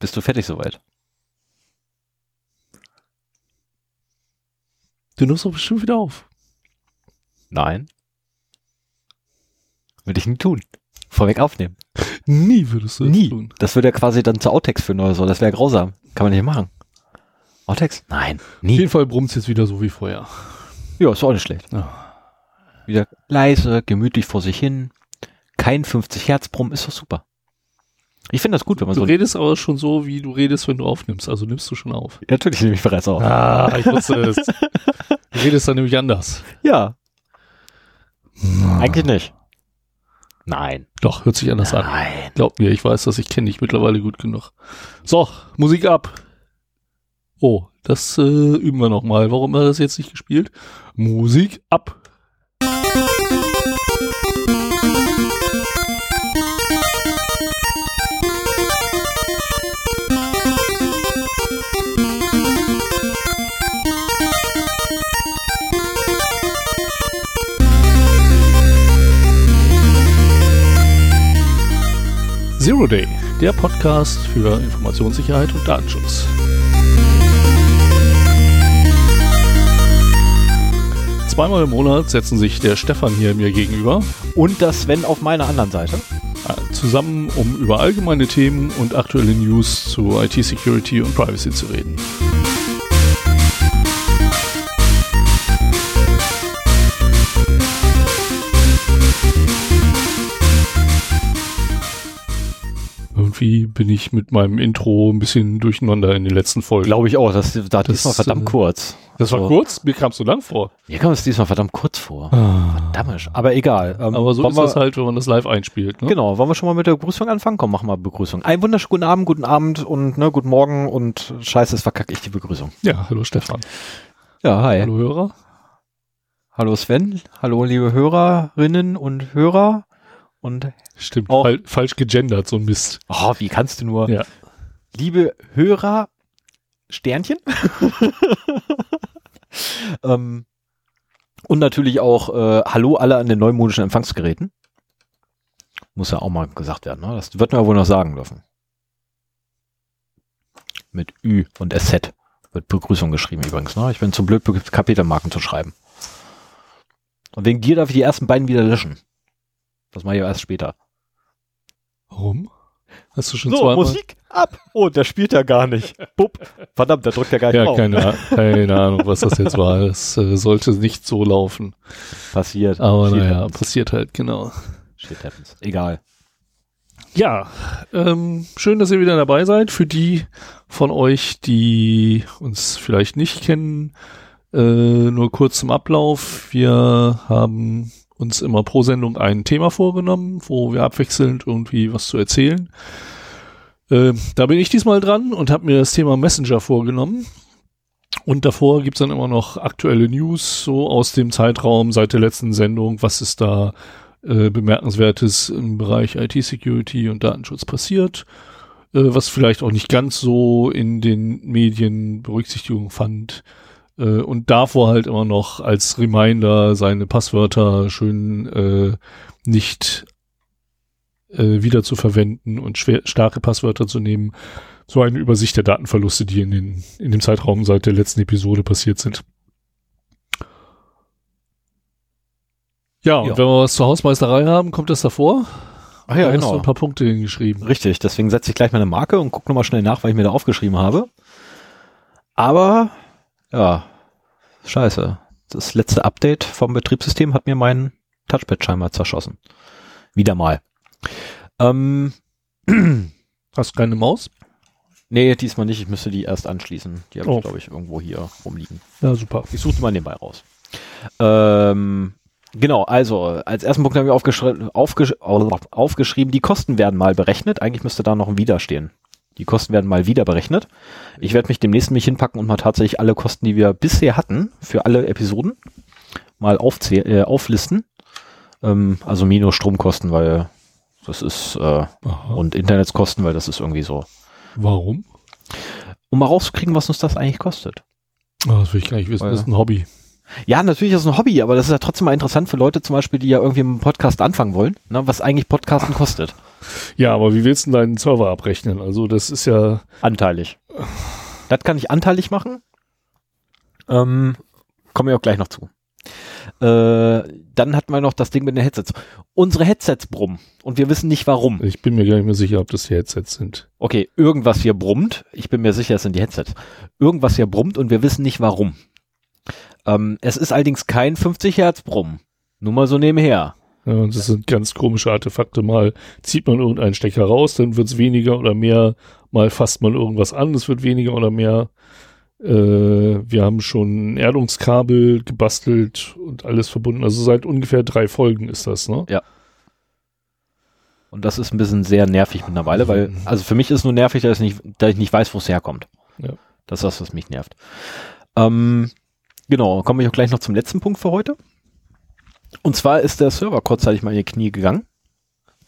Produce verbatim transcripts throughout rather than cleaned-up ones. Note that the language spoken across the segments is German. Bist du fertig soweit? Du nimmst doch bestimmt wieder auf. Nein. Würde ich nie tun. Vorweg aufnehmen. Nie würdest du das Nie. tun. Das würde ja quasi dann zu Outtakes führen oder so. Das wäre grausam. Kann man nicht machen. Outtakes? Nein. Nie. Auf jeden Fall brummt es jetzt wieder so wie vorher. Ja, ist auch nicht schlecht. Ja. Wieder leise, gemütlich vor sich hin. Kein fünfzig Hertz Brummen, ist doch super. Ich finde das gut, wenn man du so... Du redest aber schon so, wie du redest, wenn du aufnimmst. Also nimmst du schon auf. Ja, natürlich nehme ich bereits auf. Ah, ich wusste es. Du redest dann nämlich anders. Ja. Hm. Eigentlich nicht. Nein. Doch, hört sich anders Nein. an. Nein. Glaub mir, ich weiß das, ich kenne dich mittlerweile gut genug. So, Musik ab. Oh, das äh, üben wir nochmal. Warum hat das jetzt nicht gespielt? Musik ab. Zero Day, der Podcast für Informationssicherheit und Datenschutz. Zweimal im Monat setzen sich der Stefan hier mir gegenüber und der Sven auf meiner anderen Seite zusammen, um über allgemeine Themen und aktuelle News zu I T-Security und Privacy zu reden. Irgendwie bin ich mit meinem Intro ein bisschen durcheinander in den letzten Folgen. Glaube ich auch. Das, das, das diesmal verdammt äh, kurz. Das also, war kurz? Mir kam es so lang vor. Mir kam es diesmal verdammt kurz vor. Ah. Verdammt. Aber egal. Ähm, Aber so ist wir, das halt, wenn man das live einspielt. Ne? Genau. Wollen wir schon mal mit der Begrüßung anfangen? Komm, machen wir Begrüßung. Einen wunderschönen guten Abend, guten Abend und ne, guten Morgen und scheiße, es verkacke ich die Begrüßung. Ja, hallo Stefan. Ja, hi. Hallo Hörer. Hallo Sven. Hallo liebe Hörerinnen und Hörer. Und Stimmt, auch, fal- falsch gegendert, so ein Mist. Oh, wie kannst du nur? Ja. Liebe Hörer, Sternchen. ähm, und natürlich auch äh, Hallo alle an den neumodischen Empfangsgeräten. Muss ja auch mal gesagt werden, ne? Das wird man ja wohl noch sagen dürfen. Mit Ü und S Z wird Begrüßung geschrieben übrigens. Ne? Ich bin zu blöd, Kapitelmarken zu schreiben. Und wegen dir darf ich die ersten beiden wieder löschen. Das mache ich erst später. Warum? Hast du schon so, zweimal? Musik ab! Oh, der spielt ja gar nicht. Bupp. Verdammt, der drückt ja gar nicht ja, auf. Ja, keine, keine Ahnung, was das jetzt war. Das äh, sollte nicht so laufen. Passiert. Aber naja, passiert halt, genau. Shit happens. Egal. Ja, ähm, schön, dass ihr wieder dabei seid. Für die von euch, die uns vielleicht nicht kennen, äh, nur kurz zum Ablauf. Wir haben uns immer pro Sendung ein Thema vorgenommen, wo wir abwechselnd irgendwie was zu erzählen. Äh, da bin ich diesmal dran und habe mir das Thema Messenger vorgenommen. Und davor gibt es dann immer noch aktuelle News, so aus dem Zeitraum seit der letzten Sendung. Was ist da äh, Bemerkenswertes im Bereich I T-Security und Datenschutz passiert? Äh, was vielleicht auch nicht ganz so in den Medien Berücksichtigung fand. Und davor halt immer noch als Reminder seine Passwörter schön äh, nicht äh, wieder zu verwenden und schwer, starke Passwörter zu nehmen. So eine Übersicht der Datenverluste, die in, den, in dem Zeitraum seit der letzten Episode passiert sind. Ja, und ja. Wenn wir was zur Hausmeisterei haben, kommt das davor. Ach ja, da genau. Hast du ein paar Punkte hingeschrieben. Richtig, deswegen setze ich gleich meine Marke und gucke nochmal schnell nach, weil ich mir da aufgeschrieben habe. Aber... Ja, scheiße. Das letzte Update vom Betriebssystem hat mir meinen Touchpad scheinbar zerschossen. Wieder mal. Ähm. Hast du keine Maus? Nee, diesmal nicht. Ich müsste die erst anschließen. Die habe oh. ich, glaube ich, irgendwo hier rumliegen. Ja, super. Ich suche mal nebenbei raus. Ähm, genau, also als ersten Punkt haben wir aufgeschri- aufgesch- aufgeschrieben, die Kosten werden mal berechnet. Eigentlich müsste da noch ein Wieder stehen. Die Kosten werden mal wieder berechnet. Ich werde mich demnächst mich hinpacken und mal tatsächlich alle Kosten, die wir bisher hatten, für alle Episoden, mal aufzäh- äh, auflisten. Ähm, also minus Stromkosten, weil das ist, äh, und Internetskosten, weil das ist irgendwie so. Warum? Um mal rauszukriegen, was uns das eigentlich kostet. Oh, das will ich gar nicht wissen, weil, das ist ein Hobby. Ja, natürlich ist es ein Hobby, aber das ist ja trotzdem mal interessant für Leute zum Beispiel, die ja irgendwie mit einem Podcast anfangen wollen, ne, was eigentlich Podcasten kostet. Ja, aber wie willst du deinen Server abrechnen? Also das ist ja... Anteilig. Das kann ich anteilig machen. Ähm, komme ich auch gleich noch zu. Äh, dann hatten wir noch das Ding mit den Headsets. Unsere Headsets brummen und wir wissen nicht warum. Ich bin mir gar nicht mehr sicher, ob das die Headsets sind. Okay, irgendwas hier brummt. Ich bin mir sicher, es sind die Headsets. Irgendwas hier brummt und wir wissen nicht warum. Ähm, es ist allerdings kein fünfzig Hertz Brummen. Nur mal so nebenher. Ja, und das sind ganz komische Artefakte. Mal zieht man irgendeinen Stecker raus, dann wird es weniger oder mehr. Mal fasst man irgendwas an, es wird weniger oder mehr. Äh, wir haben schon ein Erdungskabel gebastelt und alles verbunden. Also seit ungefähr drei Folgen ist das, ne? Ja. Und das ist ein bisschen sehr nervig mittlerweile, weil, also für mich ist es nur nervig, dass ich nicht, dass ich nicht weiß, wo es herkommt. Ja. Das ist das, was mich nervt. Ähm, genau, kommen wir auch gleich noch zum letzten Punkt für heute. Und zwar ist der Server kurzzeitig mal in die Knie gegangen.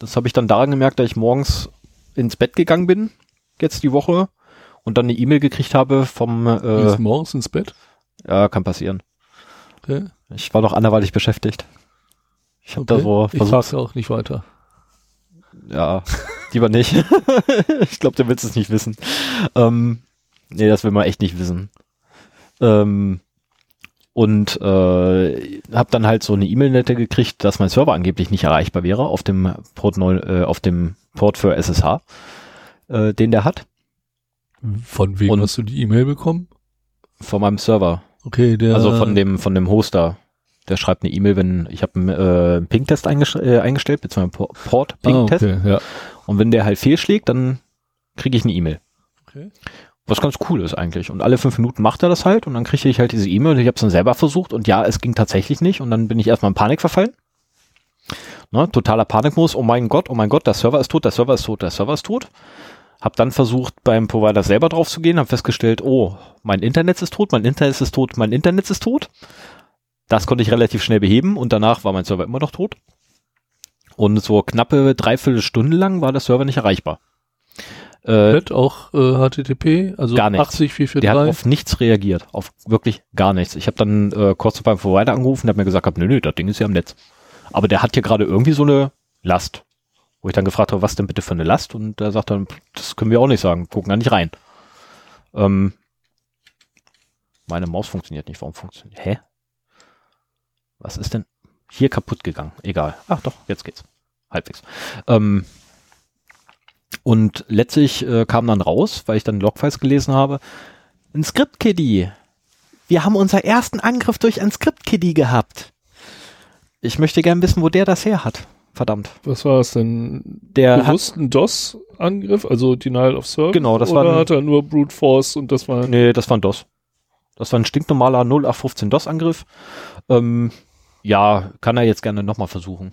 Das habe ich dann daran gemerkt, dass ich morgens ins Bett gegangen bin, jetzt die Woche, und dann eine E-Mail gekriegt habe vom... Äh, morgens ins Bett? Ja, kann passieren. Okay. Ich war noch anderweitig beschäftigt. Ich habe okay. da so versucht... Ich frage auch nicht weiter. Ja, lieber nicht. Ich glaube, du willst es nicht wissen. Ähm, nee, das will man echt nicht wissen. Ähm... Und äh, habe dann halt so eine E-Mail-Nette gekriegt, dass mein Server angeblich nicht erreichbar wäre auf dem Port, äh, auf dem Port für S S H, äh, den der hat. Von wem Und hast du die E-Mail bekommen? Von meinem Server. Okay, der. Also von dem von dem Hoster. Der schreibt eine E-Mail, wenn ich habe einen äh, Ping-Test äh, eingestellt, beziehungsweise einen Port-Ping-Test. Ah, okay, ja. Und wenn der halt fehlschlägt, dann kriege ich eine E-Mail. Okay. Was ganz cool ist eigentlich. Und alle fünf Minuten macht er das halt und dann kriege ich halt diese E-Mail und ich habe es dann selber versucht und ja, es ging tatsächlich nicht und dann bin ich erstmal in Panik verfallen. Ne, totaler Panikmodus. Oh mein Gott, oh mein Gott, der Server ist tot, der Server ist tot, der Server ist tot. Hab dann versucht, beim Provider selber drauf zu gehen, habe festgestellt, oh, mein Internet ist tot, mein Internet ist tot, mein Internet ist tot. Das konnte ich relativ schnell beheben und danach war mein Server immer noch tot. Und so knappe dreiviertel Stunde lang war der Server nicht erreichbar. Äh, auch äh, H T T P, also achtzig Punkt vier vier drei. Der hat auf nichts reagiert, auf wirklich gar nichts. Ich habe dann äh, kurz beim Provider angerufen und habe mir gesagt, hab, nö, nö, das Ding ist ja am Netz. Aber der hat hier gerade irgendwie so eine Last, wo ich dann gefragt habe, was denn bitte für eine Last? Und er sagt dann, das können wir auch nicht sagen, gucken da nicht rein. Ähm, meine Maus funktioniert nicht, warum funktioniert? Hä? Was ist denn hier kaputt gegangen? Egal. Ach doch, jetzt geht's. Halbwegs. Ähm, Und letztlich äh, kam dann raus, weil ich dann Logfiles gelesen habe, ein Script-Kiddie. Wir haben unseren ersten Angriff durch ein Script-Kiddie gehabt. Ich möchte gerne wissen, wo der das her hat. Verdammt. Was war es denn? Der bewusst ein DOS-Angriff, also Denial of Service? Genau, das war. Oder hat er nur Brute Force und das war. Nee, das war ein DOS. Das war ein stinknormaler null acht fünfzehn DOS-Angriff. Ähm, ja, kann er jetzt gerne nochmal versuchen.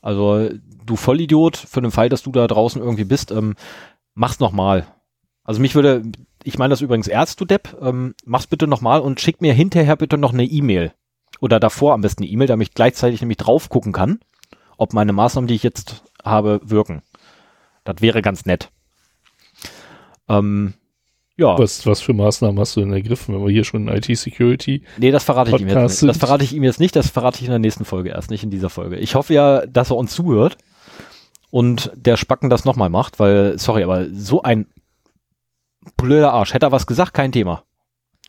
Also du Vollidiot, für den Fall, dass du da draußen irgendwie bist, ähm, mach's nochmal. Also mich würde, ich meine das übrigens ernst, du Depp, ähm, mach's bitte nochmal und schick mir hinterher bitte noch eine E-Mail. Oder davor am besten eine E-Mail, damit ich gleichzeitig nämlich drauf gucken kann, ob meine Maßnahmen, die ich jetzt habe, wirken. Das wäre ganz nett. Ähm, ja. Was, was für Maßnahmen hast du denn ergriffen, wenn wir hier schon I T-Security? Nee, das verrate ich ihm jetzt nicht. Das verrate ich ihm jetzt nicht, das verrate ich in der nächsten Folge erst, nicht in dieser Folge. Ich hoffe ja, dass er uns zuhört und der Spacken das nochmal macht, weil, sorry, aber so ein blöder Arsch. Hätte er was gesagt, kein Thema.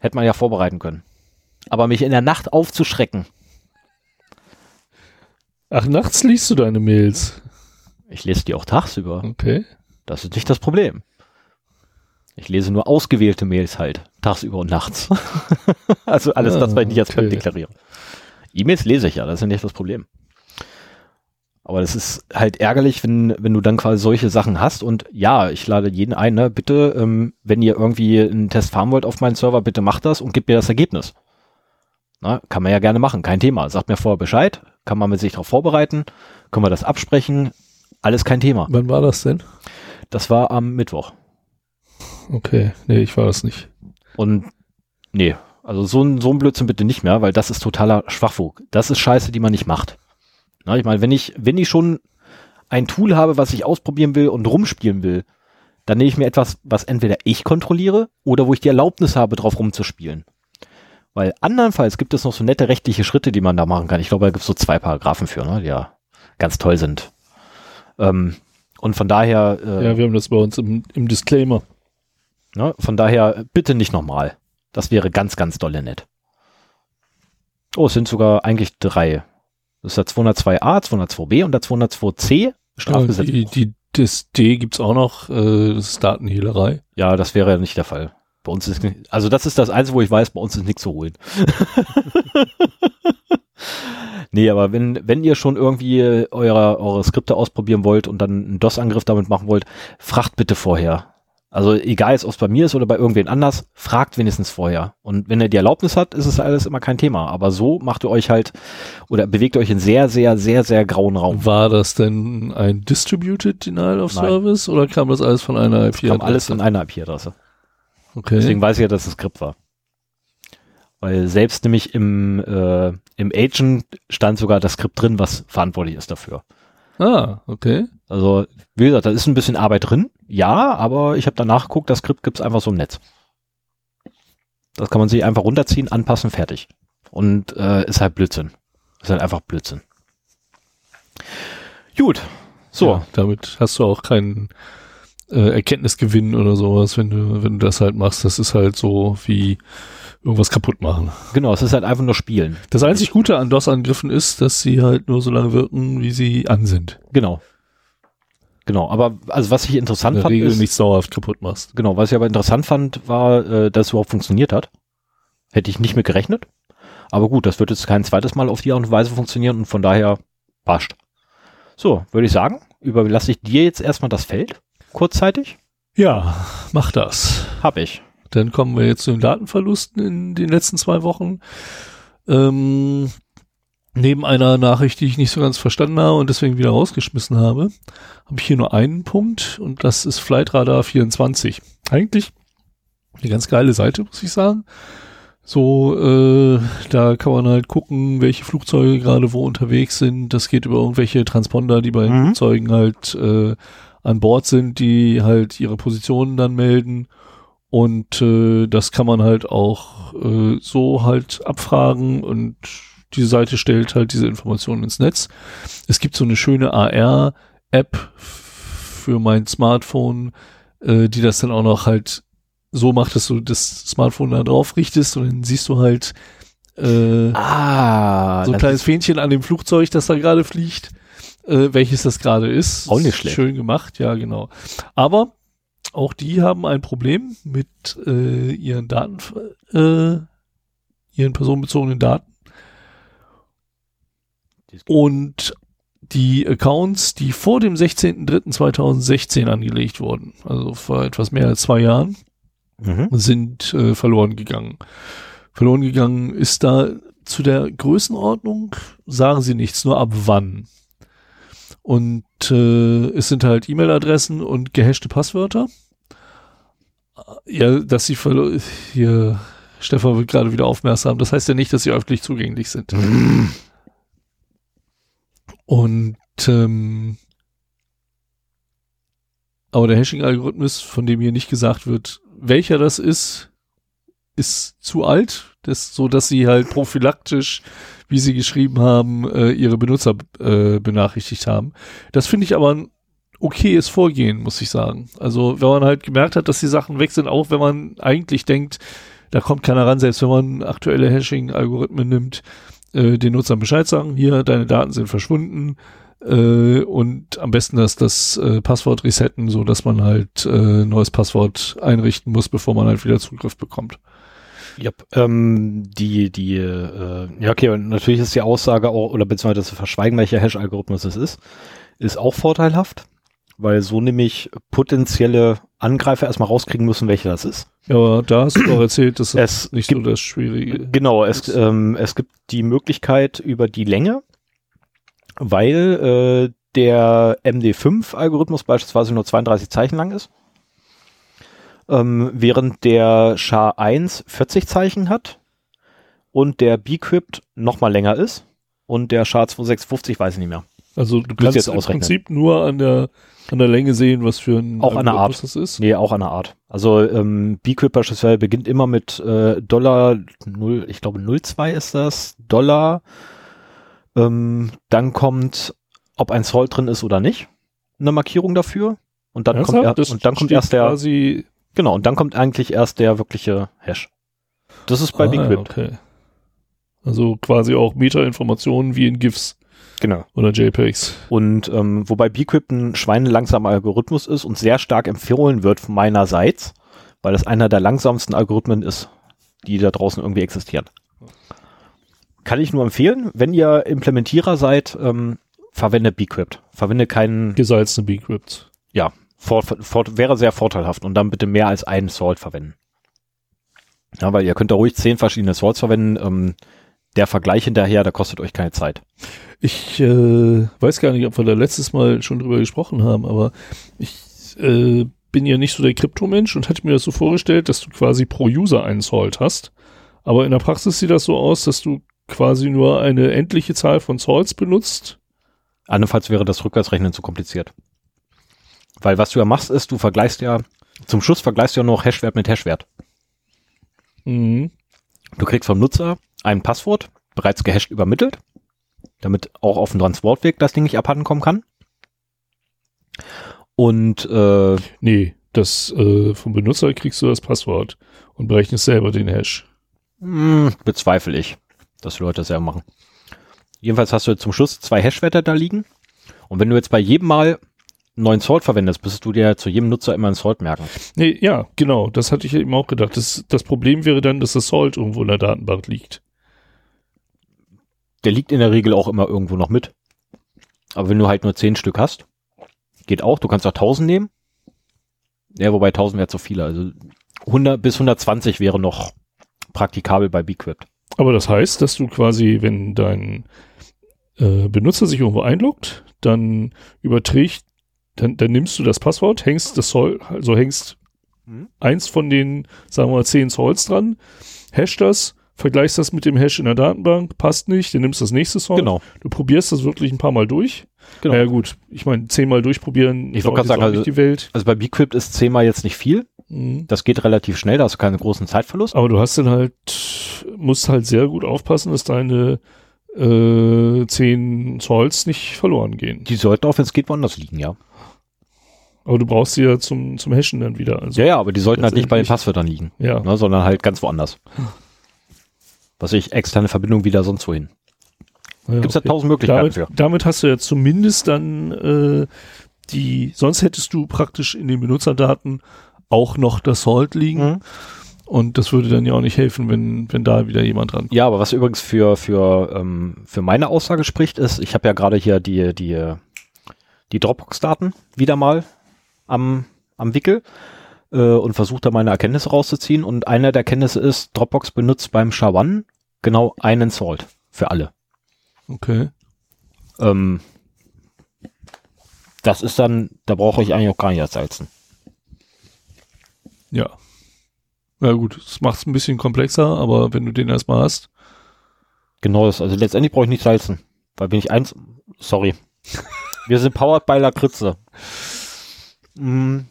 Hätte man ja vorbereiten können. Aber mich in der Nacht aufzuschrecken. Ach, nachts liest du deine Mails? Ich lese die auch tagsüber. Okay. Das ist nicht das Problem. Ich lese nur ausgewählte Mails halt, tagsüber und nachts. Also alles ja, das, was ich nicht als Spam okay. deklariere. E-Mails lese ich ja, das ist ja nicht das Problem. Aber das ist halt ärgerlich, wenn, wenn du dann quasi solche Sachen hast. Und ja, ich lade jeden ein, ne? Bitte, ähm, wenn ihr irgendwie einen Test fahren wollt auf meinen Server, bitte macht das und gebt mir das Ergebnis. Na, kann man ja gerne machen, kein Thema. Sagt mir vorher Bescheid, kann man mit sich darauf vorbereiten, können wir das absprechen, alles kein Thema. Wann war das denn? Das war am Mittwoch. Okay, nee, ich war das nicht. Und nee, also so ein, so ein Blödsinn bitte nicht mehr, weil das ist totaler Schwachfug. Das ist Scheiße, die man nicht macht. Na, ich meine, wenn ich, wenn ich schon ein Tool habe, was ich ausprobieren will und rumspielen will, dann nehme ich mir etwas, was entweder ich kontrolliere oder wo ich die Erlaubnis habe, drauf rumzuspielen. Weil andernfalls gibt es noch so nette rechtliche Schritte, die man da machen kann. Ich glaube, da gibt es so zwei Paragraphen für, ne, die ja ganz toll sind. Ähm, Und von daher... Äh, ja, wir haben das bei uns im, im Disclaimer. Ne, von daher bitte nicht nochmal. Das wäre ganz, ganz dolle nett. Oh, es sind sogar eigentlich drei. Das ist der zweihundertzwei a, zweihundertzwei b und der zweihundertzwei c. Strafgesetz. Die, die, das D gibt es auch noch. Äh, das ist Datenhehlerei. Ja, das wäre ja nicht der Fall. Bei uns ist, also das ist das Einzige, wo ich weiß, bei uns ist nichts zu holen. Nee, aber wenn, wenn ihr schon irgendwie eure, eure Skripte ausprobieren wollt und dann einen DOS-Angriff damit machen wollt, fragt bitte vorher. Also egal, ob es bei mir ist oder bei irgendwen anders, fragt wenigstens vorher. Und wenn ihr die Erlaubnis habt, ist es alles immer kein Thema. Aber so macht ihr euch halt oder bewegt euch in sehr, sehr, sehr, sehr grauen Raum. War das denn ein Distributed Denial of Nein. Service oder kam das alles von einer I P-Adresse? Das kam alles von einer I P-Adresse. Okay. Deswegen weiß ich ja, dass es Skript war. Weil selbst nämlich im, äh, im Agent stand sogar das Skript drin, was verantwortlich ist dafür. Ah, okay. Also, wie gesagt, da ist ein bisschen Arbeit drin. Ja, aber ich habe danach geguckt, das Skript gibt es einfach so im Netz. Das kann man sich einfach runterziehen, anpassen, fertig. Und äh, ist halt Blödsinn. Ist halt einfach Blödsinn. Gut, so. Ja, damit hast du auch keinen äh, Erkenntnisgewinn oder sowas, wenn du, wenn du das halt machst. Das ist halt so wie... irgendwas kaputt machen. Genau, es ist halt einfach nur Spielen. Das einzig Gute an DOS-Angriffen ist, dass sie halt nur so lange wirken, wie sie an sind. Genau. Genau, aber also was ich interessant fand ist... In der Regel nichts dauerhaft kaputt machst. Genau, was ich aber interessant fand, war, äh, dass es überhaupt funktioniert hat. Hätte ich nicht mit gerechnet. Aber gut, das wird jetzt kein zweites Mal auf die Art und Weise funktionieren und von daher passt. So, würde ich sagen, überlasse ich dir jetzt erstmal das Feld, kurzzeitig. Ja, mach das. Hab ich. Dann kommen wir jetzt zu den Datenverlusten in den letzten zwei Wochen. Ähm, neben einer Nachricht, die ich nicht so ganz verstanden habe und deswegen wieder rausgeschmissen habe, habe ich hier nur einen Punkt und das ist Flightradar vierundzwanzig. Eigentlich eine ganz geile Seite, muss ich sagen. So, äh, da kann man halt gucken, welche Flugzeuge gerade wo unterwegs sind. Das geht über irgendwelche Transponder, die bei mhm. Flugzeugen halt äh, an Bord sind, die halt ihre Positionen dann melden. Und äh, das kann man halt auch äh, so halt abfragen und die Seite stellt halt diese Informationen ins Netz. Es gibt so eine schöne A R-App für mein Smartphone, äh, die das dann auch noch halt so macht, dass du das Smartphone da drauf richtest und dann siehst du halt äh, ah, so ein kleines Fähnchen an dem Flugzeug, das da gerade fliegt, äh, welches das gerade ist. Auch nicht schlecht. Schön gemacht, ja genau. Aber auch die haben ein Problem mit äh, ihren Daten, äh, ihren personenbezogenen Daten. Und die Accounts, die vor dem sechzehnten dritten zweitausendsechzehn angelegt wurden, also vor etwas mehr als zwei Jahren, mhm. sind äh, verloren gegangen. Verloren gegangen ist da zu der Größenordnung, sagen sie nichts, nur ab wann. Und äh, es sind halt E-Mail-Adressen und gehashte Passwörter. Ja, dass sie verlo- hier, Stefan wird gerade wieder aufmerksam. Das heißt ja nicht, dass sie öffentlich zugänglich sind. Und ähm, aber der Hashing-Algorithmus, von dem hier nicht gesagt wird, welcher das ist, ist zu alt, das, so dass sie halt prophylaktisch, wie sie geschrieben haben, äh, ihre Benutzer äh, benachrichtigt haben. Das finde ich aber ein okayes Vorgehen, muss ich sagen. Also wenn man halt gemerkt hat, dass die Sachen weg sind, auch wenn man eigentlich denkt, da kommt keiner ran, selbst wenn man aktuelle Hashing-Algorithmen nimmt, äh, den Nutzern Bescheid sagen, hier, deine Daten sind verschwunden äh, und am besten das, das äh, Passwort resetten, so dass man halt ein äh, neues Passwort einrichten muss, bevor man halt wieder Zugriff bekommt. Ja, ähm, die, die, äh, ja, okay, und natürlich ist die Aussage auch, oder beziehungsweise das Verschweigen, welcher Hash-Algorithmus es ist, ist auch vorteilhaft, weil so nämlich potenzielle Angreifer erstmal rauskriegen müssen, welcher das ist. Ja, da hast du doch erzählt, dass es das nicht gibt, so das Schwierige Genau, es, ist. Ähm, es gibt die Möglichkeit über die Länge, weil äh, der M D fünf Algorithmus beispielsweise nur zweiunddreißig Zeichen lang ist. Ähm, während der S H A eins vierzig Zeichen hat und der Bcrypt noch mal länger ist und der S H A sechsundzwanzig fünfzig weiß ich nicht mehr. Also du kannst jetzt im ausrechnen. Prinzip nur an der, an der Länge sehen, was für ein auch an der Art. Das ist. Nee, auch an der Art. Also ähm, Bcrypt beispielsweise beginnt immer mit äh, Dollar null, ich glaube null Komma zwei ist das, Dollar, ähm, dann kommt, ob ein Salt drin ist oder nicht. eine Markierung dafür und dann kommt, er, und dann kommt erst der genau und dann kommt eigentlich erst der wirkliche Hash. Das ist bei ah, BigQuip. Okay. Also quasi auch Meta-Informationen wie in GIFs. Genau. Oder JPEGs. Und ähm, wobei BigQuip ein schweinelangsamer Algorithmus ist und sehr stark empfohlen wird von meinerseits, weil das einer der langsamsten Algorithmen ist, die da draußen irgendwie existieren. Kann ich nur empfehlen, wenn ihr Implementierer seid, ähm, verwendet BigQuip. Verwende keinen... Gesalzene BigQuip. Ja, for, for, wäre sehr vorteilhaft. Und dann bitte mehr als einen Salt verwenden. Ja, weil ihr könnt da ruhig zehn verschiedene Salts verwenden. Ähm, der Vergleich hinterher, da kostet euch keine Zeit. Ich äh, weiß gar nicht, ob wir da letztes Mal schon drüber gesprochen haben, aber ich äh, bin ja nicht so der Kryptomensch und hatte mir das so vorgestellt, dass du quasi pro User einen Salt hast. Aber in der Praxis sieht das so aus, dass du quasi nur eine endliche Zahl von Salts benutzt. Andernfalls wäre das Rückwärtsrechnen zu kompliziert. Weil was du ja machst, ist, du vergleichst ja, zum Schluss vergleichst du ja noch Hashwert mit Hashwert. Mhm. Du kriegst vom Nutzer ein Passwort, bereits gehasht übermittelt, damit auch auf dem Transportweg das Ding nicht abhanden kommen kann. Und äh, nee, das äh, vom Benutzer kriegst du das Passwort und berechnest selber den Hash. Mh, bezweifle ich, dass die Leute das selber machen. Jedenfalls hast du jetzt zum Schluss zwei Hashwerte da liegen. Und wenn du jetzt bei jedem Mal einen neuen Salt verwendest, müsstest du dir zu jedem Nutzer immer einen Salt merken. Nee, ja, genau. Das hatte ich eben auch gedacht. Das, das Problem wäre dann, dass das Salt irgendwo in der Datenbank liegt. Der liegt in der Regel auch immer irgendwo noch mit. Aber wenn du halt nur zehn Stück hast, geht auch. Du kannst auch tausend nehmen. Ja, wobei tausend wäre zu viele. Also hundert bis hundertzwanzig wäre noch praktikabel bei BigQuip. Aber das heißt, dass du quasi, wenn dein äh, Benutzer sich irgendwo einloggt, dann überträgt, dann, dann nimmst du das Passwort, hängst das Sol, also hängst mhm. eins von den, sagen wir mal, zehn Salts dran, hasht das, vergleichst das mit dem Hash in der Datenbank, passt nicht, dann nimmst du das nächste Salt. Genau. Du probierst das wirklich ein paar Mal durch. Genau. Na ja, gut, ich meine, zehnmal durchprobieren, ich wollte gerade sagen, also, die Welt. Also bei BigQuip ist zehnmal jetzt nicht viel. Mhm. Das geht relativ schnell, da hast du keinen großen Zeitverlust. Aber du hast dann halt, musst halt sehr gut aufpassen, dass deine äh, zehn Salts nicht verloren gehen. Die sollten auch, wenn es geht, woanders liegen, ja. Aber du brauchst sie ja zum, zum Hashen dann wieder. Also ja, ja, aber die sollten halt nicht bei den Passwörtern liegen, ja. Ne, sondern halt ganz woanders. Was ich, externe Verbindung wieder sonst wohin. Ja, gibt es okay. Da tausend Möglichkeiten damit, für. Damit hast du ja zumindest dann äh, die, sonst hättest du praktisch in den Benutzerdaten auch noch das Salt liegen. Mhm. Und das würde dann ja auch nicht helfen, wenn, wenn da wieder jemand dran kommt. Ja, aber was übrigens für, für, ähm, für meine Aussage spricht, ist, ich habe ja gerade hier die, die, die Dropbox-Daten wieder mal am, am Wickel äh, und versuche da meine Erkenntnisse rauszuziehen. Und eine der Erkenntnisse ist, Dropbox benutzt beim SHA-eins genau einen Salt für alle. Okay. Ähm, das ist dann, da brauche ich eigentlich auch gar nicht erst salzen. Ja. Na gut, das macht es ein bisschen komplexer, aber wenn du den erstmal hast. Genau, das, also letztendlich brauche ich nicht salzen. Weil bin ich eins, sorry. Wir sind powered by Lakritze. Mm,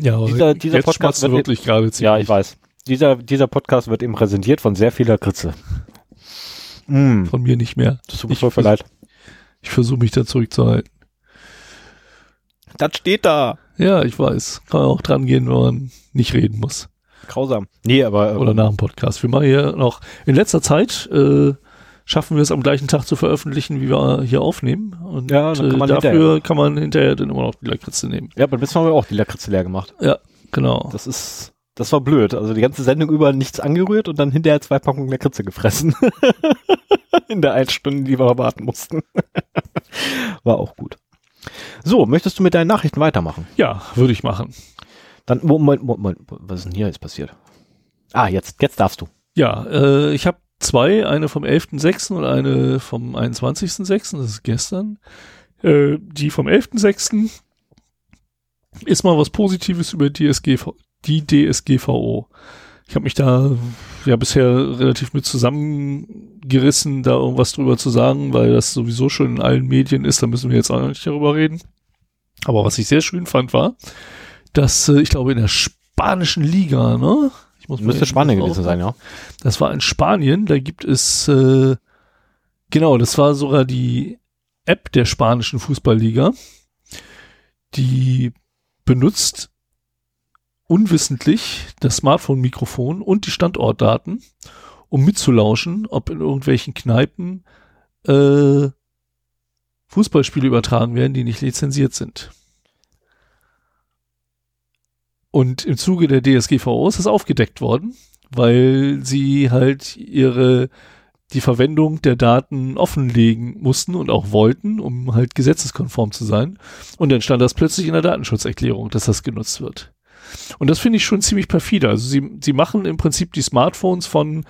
ja, aber dieser, dieser jetzt Podcast wird wirklich gerade ziemlich. Ja, ich weiß. Dieser, dieser Podcast wird eben präsentiert von sehr viel Lakritze. Mm. Von mir nicht mehr. Das tut mir voll leid. Ich versuche mich da zurückzuhalten. Das steht da. Ja, ich weiß. Kann man auch dran gehen, wenn man nicht reden muss. Grausam. Nee, aber. Oder nach dem Podcast. Wir machen hier noch. In letzter Zeit äh, schaffen wir es am gleichen Tag zu veröffentlichen, wie wir hier aufnehmen. Und ja, dann kann man äh, dafür hinterher. kann man hinterher dann immer noch die Lakritze nehmen. Ja, beim letzten Mal haben wir auch die Lakritze leer gemacht. Ja, genau. Das ist. Das war blöd. Also die ganze Sendung über nichts angerührt und dann hinterher zwei Packungen Lakritze gefressen. In der einen Stunde, die wir warten mussten. War auch gut. So, möchtest du mit deinen Nachrichten weitermachen? Ja, würde ich machen. Dann, Moment, Moment, was ist denn hier jetzt passiert? Ah, jetzt, jetzt darfst du. Ja, äh, ich habe zwei, eine vom elften sechsten und eine vom einundzwanzigsten sechsten, das ist gestern. Äh, die vom elften sechsten ist mal was Positives über die D S G V O. Ich habe mich da ja bisher relativ mit zusammengerissen, da irgendwas drüber zu sagen, weil das sowieso schon in allen Medien ist, da müssen wir jetzt auch nicht darüber reden. Aber was ich sehr schön fand, war, dass, ich glaube, in der spanischen Liga, ne? Ich muss Müsste Spanien gewesen sein, ja. Das war in Spanien, da gibt es, äh, genau, das war sogar die App der spanischen Fußballliga, die benutzt unwissentlich das Smartphone-Mikrofon und die Standortdaten, um mitzulauschen, ob in irgendwelchen Kneipen äh, Fußballspiele übertragen werden, die nicht lizenziert sind. Und im Zuge der D S G V O ist das aufgedeckt worden, weil sie halt ihre die Verwendung der Daten offenlegen mussten und auch wollten, um halt gesetzeskonform zu sein. Und dann stand das plötzlich in der Datenschutzerklärung, dass das genutzt wird. Und das finde ich schon ziemlich perfide. Also sie, sie machen im Prinzip die Smartphones von,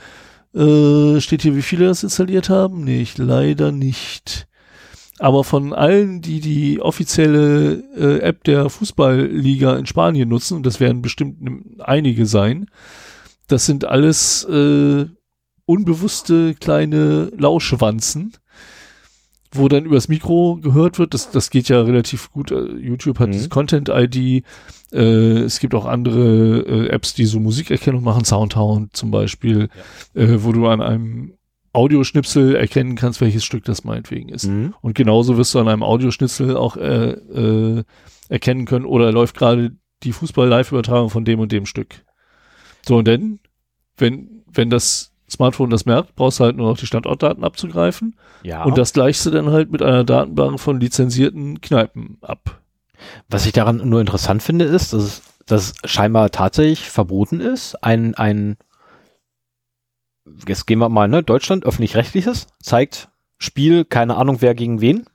äh, steht hier, wie viele das installiert haben? Nee, ich leider nicht. Aber von allen, die die offizielle äh, App der Fußballliga in Spanien nutzen, und das werden bestimmt einige sein, das sind alles äh, unbewusste kleine Lauschwanzen, wo dann übers Mikro gehört wird. Das, das geht ja relativ gut. YouTube hat mhm. das Content-I D. Äh, es gibt auch andere äh, Apps, die so Musikerkennung machen. Soundhound zum Beispiel, ja. äh, wo du an einem Audioschnipsel erkennen kannst, welches Stück das meinetwegen ist. Mhm. Und genauso wirst du an einem Audioschnipsel auch äh, äh, erkennen können, oder läuft gerade die Fußball-Live-Übertragung von dem und dem Stück. So, und dann, wenn, wenn das Smartphone das merkt, brauchst du halt nur noch die Standortdaten abzugreifen. Ja. Und das gleichst du dann halt mit einer Datenbank von lizenzierten Kneipen ab. Was ich daran nur interessant finde, ist, dass es, dass es scheinbar tatsächlich verboten ist, ein, ein, jetzt gehen wir mal, ne, Deutschland, öffentlich-rechtliches, zeigt Spiel, keine Ahnung, wer gegen wen.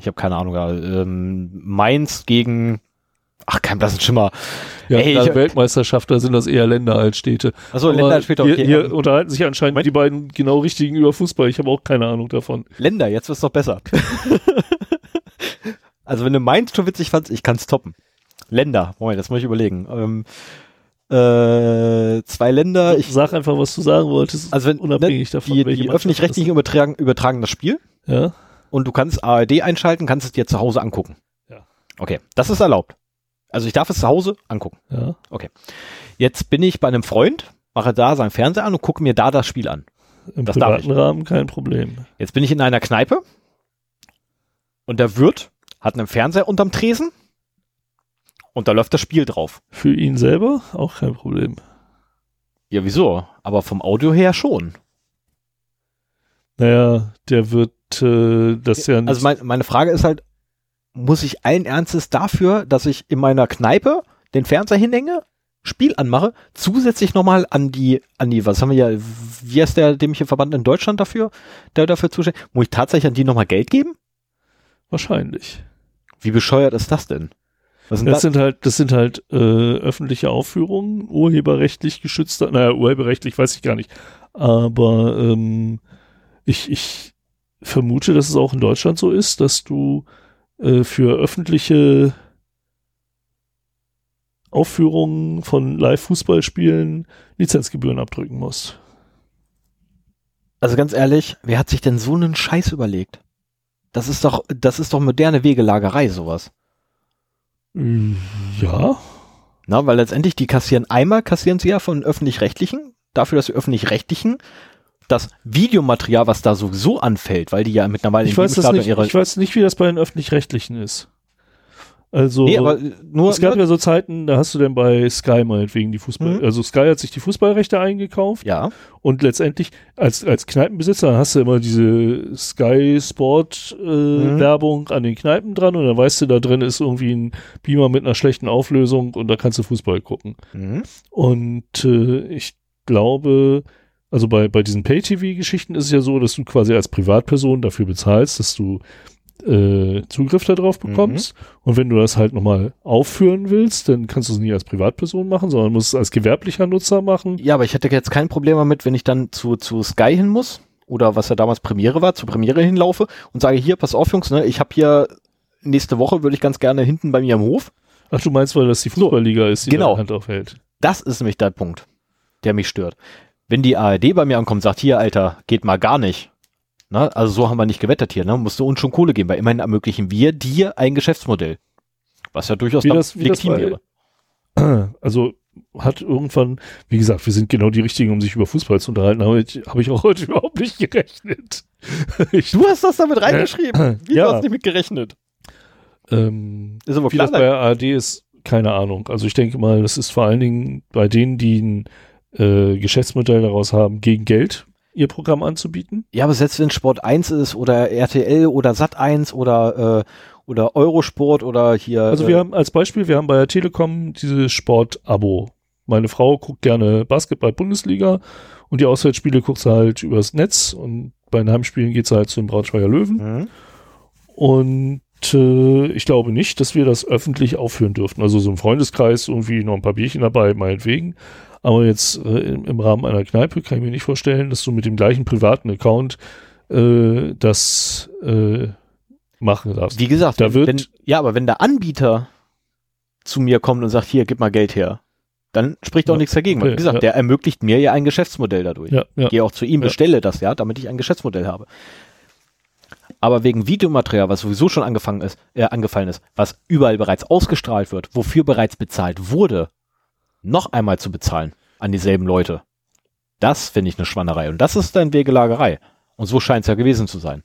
Ich habe keine Ahnung, ähm, Mainz gegen, ach, kein blassen Schimmer. Ja, ey, ich, Weltmeisterschaft, da sind das eher Länder als Städte. Achso, Länder als Städte. Okay. Hier unterhalten sich anscheinend Moment. Die beiden genau richtigen über Fußball. Ich habe auch keine Ahnung davon. Länder, jetzt wird's doch besser. Also wenn du Mainz schon witzig fandst, ich kann's toppen. Länder, Moment, das muss ich überlegen. Ähm, äh, zwei Länder. Ich sag einfach, was du sagen wolltest. Also wenn, unabhängig ne, davon, die, die öffentlich-rechtlichen übertragen, übertragen das Spiel. Ja. Und du kannst A R D einschalten, kannst es dir zu Hause angucken. Ja. Okay, das ist erlaubt. Also ich darf es zu Hause angucken. Ja. Okay. Jetzt bin ich bei einem Freund, mache da seinen Fernseher an und gucke mir da das Spiel an. Im das privaten darf ich. Rahmen kein Problem. Jetzt bin ich in einer Kneipe und der Wirt hat einen Fernseher unterm Tresen und da läuft das Spiel drauf. Für ihn selber auch kein Problem. Ja, wieso? Aber vom Audio her schon. Naja, der wird äh, das ja nicht... Also mein, meine Frage ist halt, muss ich allen Ernstes dafür, dass ich in meiner Kneipe den Fernseher hinhänge, Spiel anmache, zusätzlich nochmal an die, an die, was haben wir ja, wie heißt der dämliche Verband in Deutschland dafür, der dafür zuständig ist, muss ich tatsächlich an die nochmal Geld geben? Wahrscheinlich. Wie bescheuert ist das denn? Was sind das, das sind halt, das sind halt äh, öffentliche Aufführungen, urheberrechtlich geschützter, naja, urheberrechtlich weiß ich gar nicht, aber ähm, ich, ich vermute, dass es auch in Deutschland so ist, dass du für öffentliche Aufführungen von Live-Fußballspielen Lizenzgebühren abdrücken musst. Also ganz ehrlich, wer hat sich denn so einen Scheiß überlegt? Das ist doch, das ist doch moderne Wegelagerei, sowas. Ja. Na, weil letztendlich die kassieren, einmal kassieren sie ja von Öffentlich-Rechtlichen, dafür, dass die Öffentlich-Rechtlichen das Videomaterial, was da sowieso anfällt, weil die ja mittlerweile... Ich, weiß, nicht, ihre ich weiß nicht, wie das bei den Öffentlich-Rechtlichen ist. Also, nee, aber nur, es gab nur ja so Zeiten, da hast du denn bei Sky meinetwegen die Fußball... Mhm. Also Sky hat sich die Fußballrechte eingekauft. Ja. Und letztendlich, als, als Kneipenbesitzer hast du immer diese Sky-Sport-Werbung äh, mhm. an den Kneipen dran und dann weißt du, da drin ist irgendwie ein Beamer mit einer schlechten Auflösung und da kannst du Fußball gucken. Mhm. Und äh, ich glaube... Also bei, bei diesen Pay-T V-Geschichten ist es ja so, dass du quasi als Privatperson dafür bezahlst, dass du äh, Zugriff darauf bekommst. Mhm. Und wenn du das halt nochmal aufführen willst, dann kannst du es nicht als Privatperson machen, sondern musst es als gewerblicher Nutzer machen. Ja, aber ich hätte jetzt kein Problem damit, wenn ich dann zu, zu Sky hin muss oder was ja damals Premiere war, zur Premiere hinlaufe und sage, hier, pass auf Jungs, ne, ich habe hier nächste Woche, würde ich ganz gerne hinten bei mir im Hof. Ach, du meinst, weil das die Fußballliga so, ist, die genau. Hand aufhält. Das ist nämlich der Punkt, der mich stört. Wenn die A R D bei mir ankommt und sagt, hier, Alter, geht mal gar nicht. Na, also so haben wir nicht gewettet hier. Ne? Musst du uns schon Kohle geben, weil immerhin ermöglichen wir dir ein Geschäftsmodell. Was ja durchaus legitim wäre. Also hat irgendwann, wie gesagt, wir sind genau die Richtigen, um sich über Fußball zu unterhalten. Habe ich, hab ich auch heute überhaupt nicht gerechnet. Ich, du hast das damit reingeschrieben. Wie, ja. Du hast nicht mit gerechnet. Ähm, ist aber wie das bei A R D ist, keine Ahnung. Also ich denke mal, das ist vor allen Dingen bei denen, die ein äh, Geschäftsmodell daraus haben, gegen Geld ihr Programm anzubieten. Ja, aber selbst wenn Sport eins ist oder R T L oder Sat eins oder, äh, oder Eurosport oder hier... Also wir äh, haben als Beispiel, wir haben bei der Telekom dieses Sport-Abo. Meine Frau guckt gerne Basketball-Bundesliga und die Auswärtsspiele guckt sie halt übers Netz und bei den Heimspielen geht sie halt zu den Braunschweiger Löwen. Mhm. Und äh, ich glaube nicht, dass wir das öffentlich aufführen dürften. Also so im Freundeskreis irgendwie noch ein paar Bierchen dabei, meinetwegen. Aber jetzt äh, im, im Rahmen einer Kneipe kann ich mir nicht vorstellen, dass du mit dem gleichen privaten Account äh, das äh, machen darfst. Wie gesagt, da wenn, wird wenn, ja, aber wenn der Anbieter zu mir kommt und sagt, hier, gib mal Geld her, dann spricht auch ja, nichts dagegen. Okay, wie gesagt, ja. der ermöglicht mir ja ein Geschäftsmodell dadurch. Ja, ja, ich gehe auch zu ihm, bestelle ja. das ja, damit ich ein Geschäftsmodell habe. Aber wegen Videomaterial, was sowieso schon angefangen ist, äh, angefallen ist, was überall bereits ausgestrahlt wird, wofür bereits bezahlt wurde, noch einmal zu bezahlen an dieselben Leute, das finde ich eine Schwannerei. Und das ist dann Wegelagerei. Und so scheint es ja gewesen zu sein.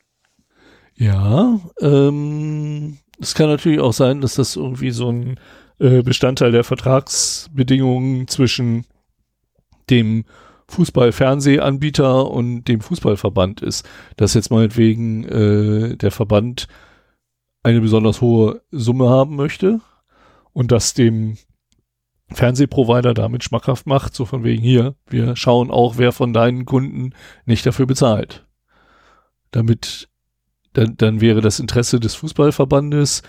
Ja, ähm, es kann natürlich auch sein, dass das irgendwie so ein äh, Bestandteil der Vertragsbedingungen zwischen dem Fußballfernsehanbieter und dem Fußballverband ist, dass jetzt meinetwegen äh, der Verband eine besonders hohe Summe haben möchte und dass dem Fernsehprovider damit schmackhaft macht, so von wegen hier, wir schauen auch, wer von deinen Kunden nicht dafür bezahlt. Damit, dann, dann wäre das Interesse des Fußballverbandes,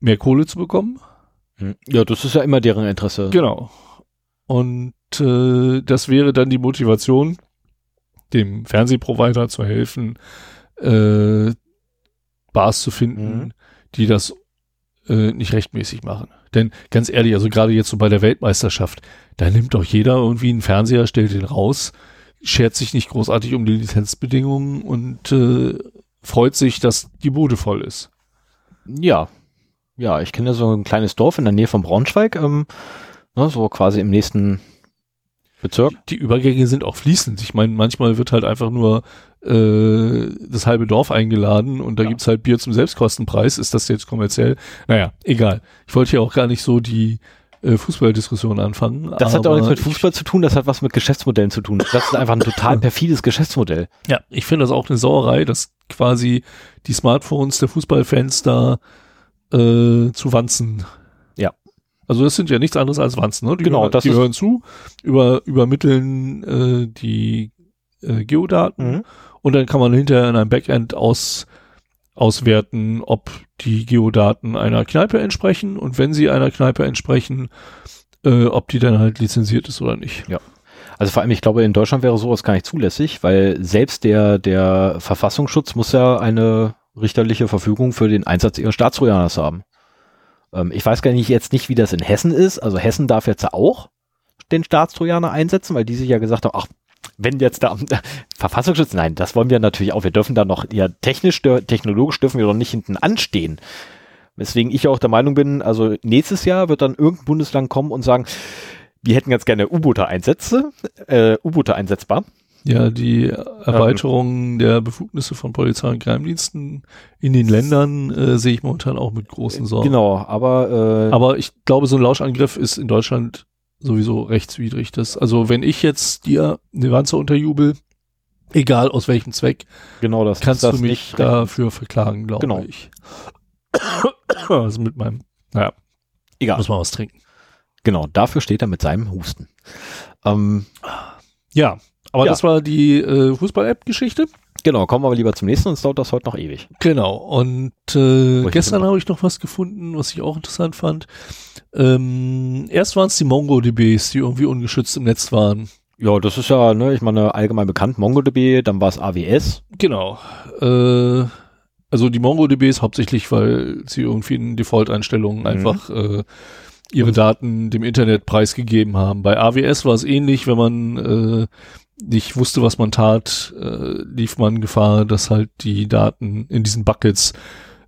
mehr Kohle zu bekommen. Ja, das ist ja immer deren Interesse. Genau. Und äh, das wäre dann die Motivation, dem Fernsehprovider zu helfen, äh, Bars zu finden, mhm. die das äh, nicht rechtmäßig machen. Denn ganz ehrlich, also gerade jetzt so bei der Weltmeisterschaft, da nimmt doch jeder irgendwie einen Fernseher, stellt den raus, schert sich nicht großartig um die Lizenzbedingungen und äh, freut sich, dass die Bude voll ist. Ja, ja, ich kenne ja so ein kleines Dorf in der Nähe von Braunschweig, ähm, ne, so quasi im nächsten Bezirk. Die, die Übergänge sind auch fließend. Ich meine, manchmal wird halt einfach nur äh, das halbe Dorf eingeladen und da ja. gibt's halt Bier zum Selbstkostenpreis. Ist das jetzt kommerziell? Naja, egal. Ich wollte ja auch gar nicht so die äh, Fußballdiskussion anfangen. Das hat auch nichts mit Fußball ich, zu tun, das hat was mit Geschäftsmodellen zu tun. Das ist einfach ein total perfides Geschäftsmodell. Ja, ich finde das auch eine Sauerei, dass quasi die Smartphones der Fußballfans da äh, zu wanzen. Also das sind ja nichts anderes als Wanzen, ne? Die, genau, hören, das die ist hören zu, über, übermitteln äh, die äh, Geodaten mhm. und dann kann man hinterher in einem Backend aus, auswerten, ob die Geodaten einer Kneipe entsprechen und wenn sie einer Kneipe entsprechen, äh, ob die dann halt lizenziert ist oder nicht. Ja. Also vor allem, ich glaube, in Deutschland wäre sowas gar nicht zulässig, weil selbst der, der Verfassungsschutz muss ja eine richterliche Verfügung für den Einsatz ihres Staatstrojaners haben. Ich weiß gar nicht jetzt nicht, wie das in Hessen ist. Also Hessen darf jetzt auch den Staatstrojaner einsetzen, weil die sich ja gesagt haben, ach, wenn jetzt der Verfassungsschutz, nein, das wollen wir natürlich auch. Wir dürfen da noch, ja, technisch, technologisch dürfen wir doch nicht hinten anstehen. Weswegen ich auch der Meinung bin, also nächstes Jahr wird dann irgendein Bundesland kommen und sagen, wir hätten ganz gerne U-Boote Einsätze, äh, U-Boote einsetzbar. Ja, die Erweiterung ähm. der Befugnisse von Polizei und Geheimdiensten in den Ländern äh, sehe ich momentan auch mit großen Sorgen. Genau, aber äh, aber ich glaube, so ein Lauschangriff ist in Deutschland sowieso rechtswidrig. Das, also wenn ich jetzt dir eine Wanze unterjubel, egal aus welchem Zweck, genau das, kannst das du mich dafür verklagen, glaube genau. ich. Also mit meinem, naja, egal. Muss man was trinken. Genau, dafür steht er mit seinem Husten. Ähm, ja, Aber ja. das war die äh, Fußball-App-Geschichte. Genau, kommen wir aber lieber zum nächsten, sonst dauert das heute noch ewig. Genau, und äh, gestern habe ich noch was gefunden, was ich auch interessant fand. Ähm, erst waren es die MongoDBs, die irgendwie ungeschützt im Netz waren. Ja, das ist ja, ne, ich meine, allgemein bekannt, MongoDB, dann war es A W S. Genau, äh, also die MongoDBs hauptsächlich, weil sie irgendwie in Default-Einstellungen mhm. einfach äh, ihre und Daten dem Internet preisgegeben haben. Bei A W S war es ähnlich, wenn man äh, nicht wusste, was man tat, äh, lief man Gefahr, dass halt die Daten in diesen Buckets,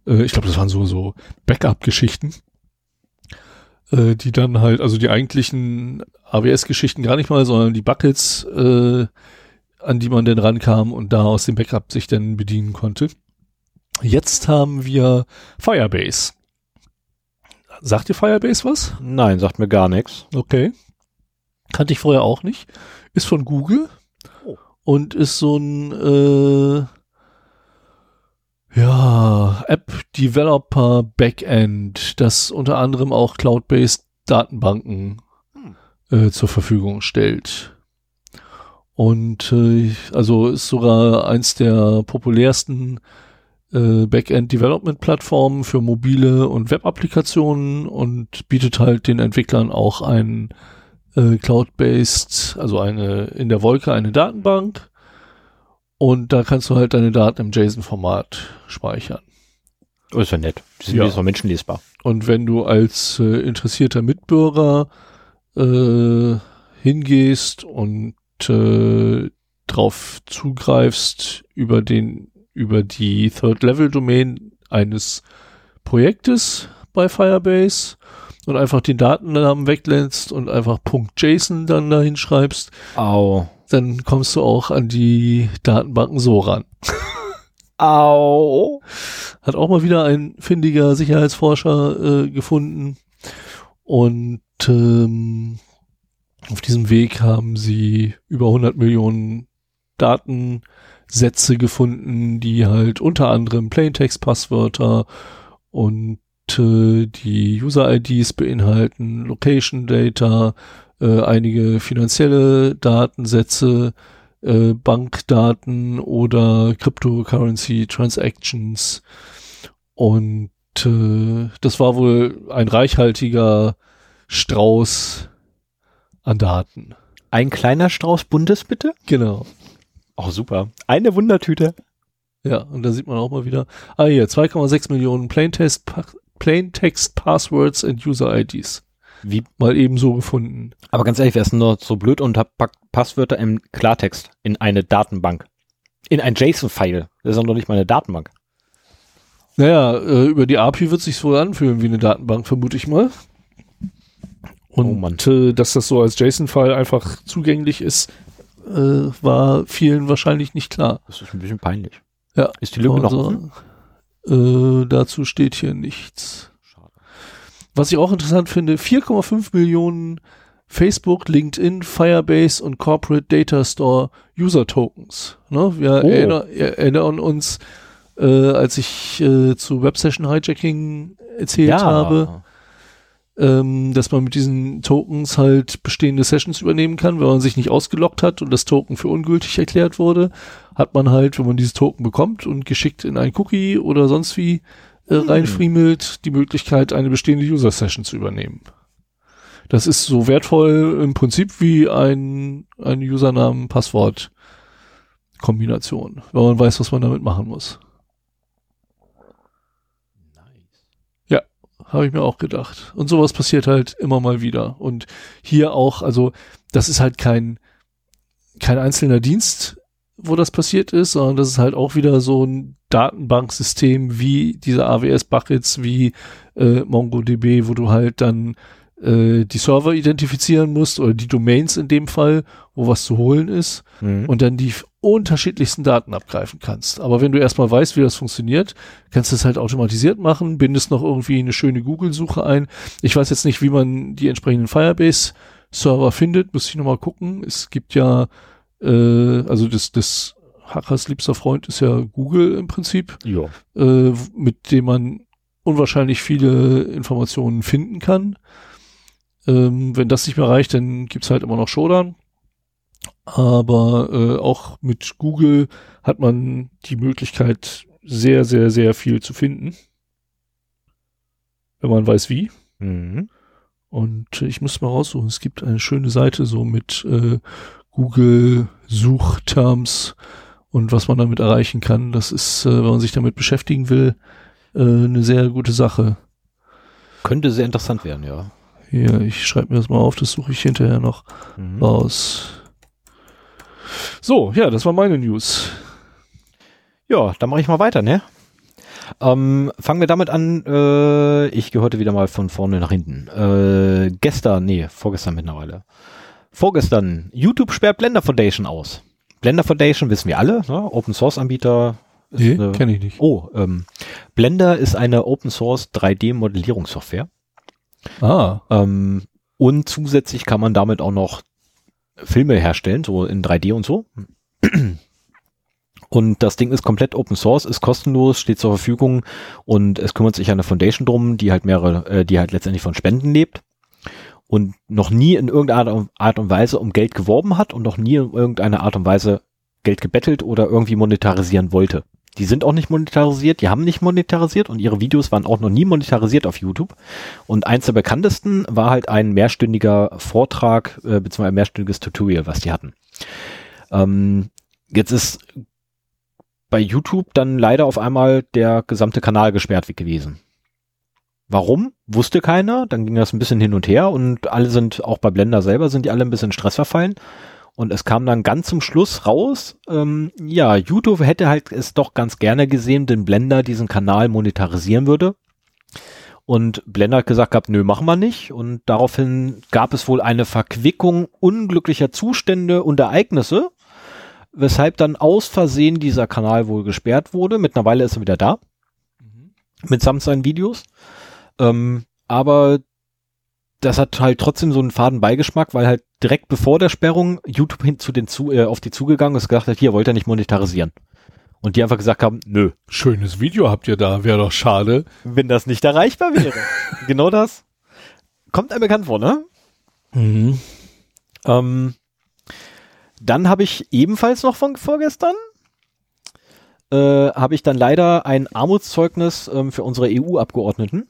äh, ich glaube, das waren so, so Backup-Geschichten, äh, die dann halt, also die eigentlichen A W S-Geschichten gar nicht mal, sondern die Buckets, äh, an die man dann rankam und da aus dem Backup sich dann bedienen konnte. Jetzt haben wir Firebase. Sagt dir Firebase was? Nein, sagt mir gar nichts. Okay. Kannte ich vorher auch nicht. Ist von Google oh. und ist so ein äh, ja, App-Developer-Backend, das unter anderem auch Cloud-based Datenbanken hm. äh, zur Verfügung stellt. Und äh, also ist sogar eins der populärsten äh, Backend-Development-Plattformen für mobile und Web-Applikationen und bietet halt den Entwicklern auch ein äh, Cloud-based, also eine in der Wolke eine Datenbank. Und da kannst du halt deine Daten im JSON-Format speichern. Oh, ist ja nett. Die sind ja auch menschenlesbar. Und wenn du als äh, interessierter Mitbürger äh, hingehst und äh, drauf zugreifst über den über die Third-Level-Domain eines Projektes bei Firebase und einfach den Datennamen weglässt und einfach .json dann dahin schreibst. Au. Dann kommst du auch an die Datenbanken so ran. Au. Hat auch mal wieder ein findiger Sicherheitsforscher äh, gefunden. Und ähm, auf diesem Weg haben sie über hundert Millionen Datensätze gefunden, die halt unter anderem Plaintext-Passwörter und äh, die User-I Ds beinhalten, Location-Data, Äh, einige finanzielle Datensätze, äh, Bankdaten oder Cryptocurrency Transactions. Und äh, das war wohl ein reichhaltiger Strauß an Daten. Ein kleiner Strauß buntes, bitte? Genau. Oh, super. Eine Wundertüte. Ja, und da sieht man auch mal wieder. Ah, hier, zwei Komma sechs Millionen Plaintext, pa- Plaintext Passwords and User-I Ds. Wie mal eben so gefunden. Aber ganz ehrlich, wer ist denn noch so blöd und packt Passwörter im Klartext in eine Datenbank? In ein JSON-File. Das ist doch noch nicht mal eine Datenbank. Naja, äh, über die A P I wird es sich wohl anfühlen wie eine Datenbank, vermute ich mal. Und oh Mann. Äh, dass das so als JSON-File einfach zugänglich ist, äh, war vielen wahrscheinlich nicht klar. Das ist ein bisschen peinlich. Ja. Ist die Lücke also, noch offen? Äh, dazu steht hier nichts. Was ich auch interessant finde, vier Komma fünf Millionen Facebook, LinkedIn, Firebase und Corporate Data Store User Tokens. Ne? Wir oh. erinnern, erinnern uns, äh, als ich äh, zu Websession Hijacking erzählt ja. habe, ähm, dass man mit diesen Tokens halt bestehende Sessions übernehmen kann, wenn man sich nicht ausgeloggt hat und das Token für ungültig erklärt wurde, hat man halt, wenn man dieses Token bekommt und geschickt in ein Cookie oder sonst wie, reinfriemelt, die Möglichkeit, eine bestehende User-Session zu übernehmen. Das ist so wertvoll im Prinzip wie ein, ein Usernamen-Passwort-Kombination, wenn man weiß, was man damit machen muss. Nice. Ja, habe ich mir auch gedacht. Und sowas passiert halt immer mal wieder. Und hier auch, also das ist halt kein, kein einzelner Dienst, wo das passiert ist, sondern das ist halt auch wieder so ein Datenbanksystem wie diese A W S-Buckets, wie äh, MongoDB, wo du halt dann äh, die Server identifizieren musst oder die Domains in dem Fall, wo was zu holen ist mhm. und dann die f- unterschiedlichsten Daten abgreifen kannst. Aber wenn du erstmal weißt, wie das funktioniert, kannst du es halt automatisiert machen, bindest noch irgendwie eine schöne Google-Suche ein. Ich weiß jetzt nicht, wie man die entsprechenden Firebase-Server findet, muss ich nochmal gucken. Es gibt ja also das, das Hackers liebster Freund ist ja Google im Prinzip, ja. äh, mit dem man unwahrscheinlich viele Informationen finden kann. Ähm, wenn das nicht mehr reicht, dann gibt's halt immer noch Shodan. Aber äh, auch mit Google hat man die Möglichkeit, sehr, sehr, sehr viel zu finden. Wenn man weiß wie. Mhm. Und ich muss mal raussuchen, es gibt eine schöne Seite so mit äh, Google-Suchterms und was man damit erreichen kann. Das ist, äh, wenn man sich damit beschäftigen will, äh, eine sehr gute Sache. Könnte sehr interessant werden, ja. Hier, ich schreibe mir das mal auf, das suche ich hinterher noch mhm. raus. So, ja, das war meine News. Ja, dann mache ich mal weiter, ne? Ähm, fangen wir damit an, äh, ich gehe heute wieder mal von vorne nach hinten. Äh, gestern, nee, vorgestern mittlerweile. Vorgestern, YouTube sperrt Blender Foundation aus. Blender Foundation wissen wir alle, ne? Open Source Anbieter. Nee, kenne ich nicht. Oh, ähm, Blender ist eine Open Source drei D Modellierungssoftware. Ah. Ähm, und zusätzlich kann man damit auch noch Filme herstellen, so in drei D und so. Und das Ding ist komplett Open Source, ist kostenlos, steht zur Verfügung und es kümmert sich eine Foundation drum, die halt mehrere, äh, die halt letztendlich von Spenden lebt und noch nie in irgendeiner Art und Weise um Geld geworben hat und noch nie in irgendeiner Art und Weise Geld gebettelt oder irgendwie monetarisieren wollte. Die sind auch nicht monetarisiert, die haben nicht monetarisiert und ihre Videos waren auch noch nie monetarisiert auf YouTube. Und eins der bekanntesten war halt ein mehrstündiger Vortrag äh, beziehungsweise ein mehrstündiges Tutorial, was die hatten. Ähm, jetzt ist bei YouTube dann leider auf einmal der gesamte Kanal gesperrt gewesen. Warum? Wusste keiner. Dann ging das ein bisschen hin und her und alle sind, auch bei Blender selber, sind die alle ein bisschen in Stress verfallen. Und es kam dann ganz zum Schluss raus, ähm, ja, YouTube hätte halt es doch ganz gerne gesehen, den Blender diesen Kanal monetarisieren würde. Und Blender hat gesagt gehabt, nö, machen wir nicht. Und daraufhin gab es wohl eine Verquickung unglücklicher Zustände und Ereignisse, weshalb dann aus Versehen dieser Kanal wohl gesperrt wurde. Mittlerweile ist er wieder da, mhm. mitsamt seinen Videos. Ähm, aber das hat halt trotzdem so einen faden Beigeschmack, weil halt direkt bevor der Sperrung YouTube hin zu den zu, äh, auf die zugegangen ist, gesagt hat, hier wollt ihr nicht monetarisieren. Und die einfach gesagt haben, nö. Schönes Video habt ihr da, wäre doch schade. Wenn das nicht erreichbar wäre. Genau das. Kommt einem bekannt vor, ne? Mhm. Ähm, dann habe ich ebenfalls noch von vorgestern, äh, habe ich dann leider ein Armutszeugnis äh, für unsere E U-Abgeordneten.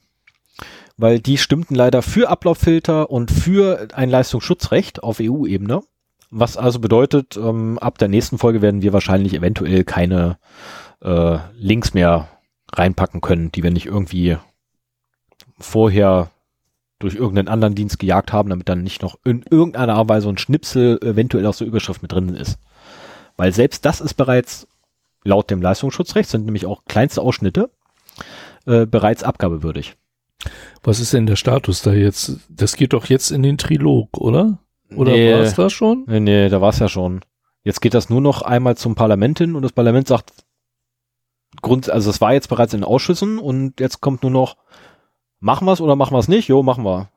Weil die stimmten leider für Ablauffilter und für ein Leistungsschutzrecht auf E U-Ebene. Was also bedeutet, ähm, ab der nächsten Folge werden wir wahrscheinlich eventuell keine äh, Links mehr reinpacken können, die wir nicht irgendwie vorher durch irgendeinen anderen Dienst gejagt haben, damit dann nicht noch in irgendeiner Art und Weise ein Schnipsel eventuell aus der Überschrift mit drin ist. Weil selbst das ist bereits laut dem Leistungsschutzrecht, sind nämlich auch kleinste Ausschnitte, äh, bereits abgabewürdig. Was ist denn der Status da jetzt? Das geht doch jetzt in den Trilog, oder? Oder nee, war es da schon? Nee, nee, da war es ja schon. Jetzt geht das nur noch einmal zum Parlament hin und das Parlament sagt, Grund, also es war jetzt bereits in Ausschüssen und jetzt kommt nur noch, machen wir es oder machen wir es nicht? Jo, machen wir.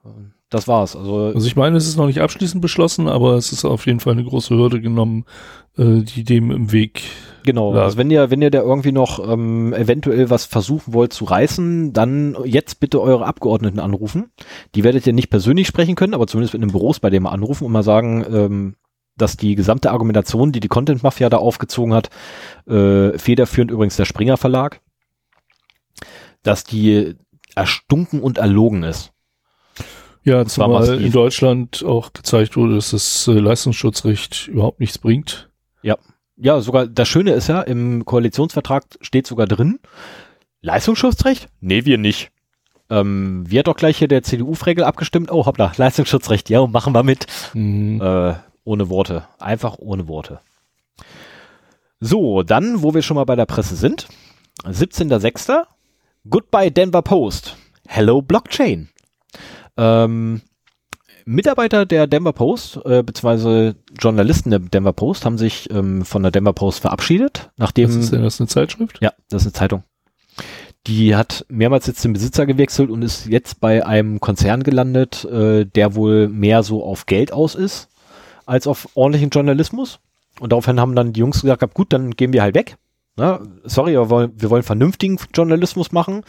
Das war's. Also, also ich meine, es ist noch nicht abschließend beschlossen, aber es ist auf jeden Fall eine große Hürde genommen, äh, die dem im Weg Genau, lag. Also wenn ihr, wenn ihr da irgendwie noch ähm, eventuell was versuchen wollt zu reißen, dann jetzt bitte eure Abgeordneten anrufen. Die werdet ihr nicht persönlich sprechen können, aber zumindest in den Büros bei dem mal anrufen und mal sagen, ähm, dass die gesamte Argumentation, die die Content-Mafia da aufgezogen hat, äh, federführend übrigens der Springer Verlag, dass die erstunken und erlogen ist. Ja, zumal in Deutschland auch gezeigt wurde, dass das äh, Leistungsschutzrecht überhaupt nichts bringt. Ja, ja, sogar das Schöne ist ja, im Koalitionsvertrag steht sogar drin, Leistungsschutzrecht? Nee, wir nicht. Ähm, wir hat doch gleich hier der C D U-Fregel abgestimmt, oh, hoppla, Leistungsschutzrecht, ja, machen wir mit. Mhm. Äh, ohne Worte, einfach ohne Worte. So, dann, wo wir schon mal bei der Presse sind, siebzehnter sechster Goodbye Denver Post, hello Blockchain. Ähm, Mitarbeiter der Denver Post, äh, beziehungsweise Journalisten der Denver Post, haben sich ähm, von der Denver Post verabschiedet. Nachdem, was ist denn das, eine Zeitschrift? Ja, das ist eine Zeitung. Die hat mehrmals jetzt den Besitzer gewechselt und ist jetzt bei einem Konzern gelandet, äh, der wohl mehr so auf Geld aus ist, als auf ordentlichen Journalismus. Und daraufhin haben dann die Jungs gesagt, gut, dann gehen wir halt weg. Na, sorry, wir wollen, wir wollen vernünftigen Journalismus machen.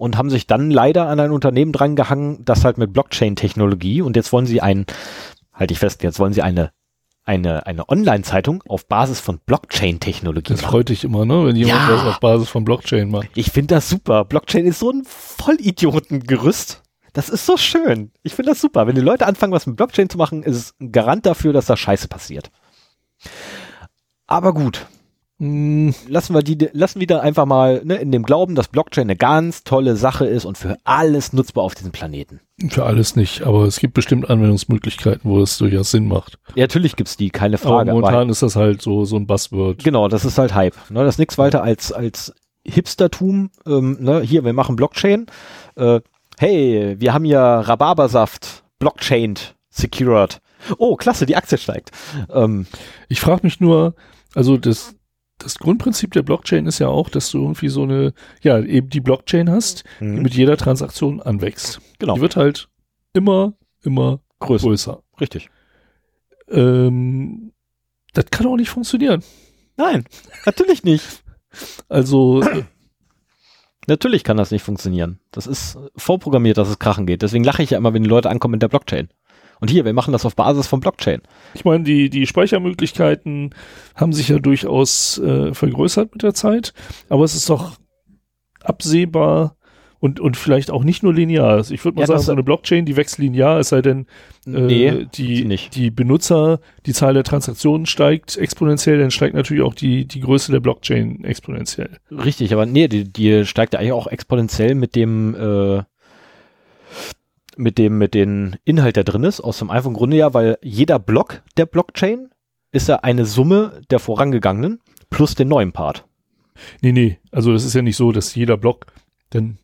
Und haben sich dann leider an ein Unternehmen drangehangen, das halt mit Blockchain-Technologie, und jetzt wollen sie ein, halte ich fest, jetzt wollen sie eine, eine, eine Online-Zeitung auf Basis von Blockchain-Technologie machen. Das freut dich immer, ne, wenn jemand ja. was auf Basis von Blockchain macht. Ich finde das super. Blockchain ist so ein Vollidiotengerüst. Das ist so schön. Ich finde das super. Wenn die Leute anfangen, was mit Blockchain zu machen, ist es ein Garant dafür, dass da Scheiße passiert. Aber gut. Lassen wir die, lassen wir da einfach mal, ne, in dem Glauben, dass Blockchain eine ganz tolle Sache ist und für alles nutzbar auf diesem Planeten. Für alles nicht, aber es gibt bestimmt Anwendungsmöglichkeiten, wo es durchaus Sinn macht. Ja, natürlich gibt's die, keine Frage. Aber momentan aber, ist das halt so, so ein Buzzword. Genau, das ist halt Hype. Ne, das ist nichts weiter als, als Hipstertum. Ähm, ne, hier, wir machen Blockchain. Äh, hey, wir haben hier Rhabarbersaft, Blockchained, secured. Oh, klasse, die Aktie steigt. Ähm, ich frage mich nur, also das, Das Grundprinzip der Blockchain ist ja auch, dass du irgendwie so eine, ja, eben die Blockchain hast, die mhm. mit jeder Transaktion anwächst. Genau. Die wird halt immer, immer größer. größer. Richtig. Ähm, das kann auch nicht funktionieren. Nein, natürlich nicht. Also äh, natürlich kann das nicht funktionieren. Das ist vorprogrammiert, dass es krachen geht. Deswegen lache ich ja immer, wenn die Leute ankommen mit der Blockchain. Und hier, wir machen das auf Basis von Blockchain. Ich meine, die, die Speichermöglichkeiten haben sich ja durchaus äh, vergrößert mit der Zeit, aber es ist doch absehbar und, und vielleicht auch nicht nur linear. Ich würde mal ja, sagen, so eine Blockchain, die wächst linear, es sei denn, äh, nee, die, nicht. die Benutzer, die Zahl der Transaktionen steigt exponentiell, dann steigt natürlich auch die, die Größe der Blockchain exponentiell. Richtig, aber nee, die, die steigt eigentlich auch exponentiell mit dem äh mit dem, mit den Inhalt, der drin ist, aus dem einfachen Grunde ja, weil jeder Block der Blockchain ist ja eine Summe der vorangegangenen plus den neuen Part. Nee, nee, also das ist ja nicht so, dass jeder Block dann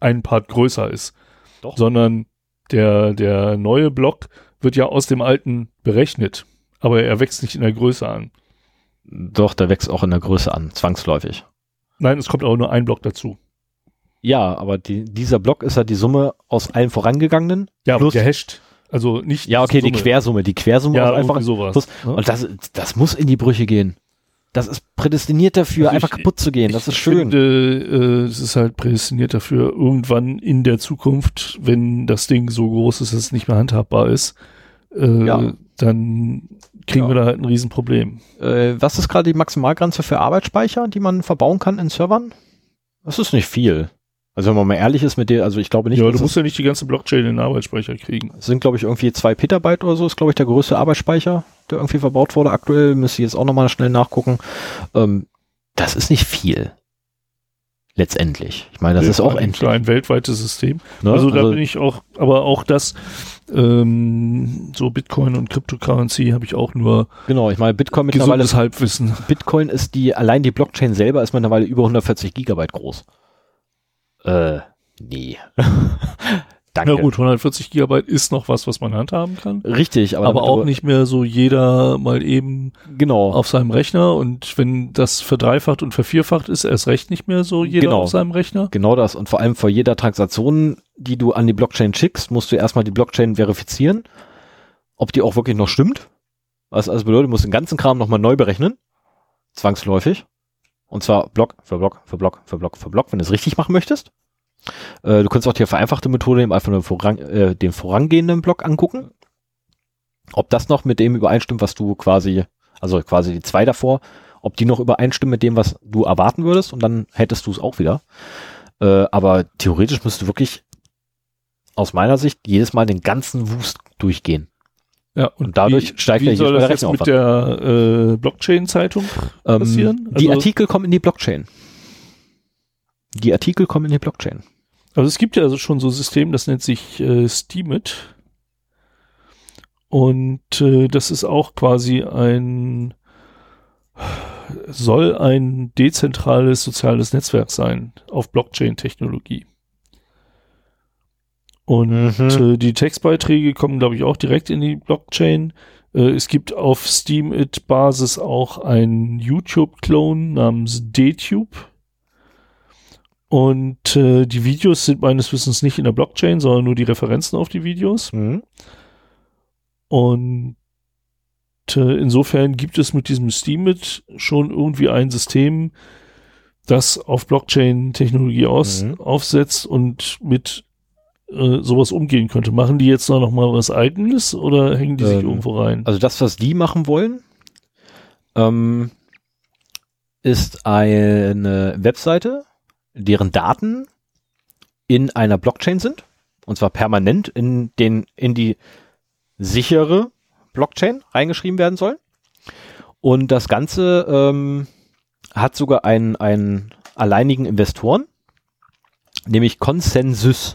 einen Part größer ist. Doch. Sondern der, der neue Block wird ja aus dem alten berechnet, aber er wächst nicht in der Größe an. Doch, der wächst auch in der Größe an, zwangsläufig. Nein, es kommt auch nur ein Block dazu. Ja, aber die, dieser Block ist ja halt die Summe aus allen vorangegangenen. Ja, plus gehasht. Also nicht. Ja, okay, die Summe. Quersumme. Die Quersumme ja, ist einfach sowas. Plus, ja. Und das, das muss in die Brüche gehen. Das ist prädestiniert dafür, also einfach ich, kaputt zu gehen. Das ist schön. Ich finde, äh, es ist halt prädestiniert dafür, irgendwann in der Zukunft, wenn das Ding so groß ist, dass es nicht mehr handhabbar ist, äh, ja. dann kriegen ja. wir da halt ein Riesenproblem. Äh, was ist gerade die Maximalgrenze für Arbeitsspeicher, die man verbauen kann in Servern? Das ist nicht viel. Also wenn man mal ehrlich ist mit dir, also ich glaube nicht... Ja, du musst ja nicht die ganze Blockchain in den Arbeitsspeicher kriegen. Es sind, glaube ich, irgendwie zwei Petabyte oder so, ist, glaube ich, der größte Arbeitsspeicher, der irgendwie verbaut wurde aktuell. Müsste ich jetzt auch nochmal schnell nachgucken. Ähm, das ist nicht viel. Letztendlich. Ich meine, das ja, ist auch ein, endlich. Ein weltweites System. Ne? Also, also da bin ich auch, aber auch das, ähm, so Bitcoin und Cryptocurrency habe ich auch nur... Genau, ich meine, Bitcoin mittlerweile... Gesundes Halbwissen. Bitcoin ist die, allein die Blockchain selber ist mittlerweile über hundertvierzig Gigabyte groß. Äh, nee. Danke. Na gut, hundertvierzig Gigabyte ist noch was, was man handhaben kann. Richtig, aber, aber auch nicht mehr so jeder mal eben genau. auf seinem Rechner, und wenn das verdreifacht und vervierfacht ist, erst recht nicht mehr so jeder genau. auf seinem Rechner. Genau das, und vor allem vor jeder Transaktion, die du an die Blockchain schickst, musst du erstmal die Blockchain verifizieren, ob die auch wirklich noch stimmt. Was also bedeutet, du musst den ganzen Kram nochmal neu berechnen, zwangsläufig. Und zwar Block für Block für Block für Block für Block, wenn du es richtig machen möchtest. Äh, du kannst auch die vereinfachte Methode nehmen, einfach nur den, Vorang, äh, den vorangehenden Block angucken. Ob das noch mit dem übereinstimmt, was du quasi, also quasi die zwei davor, ob die noch übereinstimmen mit dem, was du erwarten würdest, und dann hättest du es auch wieder. Äh, aber theoretisch müsstest du wirklich aus meiner Sicht jedes Mal den ganzen Wust durchgehen. Ja, und, und dadurch wie, steigt wie ja hier der Rechenaufwand. Wie soll das jetzt mit der äh, Blockchain-Zeitung passieren? Ähm, also die Artikel kommen in die Blockchain. Die Artikel kommen in die Blockchain. Also es gibt ja also schon so ein System, das nennt sich äh, Steemit. Und äh, das ist auch quasi ein, soll ein dezentrales soziales Netzwerk sein auf Blockchain-Technologie. Und mhm. äh, die Textbeiträge kommen, glaube ich, auch direkt in die Blockchain. Äh, es gibt auf Steemit-Basis auch einen YouTube-Clone namens DTube. Und äh, die Videos sind meines Wissens nicht in der Blockchain, sondern nur die Referenzen auf die Videos. Mhm. Und äh, insofern gibt es mit diesem Steemit schon irgendwie ein System, das auf Blockchain-Technologie aus- mhm. aufsetzt und mit sowas umgehen könnte. Machen die jetzt noch mal was Eigenes oder hängen die ähm, sich irgendwo rein? Also das, was die machen wollen, ähm, ist eine Webseite, deren Daten in einer Blockchain sind, und zwar permanent in, den, in die sichere Blockchain reingeschrieben werden sollen. Und das Ganze ähm, hat sogar einen, einen alleinigen Investoren, nämlich Consensus.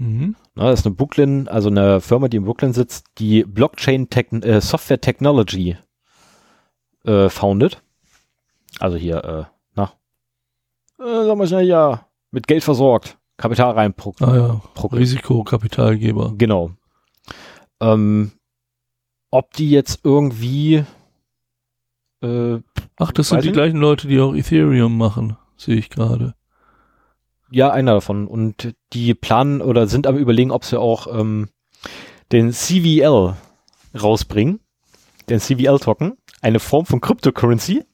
Mhm. Na, das ist eine Brooklyn, also eine Firma, die in Brooklyn sitzt, die Blockchain Techn- äh, Software Technology äh, founded. Also hier, äh, na, äh, sag mal schnell, ja, mit Geld versorgt, Kapital reinpro- ah, ja. pro- Risikokapitalgeber. Genau. Ähm, ob die jetzt irgendwie äh, Ach, das sind die nicht? gleichen Leute, die auch Ethereum machen, sehe ich gerade. Ja, einer davon. Und die planen oder sind am Überlegen, ob sie auch ähm, den C V L rausbringen, den C V L-Token, eine Form von Cryptocurrency,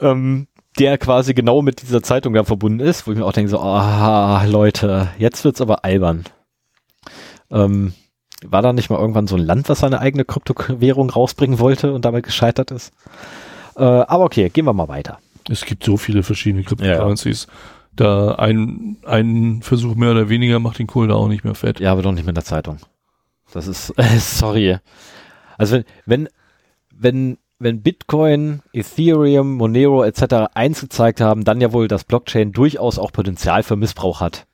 ähm, der quasi genau mit dieser Zeitung da verbunden ist, wo ich mir auch denke, so, ah, Leute, jetzt wird's aber albern. Ähm, war da nicht mal irgendwann so ein Land, was seine eigene Kryptowährung rausbringen wollte und damit gescheitert ist? Äh, aber okay, gehen wir mal weiter. Es gibt so viele verschiedene Cryptocurrencies. Ja. Da ein, ein Versuch mehr oder weniger macht den Kohl da auch nicht mehr fett. Ja, aber doch nicht mit der Zeitung. Das ist, äh, sorry. Also wenn, wenn, wenn, wenn Bitcoin, Ethereum, Monero et cetera eins gezeigt haben, dann ja wohl, dass Blockchain durchaus auch Potenzial für Missbrauch hat.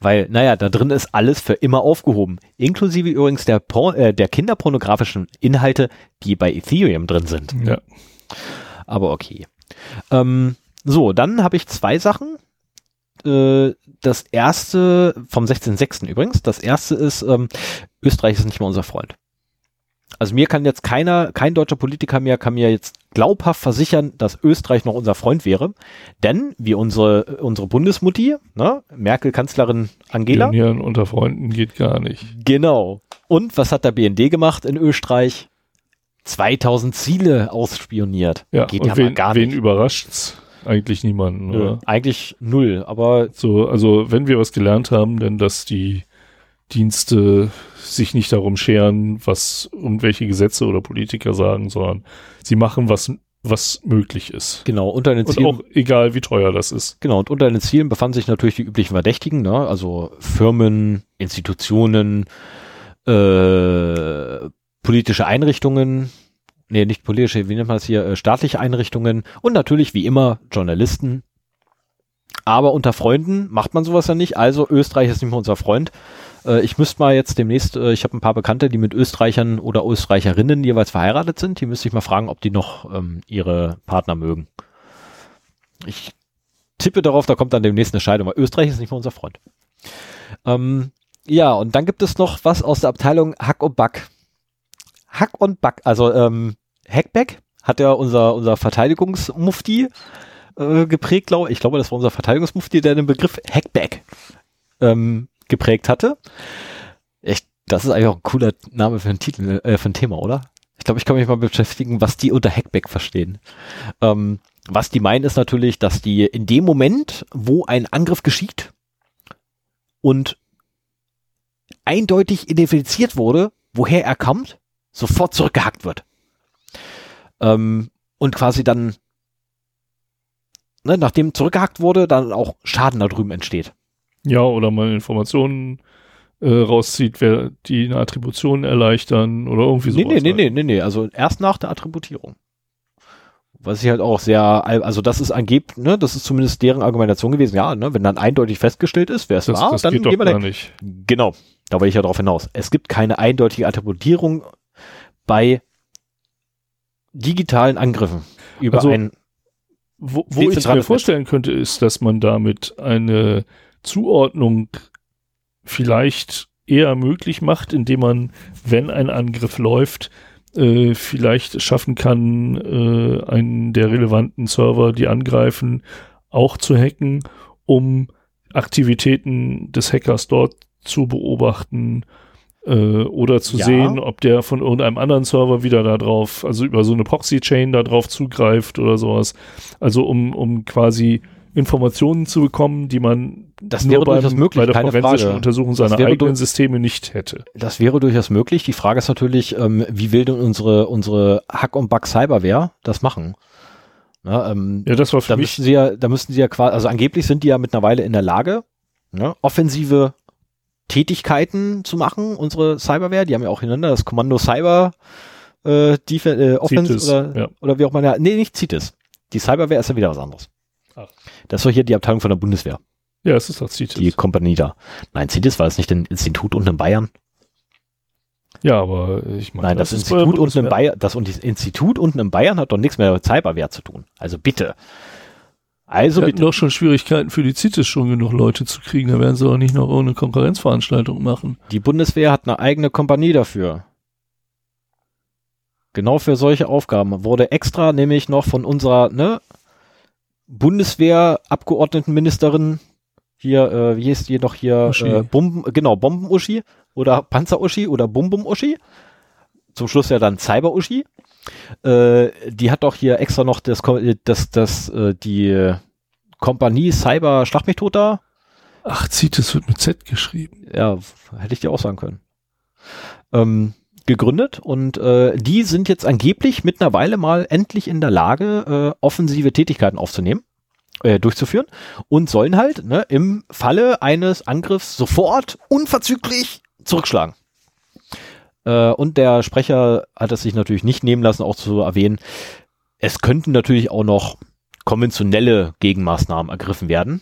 Weil, naja, da drin ist alles für immer aufgehoben. Inklusive übrigens der, Por- äh, der kinderpornografischen Inhalte, die bei Ethereum drin sind. Ja. Aber okay. Ähm, so, dann habe ich zwei Sachen. Äh, das erste, vom sechzehnten sechsten übrigens, das erste ist, ähm, Österreich ist nicht mehr unser Freund. Also mir kann jetzt keiner, kein deutscher Politiker mehr, kann mir jetzt glaubhaft versichern, dass Österreich noch unser Freund wäre. Denn wie unsere, unsere Bundesmutti, ne, Merkel-Kanzlerin Angela. Genieren unter Freunden geht gar nicht. Genau. Und was hat der B N D gemacht in Österreich? zweitausend Ziele ausspioniert. Ja, geht ja wen, mal gar nicht. Wen überrascht's? Eigentlich niemanden, oder? Nö, eigentlich null, aber... So, also wenn wir was gelernt haben, dann dass die Dienste sich nicht darum scheren, was irgendwelche Gesetze oder Politiker sagen, sondern sie machen, was, was möglich ist. Genau, unter den Zielen... Und auch egal, wie teuer das ist. Genau, und unter den Zielen befanden sich natürlich die üblichen Verdächtigen, ne? Also Firmen, Institutionen, äh, politische Einrichtungen, nee, nicht politische, wie nennt man es hier, äh, staatliche Einrichtungen und natürlich, wie immer, Journalisten. Aber unter Freunden macht man sowas ja nicht, also Österreich ist nicht mehr unser Freund. Ich müsste mal jetzt demnächst, ich habe ein paar Bekannte, die mit Österreichern oder Österreicherinnen jeweils verheiratet sind, die müsste ich mal fragen, ob die noch ähm, ihre Partner mögen. Ich tippe darauf, da kommt dann demnächst eine Scheidung, weil Österreich ist nicht mehr unser Freund. Ähm, ja, und dann gibt es noch was aus der Abteilung Hack und Back. Hack und Back, also ähm, Hackback hat ja unser, unser Verteidigungsmufti äh, geprägt, glaube ich. Ich glaube, das war unser Verteidigungsmufti, der den Begriff Hackback ähm, geprägt hatte. Echt, das ist eigentlich auch ein cooler Name für einen Titel, äh, für ein Thema, oder? Ich glaube, ich kann mich mal beschäftigen, was die unter Hackback verstehen. Ähm, was die meinen, ist natürlich, dass die in dem Moment, wo ein Angriff geschieht und eindeutig identifiziert wurde, woher er kommt, sofort zurückgehackt wird. Ähm, und quasi dann, ne, nachdem zurückgehackt wurde, dann auch Schaden da drüben entsteht. Ja, oder mal Informationen äh, rauszieht, wer die eine Attribution erleichtern oder irgendwie sowas. Nee, nee, nee, nee, nee, also erst nach der Attributierung. Was ich halt auch sehr, also das ist angeblich, ne, das ist zumindest deren Argumentation gewesen, ja, ne, wenn dann eindeutig festgestellt ist, wer es war, das dann geht gehen doch wir gar nicht. Genau, da will ich ja drauf hinaus. Es gibt keine eindeutige Attributierung bei digitalen Angriffen über also, ein wo, wo ich mir vorstellen könnte, ist, dass man damit eine Zuordnung vielleicht eher möglich macht, indem man, wenn ein Angriff läuft, äh, vielleicht schaffen kann, äh, einen der relevanten Server, die angreifen, auch zu hacken, um Aktivitäten des Hackers dort zu beobachten äh, oder zu ja. sehen, ob der von irgendeinem anderen Server wieder da drauf, also über so eine Proxy-Chain da drauf zugreift oder sowas. Also um, um quasi Informationen zu bekommen, die man das nur wäre beim, durchaus möglich, bei der keine forensischen Frage. Untersuchung seiner eigenen durch, Systeme nicht hätte. Das wäre durchaus möglich. Die Frage ist natürlich, ähm, wie will denn unsere, unsere Hack- und Back-Cyberware das machen? Na, ähm, ja, das war für da mich. Müssen sie ja, da müssen sie ja quasi, also angeblich sind die ja mittlerweile in der Lage, ne, offensive Tätigkeiten zu machen, unsere Cyberware. Die haben ja auch hintereinander das Kommando Cyber äh, Def- äh, Offense ZITiS, oder, ja. oder wie auch immer. Nee, nicht ZITiS. Die Cyberware ist ja wieder was anderes. Das war hier die Abteilung von der Bundeswehr. Ja, es ist doch ZITiS. Die Kompanie da. Nein, ZITiS war es nicht ein Institut unten in Bayern? Ja, aber ich meine... Nein, das, das, Institut unten in Bayern, das Institut unten in Bayern hat doch nichts mehr mit Cyberwehr zu tun. Also bitte. Also bitte. Wir hatten doch schon Schwierigkeiten für die ZITiS schon genug Leute zu kriegen. Da werden sie doch nicht noch irgendeine Konkurrenzveranstaltung machen. Die Bundeswehr hat eine eigene Kompanie dafür. Genau für solche Aufgaben. Wurde extra nämlich noch von unserer... ne Bundeswehr-Abgeordnetenministerin Hier, äh, wie heißt hier noch hier? Äh, Bomben, genau, Bomben-Uschi oder Panzer-Uschi oder Bum-Bum-Uschi. Zum Schluss ja dann Cyber-Uschi. Äh, die hat doch hier extra noch das, das, das, äh, die Kompanie Cyber Schlag mich tot da. Ach, ZITiS wird mit Z geschrieben. Ja, hätte ich dir auch sagen können. Ähm, gegründet und äh, die sind jetzt angeblich mittlerweile mal endlich in der Lage, äh, offensive Tätigkeiten aufzunehmen. durchzuführen und sollen halt ne, im Falle eines Angriffs sofort unverzüglich zurückschlagen. Äh, und der Sprecher hat es sich natürlich nicht nehmen lassen, auch zu erwähnen, es könnten natürlich auch noch konventionelle Gegenmaßnahmen ergriffen werden.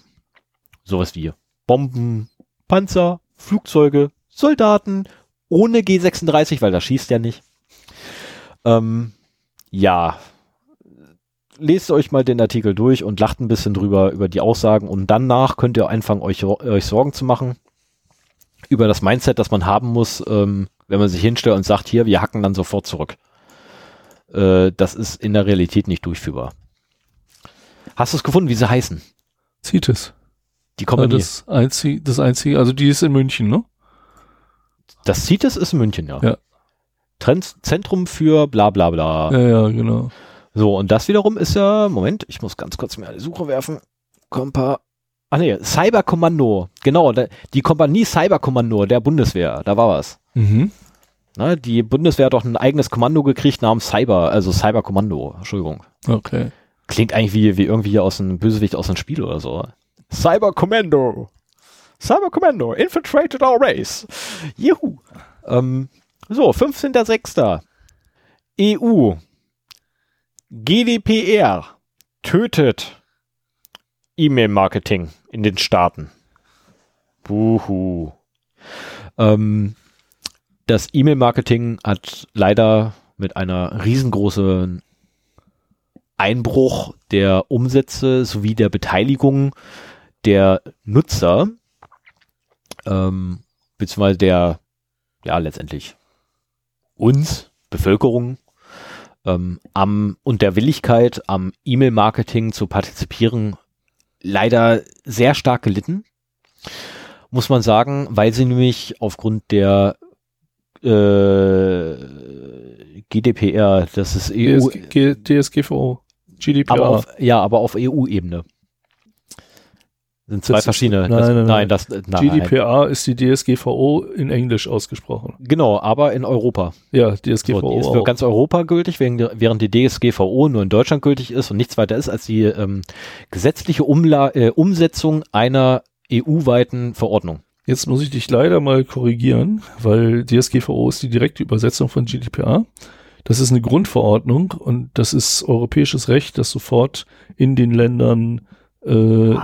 Sowas wie Bomben, Panzer, Flugzeuge, Soldaten, ohne G sechsunddreißig, weil das schießt ja nicht. Ähm, ja, lest euch mal den Artikel durch und lacht ein bisschen drüber, über die Aussagen und danach könnt ihr anfangen, euch, euch Sorgen zu machen über das Mindset, das man haben muss, ähm, wenn man sich hinstellt und sagt, hier, wir hacken dann sofort zurück. Äh, das ist in der Realität nicht durchführbar. Hast du es gefunden, wie sie heißen? ZITiS. Die kommen ja, das, einzig, das einzige, also die ist in München, ne? Das ZITiS ist in München, ja. ja. Trends, Zentrum für bla bla bla. Ja, ja, genau. So, und das wiederum ist ja, Moment, ich muss ganz kurz mir eine Suche werfen. Kompa, ach nee, Cyberkommando. Genau, die Kompanie Cyberkommando der Bundeswehr, da war was. Mhm. Na, die Bundeswehr hat doch ein eigenes Kommando gekriegt namens Cyber, also Cyberkommando, Entschuldigung. Okay. Klingt eigentlich wie, wie irgendwie aus einem Bösewicht aus einem Spiel oder so. Cyberkommando. Cyberkommando, infiltrated our race. Juhu. Ähm, so, fünfzehnter sechster E U. G D P R tötet E-Mail-Marketing in den Staaten. Buhu. Ähm, das E-Mail-Marketing hat leider mit einer riesengroßen Einbruch der Umsätze sowie der Beteiligung der Nutzer ähm, beziehungsweise der, ja letztendlich uns, Bevölkerung, am und der Willigkeit, am E-Mail-Marketing zu partizipieren, leider sehr stark gelitten, muss man sagen, weil sie nämlich aufgrund der äh, G D P R, das ist E U... D S G V O, G D P R. Aber auf, ja, aber auf E U-Ebene. Sind zwei das verschiedene. Ist, nein, das, nein, nein, nein, das, nein. G D P R ist die D S G V O in Englisch ausgesprochen. Genau, aber in Europa. Ja, D S G V O so, die ist für auch. Ganz Europa gültig, während die D S G V O nur in Deutschland gültig ist und nichts weiter ist als die ähm, gesetzliche Umla- äh, Umsetzung einer E U-weiten Verordnung. Jetzt muss ich dich leider mal korrigieren, weil D S G V O ist die direkte Übersetzung von G D P R. Das ist eine Grundverordnung und das ist europäisches Recht, das sofort in den Ländern Äh,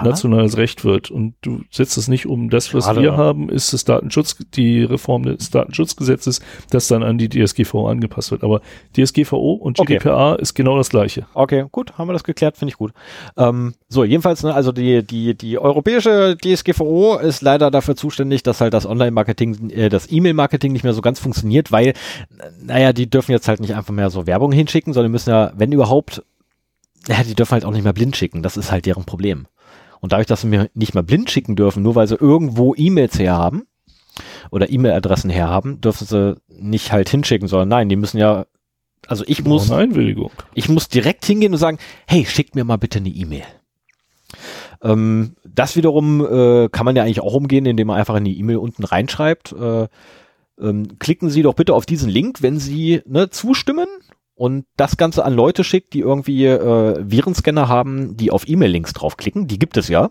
nationales Recht wird und du setzt es nicht um. Das, was Schade, wir ja. haben, ist das Datenschutz, die Reform des Datenschutzgesetzes, das dann an die D S G V O angepasst wird. Aber D S G V O und G D P R okay. ist genau das Gleiche. Okay, gut, haben wir das geklärt, finde ich gut. Ähm, so, jedenfalls, ne, also die, die, die europäische D S G V O ist leider dafür zuständig, dass halt das Online-Marketing, äh, das E-Mail-Marketing nicht mehr so ganz funktioniert, weil, naja, die dürfen jetzt halt nicht einfach mehr so Werbung hinschicken, sondern müssen ja, wenn überhaupt, ja, die dürfen halt auch nicht mehr blind schicken. Das ist halt deren Problem. Und dadurch, dass sie mir nicht mehr blind schicken dürfen, nur weil sie irgendwo E-Mails herhaben oder E-Mail-Adressen herhaben, dürfen sie nicht halt hinschicken, sondern nein, die müssen ja, also ich muss, eine Einwilligung. Ich muss direkt hingehen und sagen, hey, schickt mir mal bitte eine E-Mail. Ähm, das wiederum äh, kann man ja eigentlich auch umgehen, indem man einfach in die E-Mail unten reinschreibt, äh, ähm, klicken Sie doch bitte auf diesen Link, wenn Sie ne, zustimmen. Und das Ganze an Leute schickt, die irgendwie äh, Virenscanner haben, die auf E-Mail-Links draufklicken. Die gibt es ja.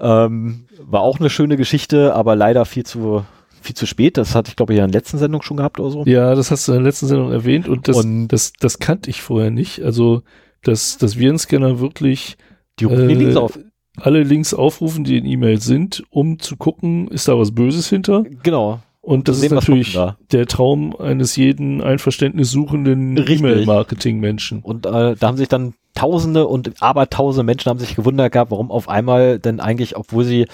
Ähm, war auch eine schöne Geschichte, aber leider viel zu viel zu spät. Das hatte ich, glaube ich, ja in der letzten Sendung schon gehabt oder so. Ja, das hast du in der letzten Sendung erwähnt und das, und das, das kannte ich vorher nicht. Also, dass, dass Virenscanner wirklich die rufen die äh, Links auf. Alle Links aufrufen, die in E-Mail sind, um zu gucken, ist da was Böses hinter? Genau. Und das sehen, ist natürlich da. Der Traum eines jeden einverständnissuchenden E-Mail-Marketing-Menschen. Und äh, da haben sich dann Tausende und Abertausende Menschen haben sich gewundert gehabt, warum auf einmal denn eigentlich, obwohl sie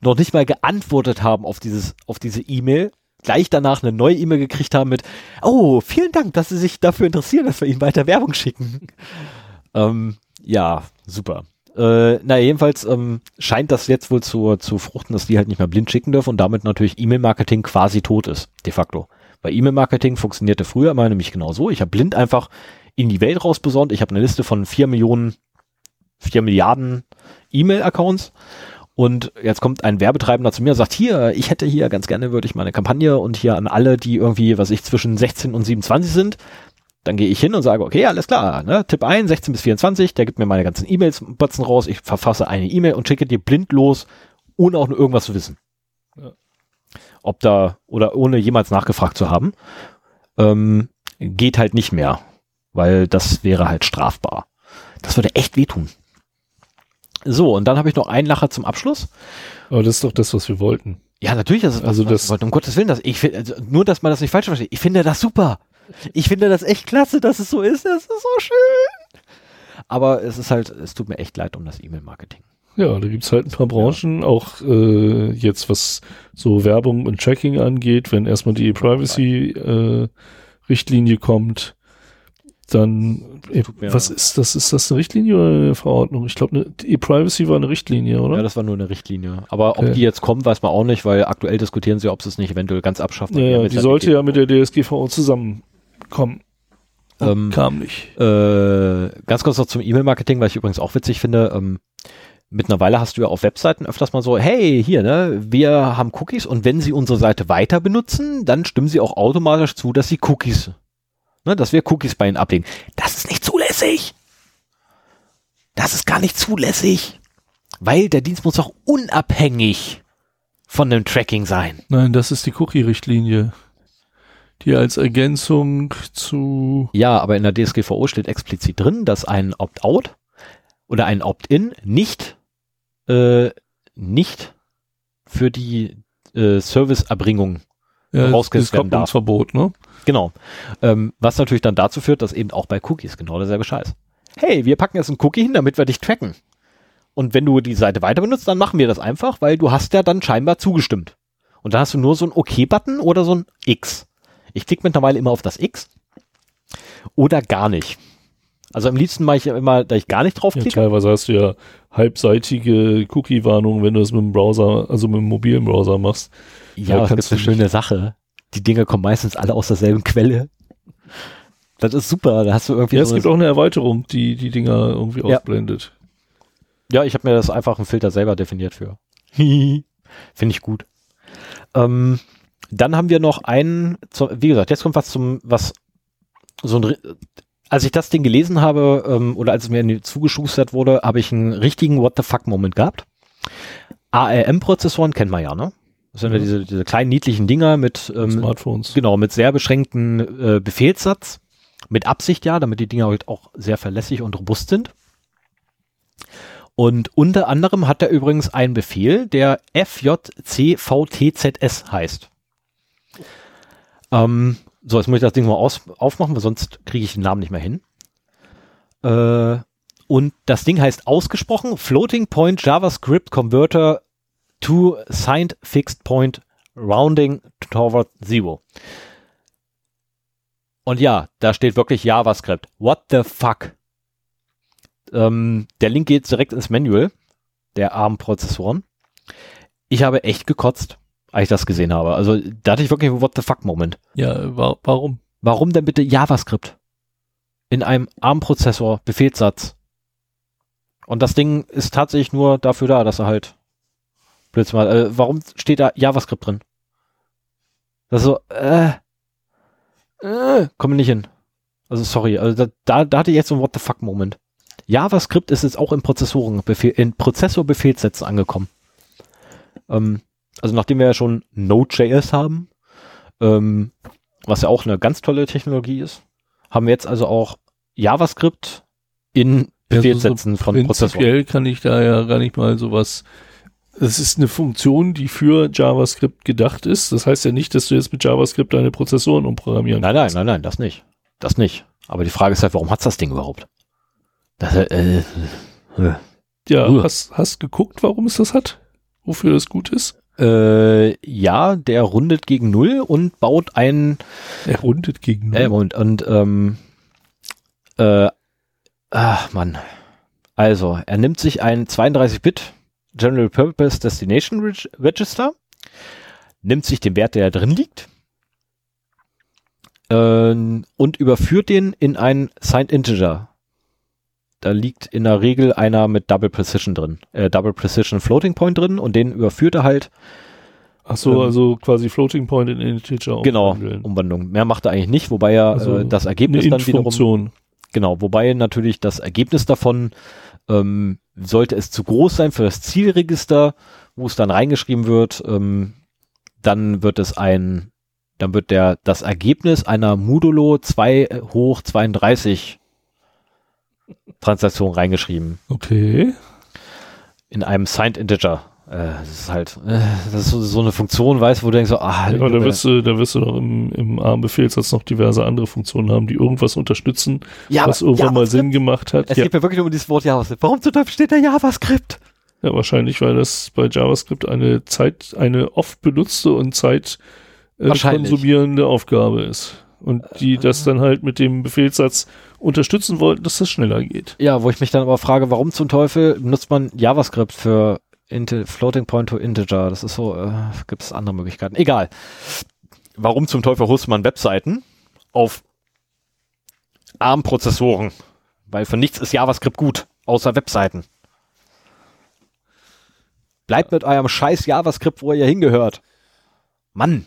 noch nicht mal geantwortet haben auf dieses, auf diese E-Mail, gleich danach eine neue E-Mail gekriegt haben mit, oh, vielen Dank, dass Sie sich dafür interessieren, dass wir Ihnen weiter Werbung schicken. ähm, ja, super. Äh, na, jedenfalls ähm, scheint das jetzt wohl zu, zu fruchten, dass die halt nicht mehr blind schicken dürfen und damit natürlich E-Mail-Marketing quasi tot ist, de facto. Weil E-Mail-Marketing funktionierte früher immer nämlich genau so. Ich habe blind einfach in die Welt rausbesonnt. Ich habe eine Liste von vier Millionen, vier Milliarden E-Mail-Accounts. Und jetzt kommt ein Werbetreibender zu mir und sagt, hier, ich hätte hier ganz gerne, würde ich meine Kampagne und hier an alle, die irgendwie, was ich, zwischen sechzehn und siebenundzwanzig sind. Dann gehe ich hin und sage, okay, alles klar, ne? Tipp ein, sechzehn bis vierundzwanzig, der gibt mir meine ganzen E-Mails-Botzen raus, ich verfasse eine E-Mail und schicke dir blind los, ohne auch nur irgendwas zu wissen. Ja. Ob da, oder ohne jemals nachgefragt zu haben, ähm, geht halt nicht mehr, weil das wäre halt strafbar. Das würde echt wehtun. So, und dann habe ich noch einen Lacher zum Abschluss. Aber das ist doch das, was wir wollten. Ja, natürlich, das ist also das, was wir wollten. Um Gottes Willen, das, ich find, also nur, dass man das nicht falsch versteht. Ich finde das super. Ich finde das echt klasse, dass es so ist. Das ist so schön. Aber es ist halt, es tut mir echt leid um das E-Mail-Marketing. Ja, da gibt es halt ein paar Branchen, ja. Auch äh, jetzt, was so Werbung und Tracking angeht, wenn erstmal die Privacy-Richtlinie äh, kommt, dann, äh, was ist das? Ist das eine Richtlinie oder eine Verordnung? Ich glaube, E-Privacy war eine Richtlinie, oder? Ja, das war nur eine Richtlinie. Aber okay. Ob die jetzt kommt, weiß man auch nicht, weil aktuell diskutieren sie, ob sie es nicht eventuell ganz abschaffen. Ja, die sollte ja mit der D S G V O zusammen kommen. Ähm, kam nicht. Äh, ganz kurz noch zum E-Mail-Marketing, weil ich übrigens auch witzig finde. Ähm, mittlerweile hast du ja auf Webseiten öfters mal so, hey, hier, ne, wir haben Cookies und wenn sie unsere Seite weiter benutzen, dann stimmen sie auch automatisch zu, dass sie Cookies, ne, dass wir Cookies bei ihnen ablegen. Das ist nicht zulässig. Das ist gar nicht zulässig. Weil der Dienst muss auch unabhängig von dem Tracking sein. Nein, das ist die Cookie-Richtlinie. Die als Ergänzung zu... Ja, aber in der D S G V O steht explizit drin, dass ein Opt-out oder ein Opt-in nicht, äh, nicht für die äh, Serviceerbringung ja, rausgesetzt werden darf. Das Verbot, ne? Genau. Ähm, was natürlich dann dazu führt, dass eben auch bei Cookies genau derselbe Scheiß. Hey, wir packen jetzt einen Cookie hin, damit wir dich tracken. Und wenn du die Seite weiter benutzt, dann machen wir das einfach, weil du hast ja dann scheinbar zugestimmt. Und da hast du nur so einen OK-Button oder so ein X. Ich klicke mittlerweile immer auf das X oder gar nicht. Also am liebsten mache ich immer, da ich gar nicht drauf klicke. Ja, teilweise hast du ja halbseitige Cookie-Warnungen, wenn du das mit dem Browser, also mit dem mobilen Browser machst. Ja, das ist eine schöne Sache. Die Dinger kommen meistens alle aus derselben Quelle. Das ist super. Da hast du irgendwie. Ja, so es gibt auch eine Erweiterung, die die Dinger irgendwie ja. ausblendet. Ja, ich habe mir das einfach einen Filter selber definiert für. Finde ich gut. Ähm. Dann haben wir noch einen, wie gesagt, jetzt kommt was zum, was so ein, als ich das Ding gelesen habe ähm, oder als es mir in die zugeschustert wurde, habe ich einen richtigen What the fuck Moment gehabt. A R M-Prozessoren kennt man ja, ne? Das sind ja diese, diese kleinen niedlichen Dinger mit ähm, Smartphones. Genau, mit sehr beschränkten äh, Befehlssatz, mit Absicht ja, damit die Dinger halt auch sehr verlässlich und robust sind. Und unter anderem hat er übrigens einen Befehl, der F J C V T Z S heißt. Ähm, so, jetzt muss ich das Ding mal aus, aufmachen, weil sonst kriege ich den Namen nicht mehr hin. Äh, und das Ding heißt ausgesprochen Floating Point JavaScript Converter to Signed Fixed Point Rounding Toward Zero. Und ja, da steht wirklich JavaScript. What the fuck? Ähm, der Link geht direkt ins Manual der A R M-Prozessoren. Ich habe echt gekotzt, als ich das gesehen habe. Also da hatte ich wirklich einen What-the-fuck-Moment. Ja, wa- warum? Warum denn bitte JavaScript? In einem A R M-Prozessor, Befehlssatz. Und das Ding ist tatsächlich nur dafür da, dass er halt Blödsinn macht. Äh, warum steht da JavaScript drin? Das ist so, äh, äh, komm nicht hin. Also sorry, also da, da, da hatte ich jetzt so einen What-the-fuck-Moment. JavaScript ist jetzt auch in Prozessoren, in Prozessorbefehlssätzen angekommen. Ähm, Also nachdem wir ja schon Node.js haben, ähm, was ja auch eine ganz tolle Technologie ist, haben wir jetzt also auch JavaScript in Befehlssätzen ja, so, so von Prozessoren. Prinzipiell kann ich da ja gar nicht mal sowas. Das ist eine Funktion, die für JavaScript gedacht ist. Das heißt ja nicht, dass du jetzt mit JavaScript deine Prozessoren umprogrammieren nein, kannst. Nein, nein, nein, das nicht. Das nicht. Aber die Frage ist halt, warum hat's das Ding überhaupt? Das, äh, äh, äh. Ja, uh. hast, hast geguckt, warum es das hat? Wofür das gut ist? Äh, ja, der rundet gegen Null und baut einen. Er rundet gegen Null. Äh, und, und ähm, äh, ach Mann. Also, er nimmt sich ein zweiunddreißig Bit General Purpose Destination Register, nimmt sich den Wert, der da drin liegt, äh, und überführt den in einen Signed Integer. Da liegt in der Regel einer mit Double Precision drin, äh, Double Precision Floating Point drin, und den überführt er halt. Ach so, ähm, also quasi Floating Point in Integer. Genau, Umwandlung. Mehr macht er eigentlich nicht, wobei ja also äh, das Ergebnis dann wiederum. Genau, wobei natürlich das Ergebnis davon, ähm, sollte es zu groß sein für das Zielregister, wo es dann reingeschrieben wird, ähm, dann wird es ein, dann wird der, das Ergebnis einer Modulo zwei hoch zweiunddreißig Transaktion reingeschrieben. Okay. In einem Signed Integer. Äh, das ist halt, äh, das ist so, so eine Funktion, weißt, wo du denkst, so, ah, ja, da wirst du, da wirst du noch im, im ARM-Befehlssatz noch diverse andere Funktionen haben, die irgendwas unterstützen, ja, was aber, irgendwann ja, mal Sinn gemacht hat. Es ja. geht mir wirklich nur um dieses Wort JavaScript. Warum zum Teufel steht da JavaScript? Ja, wahrscheinlich, weil das bei JavaScript eine Zeit, eine oft benutzte und zeit äh, konsumierende Aufgabe ist. Und die das dann halt mit dem Befehlssatz unterstützen wollten, dass das schneller geht. Ja, wo ich mich dann aber frage, warum zum Teufel nutzt man JavaScript für Inti- Floating Point to Integer? Das ist so, äh, gibt es andere Möglichkeiten. Egal. Warum zum Teufel hostet man Webseiten auf ARM-Prozessoren? Weil für nichts ist JavaScript gut, außer Webseiten. Bleibt mit eurem scheiß JavaScript, wo ihr hingehört. Mann!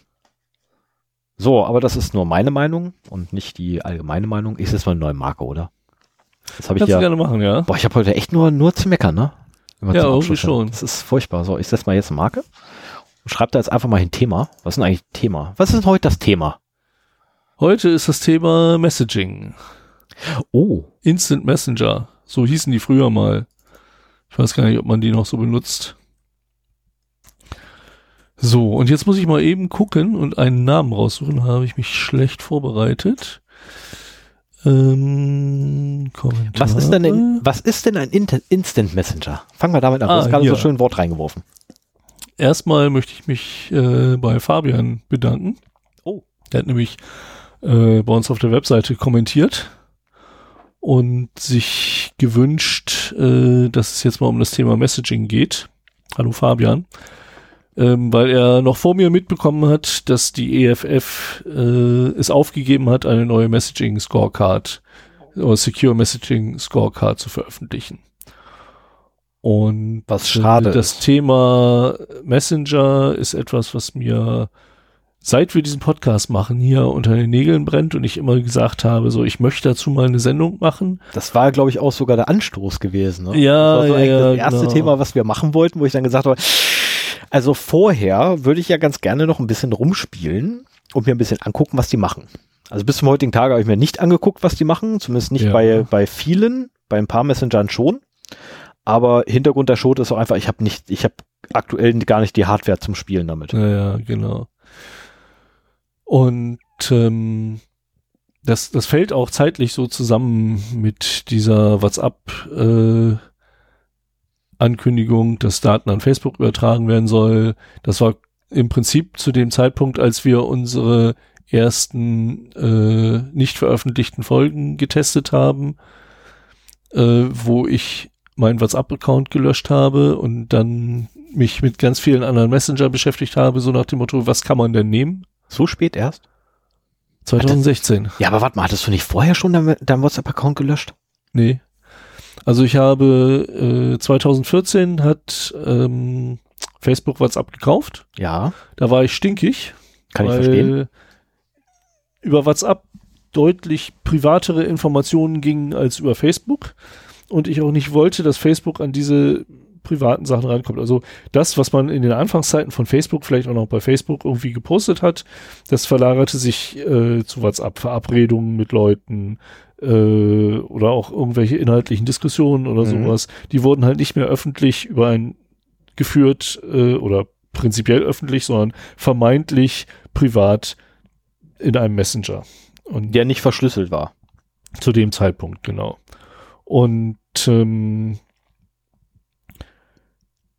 So, aber das ist nur meine Meinung und nicht die allgemeine Meinung. Ich setze mal eine neue Marke, oder? Das hab ich ja, gerne machen, ja. Boah, ich habe heute echt nur, nur zu meckern, ne? Ja, irgendwie schon. Das ist furchtbar. So, ich setze mal jetzt eine Marke und schreibe da jetzt einfach mal hin Thema. Was ist denn eigentlich Thema? Was ist denn heute das Thema? Heute ist das Thema Messaging. Oh. Instant Messenger. So hießen die früher mal. Ich weiß gar nicht, ob man die noch so benutzt. So, und jetzt muss ich mal eben gucken und einen Namen raussuchen. Da habe ich mich schlecht vorbereitet. Ähm, was, ist denn ein, was ist denn ein Instant Messenger? Fangen wir damit an. Ah, du hast gerade ja. so schön ein Wort reingeworfen. Erstmal möchte ich mich äh, bei Fabian bedanken. Oh. Der hat nämlich äh, bei uns auf der Webseite kommentiert und sich gewünscht, äh, dass es jetzt mal um das Thema Messaging geht. Hallo Fabian. Ähm, weil er noch vor mir mitbekommen hat, dass die E F F äh, es aufgegeben hat, eine neue Messaging Scorecard oder Secure Messaging Scorecard zu veröffentlichen. Und was schade. Äh, das ist. Thema Messenger ist etwas, was mir, seit wir diesen Podcast machen, hier unter den Nägeln brennt und ich immer gesagt habe, so, ich möchte dazu mal eine Sendung machen. Das war, glaube ich, auch sogar der Anstoß gewesen. Ne? Ja, das war so ja, das erste genau. Thema, was wir machen wollten, wo ich dann gesagt habe, also vorher würde ich ja ganz gerne noch ein bisschen rumspielen und mir ein bisschen angucken, was die machen. Also bis zum heutigen Tage habe ich mir nicht angeguckt, was die machen, zumindest nicht ja. bei, bei vielen, bei ein paar Messengern schon. Aber Hintergrund der Schuld ist auch einfach, ich habe nicht, ich habe aktuell gar nicht die Hardware zum Spielen damit. Ja, ja genau. Und ähm, das, das fällt auch zeitlich so zusammen mit dieser WhatsApp- äh, Ankündigung, dass Daten an Facebook übertragen werden soll. Das war im Prinzip zu dem Zeitpunkt, als wir unsere ersten äh, nicht veröffentlichten Folgen getestet haben, äh, wo ich meinen WhatsApp-Account gelöscht habe und dann mich mit ganz vielen anderen Messenger beschäftigt habe, so nach dem Motto, was kann man denn nehmen? So spät erst? zwanzig sechzehn. Hattest, ja, aber warte mal, hattest du nicht vorher schon deinen dein WhatsApp-Account gelöscht? Nee. Also ich habe äh, zwanzig vierzehn hat ähm, Facebook WhatsApp gekauft. Ja. Da war ich stinkig. Kann ich verstehen. Über WhatsApp deutlich privatere Informationen gingen als über Facebook. Und ich auch nicht wollte, dass Facebook an diese privaten Sachen rankommt. Also das, was man in den Anfangszeiten von Facebook, vielleicht auch noch bei Facebook irgendwie gepostet hat, das verlagerte sich äh, zu WhatsApp, Verabredungen mit Leuten, oder auch irgendwelche inhaltlichen Diskussionen oder mhm. sowas, die wurden halt nicht mehr öffentlich über ein geführt äh, oder prinzipiell öffentlich, sondern vermeintlich privat in einem Messenger. Und der nicht verschlüsselt war. Zu dem Zeitpunkt, genau. Und ähm,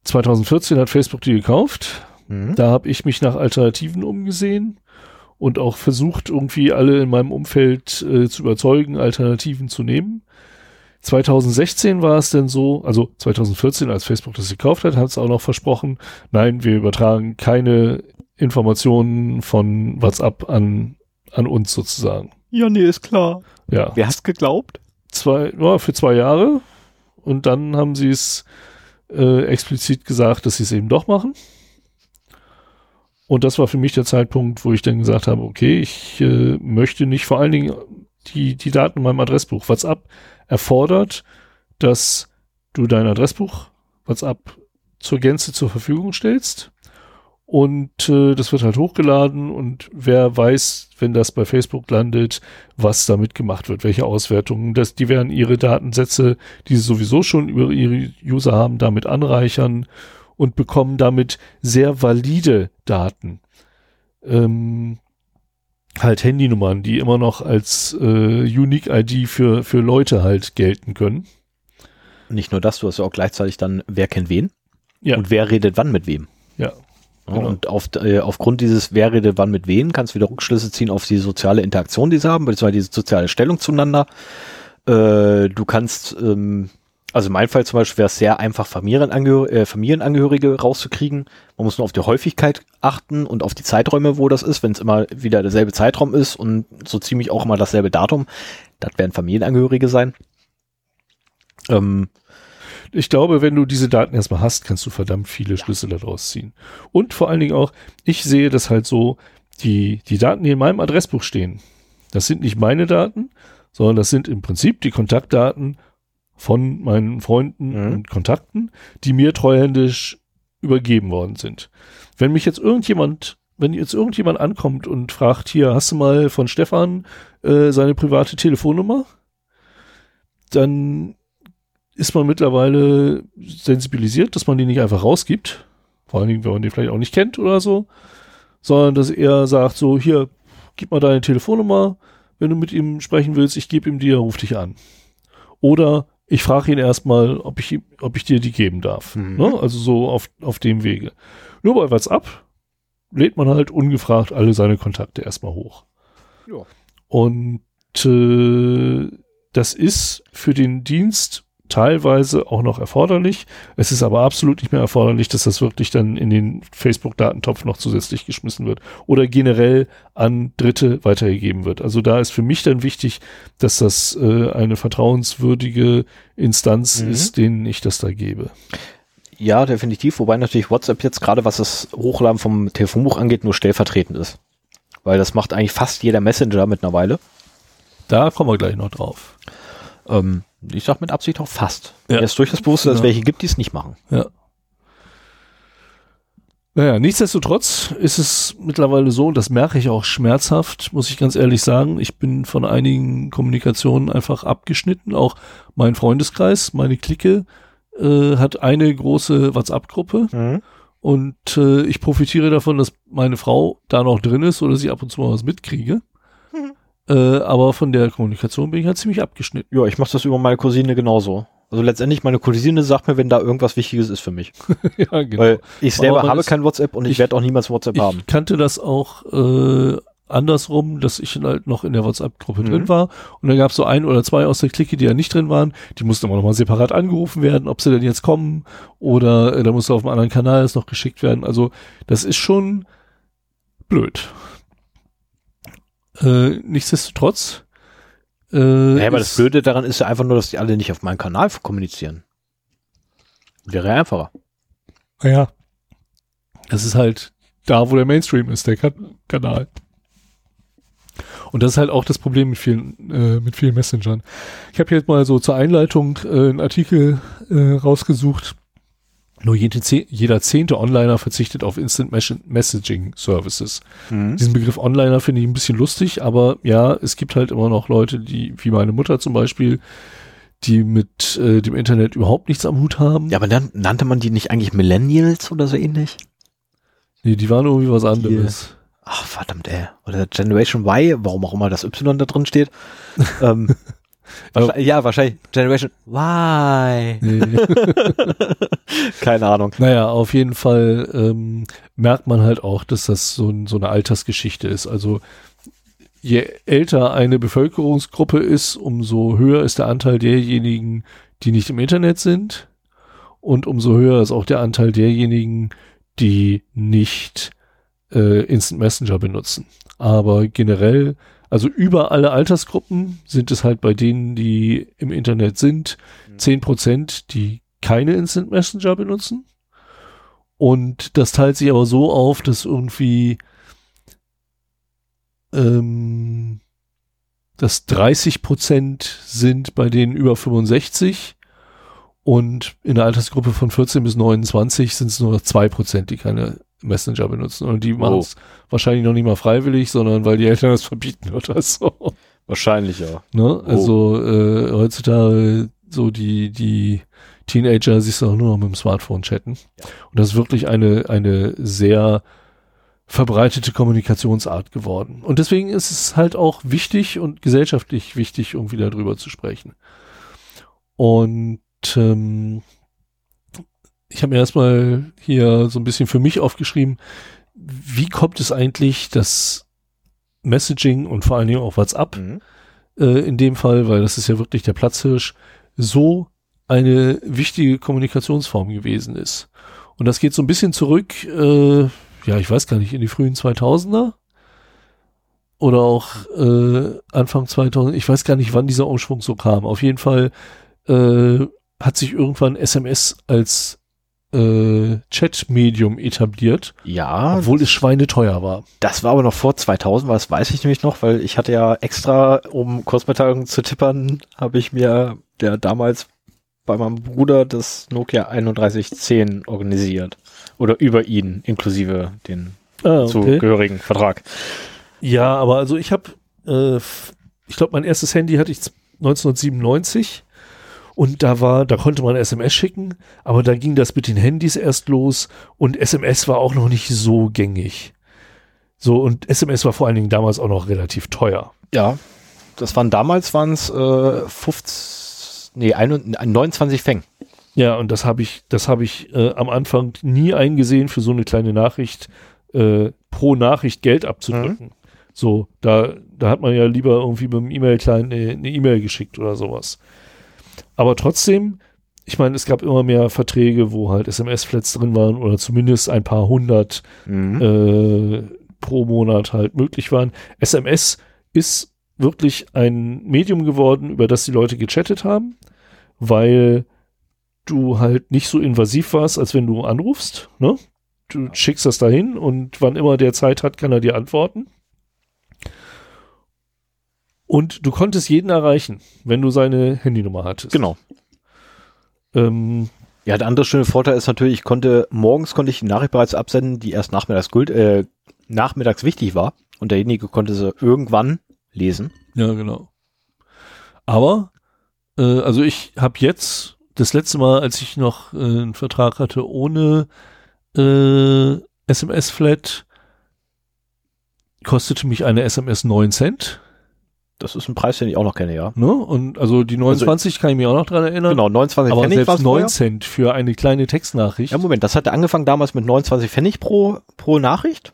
zwanzig vierzehn hat Facebook die gekauft. Mhm. Da habe ich mich nach Alternativen umgesehen. Und auch versucht, irgendwie alle in meinem Umfeld äh, zu überzeugen, Alternativen zu nehmen. zweitausendsechzehn war es denn so, also zweitausendvierzehn, als Facebook das gekauft hat, hat es auch noch versprochen, nein, wir übertragen keine Informationen von WhatsApp an, an uns sozusagen. Ja, nee, ist klar. Ja. Wer hat's geglaubt? Zwei, ja, für zwei Jahre. Und dann haben sie es äh, explizit gesagt, dass sie es eben doch machen. Und das war für mich der Zeitpunkt, wo ich dann gesagt habe, okay, ich äh, möchte nicht, vor allen Dingen die, die Daten in meinem Adressbuch. WhatsApp erfordert, dass du dein Adressbuch WhatsApp zur Gänze zur Verfügung stellst. Und äh, das wird halt hochgeladen und wer weiß, wenn das bei Facebook landet, was damit gemacht wird, welche Auswertungen. Das, die werden ihre Datensätze, die sie sowieso schon über ihre User haben, damit anreichern und bekommen damit sehr valide Daten. Ähm, halt Handynummern, die immer noch als äh, Unique I D für, für Leute halt gelten können. Nicht nur das, du hast ja auch gleichzeitig dann, wer kennt wen ja. und wer redet wann mit wem. Ja. Genau. Und auf, äh, aufgrund dieses, wer redet wann mit wem, kannst du wieder Rückschlüsse ziehen auf die soziale Interaktion, die sie haben, beziehungsweise diese soziale Stellung zueinander. Äh, du kannst, ähm, also in meinem Fall zum Beispiel wäre es sehr einfach, Familienangehör- äh, Familienangehörige rauszukriegen. Man muss nur auf die Häufigkeit achten und auf die Zeiträume, wo das ist. Wenn es immer wieder derselbe Zeitraum ist und so ziemlich auch immer dasselbe Datum, das werden Familienangehörige sein. Ähm, Ich glaube, wenn du diese Daten erstmal hast, kannst du verdammt viele Schlüsse daraus ziehen. Und vor allen Dingen auch, ich sehe das halt so, die, die Daten, die in meinem Adressbuch stehen, das sind nicht meine Daten, sondern das sind im Prinzip die Kontaktdaten von meinen Freunden mhm. und Kontakten, die mir treuhändisch übergeben worden sind. Wenn mich jetzt irgendjemand, wenn jetzt irgendjemand ankommt und fragt, hier, hast du mal von Stefan äh, seine private Telefonnummer? Dann ist man mittlerweile sensibilisiert, dass man die nicht einfach rausgibt, vor allen Dingen, wenn man die vielleicht auch nicht kennt oder so, sondern dass er sagt so, hier, gib mal deine Telefonnummer, wenn du mit ihm sprechen willst, ich gebe ihm die, er ruft dich an. Oder ich frage ihn erstmal, ob ich, ob ich dir die geben darf. Mhm. Ne? Also so auf, auf dem Wege. Nur bei WhatsApp lädt man halt ungefragt alle seine Kontakte erstmal hoch. Ja. Und äh, das ist für den Dienst teilweise auch noch erforderlich. Es ist aber absolut nicht mehr erforderlich, dass das wirklich dann in den Facebook-Datentopf noch zusätzlich geschmissen wird oder generell an Dritte weitergegeben wird. Also da ist für mich dann wichtig, dass das äh, eine vertrauenswürdige Instanz mhm. ist, denen ich das da gebe. Ja, definitiv. Wobei natürlich WhatsApp jetzt gerade, was das Hochladen vom Telefonbuch angeht, nur stellvertretend ist. Weil das macht eigentlich fast jeder Messenger mittlerweile. Da kommen wir gleich noch drauf. Ähm, ich sag mit Absicht auch fast. Ja. Erst durch das Bewusstsein, dass es welche gibt, die es nicht machen. Ja. Naja, nichtsdestotrotz ist es mittlerweile so, und das merke ich auch schmerzhaft, muss ich ganz ehrlich sagen, ich bin von einigen Kommunikationen einfach abgeschnitten. Auch mein Freundeskreis, meine Clique, äh, hat eine große WhatsApp-Gruppe. Mhm. Und äh, ich profitiere davon, dass meine Frau da noch drin ist oder sie ab und zu mal was mitkriege. Äh, aber von der Kommunikation bin ich halt ziemlich abgeschnitten. Ja, ich mache das über meine Cousine genauso. Also letztendlich, meine Cousine sagt mir, wenn da irgendwas Wichtiges ist für mich. Ja, genau. Weil ich selber habe kein WhatsApp und ich, ich werde auch niemals WhatsApp ich haben. Ich kannte das auch äh, andersrum, dass ich halt noch in der WhatsApp-Gruppe mhm. drin war. Und dann gab es so ein oder zwei aus der Clique, die ja nicht drin waren. Die mussten aber nochmal separat angerufen werden, ob sie denn jetzt kommen. Oder äh, da musste auf einem anderen Kanal das noch geschickt werden. Also das ist schon blöd. Äh, nichtsdestotrotz. Äh, naja, aber das Blöde daran ist ja einfach nur, dass die alle nicht auf meinem Kanal kommunizieren. Wäre ja einfacher. Naja. Das ist halt da, wo der Mainstream ist, der kan- Kanal. Und das ist halt auch das Problem mit vielen, äh, mit vielen Messengern. Ich habe jetzt mal so zur Einleitung äh, einen Artikel äh, rausgesucht. Nur jede Ze- jeder zehnte Onliner verzichtet auf Instant Mes- Messaging Services. Mhm. Diesen Begriff Onliner finde ich ein bisschen lustig, aber ja, es gibt halt immer noch Leute, die, wie meine Mutter zum Beispiel, die mit äh, dem Internet überhaupt nichts am Hut haben. Ja, aber dann nannte man die nicht eigentlich Millennials oder so ähnlich? Nee, die waren irgendwie was anderes. Die, ach, verdammt, ey. Oder Generation Y, warum auch immer das Y da drin steht. ähm, Wahrscheinlich, ja, wahrscheinlich Generation Why? Nee. Keine Ahnung. Naja, auf jeden Fall ähm, merkt man halt auch, dass das so, so eine Altersgeschichte ist. Also je älter eine Bevölkerungsgruppe ist, umso höher ist der Anteil derjenigen, die nicht im Internet sind. Und umso höher ist auch der Anteil derjenigen, die nicht äh, Instant Messenger benutzen. Aber generell, also über alle Altersgruppen sind es halt bei denen, die im Internet sind, zehn Prozent, die keine Instant Messenger benutzen. Und das teilt sich aber so auf, dass irgendwie ähm, dass dreißig Prozent sind bei denen über fünfundsechzig. Und in der Altersgruppe von vierzehn bis neunundzwanzig sind es nur noch zwei Prozent, die keine Messenger benutzen. Und die machen es oh. wahrscheinlich noch nicht mal freiwillig, sondern weil die Eltern das verbieten oder so. Wahrscheinlich ja. Ne? Also oh. äh, heutzutage so die, die Teenager siehst du auch nur noch mit dem Smartphone chatten. Ja. Und das ist wirklich eine, eine sehr verbreitete Kommunikationsart geworden. Und deswegen ist es halt auch wichtig und gesellschaftlich wichtig, irgendwie darüber zu sprechen. Und ich habe mir erstmal hier so ein bisschen für mich aufgeschrieben, wie kommt es eigentlich, dass Messaging und vor allen Dingen auch WhatsApp mhm. äh, in dem Fall, weil das ist ja wirklich der Platzhirsch, so eine wichtige Kommunikationsform gewesen ist. Und das geht so ein bisschen zurück, äh, ja, ich weiß gar nicht, in die frühen zweitausender oder auch äh, Anfang zweitausend. Ich weiß gar nicht, wann dieser Umschwung so kam. Auf jeden Fall äh, hat sich irgendwann S M S als äh, Chat-Medium etabliert. Ja. Obwohl es schweineteuer war. Das war aber noch vor zweitausend, weil das weiß ich nämlich noch, weil ich hatte ja extra, um Kurzmitteilungen zu tippern, habe ich mir ja damals bei meinem Bruder das Nokia drei eins eins null organisiert. Oder über ihn, inklusive den ah, okay. zugehörigen Vertrag. Ja, aber also ich habe, äh, ich glaube, mein erstes Handy hatte ich neunzehnhundertsiebenundneunzig. Und da war, da konnte man S M S schicken, aber da ging das mit den Handys erst los und S M S war auch noch nicht so gängig. So, und S M S war vor allen Dingen damals auch noch relativ teuer. Ja, das waren damals waren es äh, fünfzehn, nee, einundzwanzig, neunundzwanzig Feng. Ja, und das habe ich, das habe ich äh, am Anfang nie eingesehen, für so eine kleine Nachricht äh, pro Nachricht Geld abzudrücken. Mhm. So, da, da hat man ja lieber irgendwie beim E-Mail-Client eine E-Mail geschickt oder sowas. Aber trotzdem, ich meine, es gab immer mehr Verträge, wo halt S M S-Flats drin waren oder zumindest ein paar hundert mhm. äh, pro Monat halt möglich waren. S M S ist wirklich ein Medium geworden, über das die Leute gechattet haben, weil du halt nicht so invasiv warst, als wenn du anrufst. Ne? Du schickst das dahin und wann immer der Zeit hat, kann er dir antworten. Und du konntest jeden erreichen, wenn du seine Handynummer hattest. Genau. Ähm, ja, der andere schöne Vorteil ist natürlich, ich konnte morgens konnte ich die Nachricht bereits absenden, die erst nachmittags, äh, nachmittags wichtig war. Und derjenige konnte sie irgendwann lesen. Ja, genau. Aber, äh, also ich habe jetzt, das letzte Mal, als ich noch äh, einen Vertrag hatte ohne äh, S M S-Flat, kostete mich eine S M S neun Cent. Das ist ein Preis, den ich auch noch kenne, ja. Ne? Und also die neunundzwanzig also, kann ich mich auch noch dran erinnern. Genau, neunundzwanzig aber Pfennig. Aber selbst neun Cent für eine kleine Textnachricht. Ja, Moment, das hatte angefangen damals mit neunundzwanzig Pfennig pro, pro Nachricht.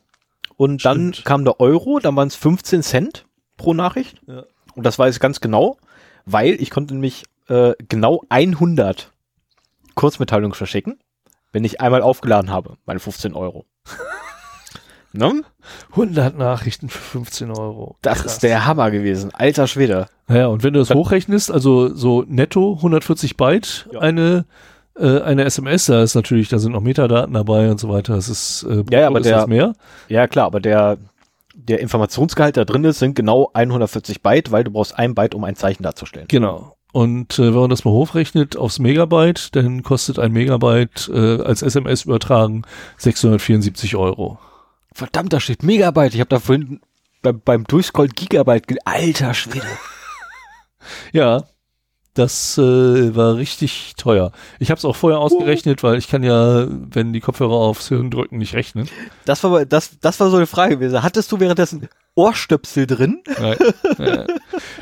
Und dann Stimmt. kam der Euro, dann waren es fünfzehn Cent pro Nachricht. Ja. Und das weiß ich ganz genau, weil ich konnte nämlich äh, genau hundert Kurzmitteilungen verschicken, wenn ich einmal aufgeladen habe, meine fünfzehn Euro. Ne? hundert Nachrichten für fünfzehn Euro. Das Krass. Ist der Hammer gewesen. Alter Schwede. Naja, und wenn du das dann hochrechnest, also so netto hundertvierzig Byte ja. eine, äh, eine S M S, da ist natürlich, da sind noch Metadaten dabei und so weiter. Das ist, äh, ja, ja, aber ist der, das mehr. Ja, klar, aber der, der Informationsgehalt da drin ist, sind genau hundertvierzig Byte, weil du brauchst ein Byte, um ein Zeichen darzustellen. Genau. Und äh, wenn man das mal hochrechnet aufs Megabyte, dann kostet ein Megabyte äh, als S M S übertragen sechshundertvierundsiebzig Euro. Verdammt, da steht Megabyte. Ich habe da vorhin beim, beim Durchscrollen Gigabyte ge- Alter Schwede. Ja, das äh, war richtig teuer. Ich habe es auch vorher ausgerechnet, weil ich kann ja, wenn die Kopfhörer aufs Hirn drücken, nicht rechnen. Das war, das, das war so eine Frage gewesen. Hattest du währenddessen Ohrstöpsel drin? Nein. Nein.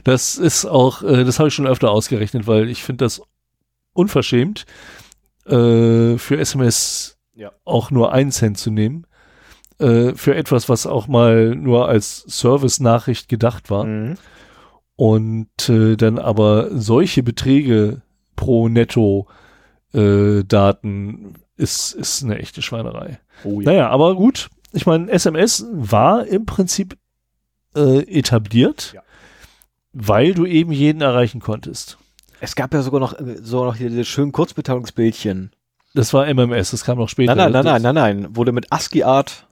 Das ist auch, äh, das habe ich schon öfter ausgerechnet, weil ich finde das unverschämt, äh, für S M S ja. auch nur einen Cent zu nehmen. äh, für etwas, was auch mal nur als Service-Nachricht gedacht war. Mhm. Und äh, dann aber solche Beträge pro Netto-Daten äh, ist, ist eine echte Schweinerei. Oh, ja. Naja, aber gut. Ich meine, S M S war im Prinzip äh, etabliert, ja, weil du eben jeden erreichen konntest. Es gab ja sogar noch so noch diese schönen Kurzbeteilungsbildchen. Das war M M S, das kam noch später. Nein, nein, nein, nein, nein, nein. Wurde mit ASCII-Art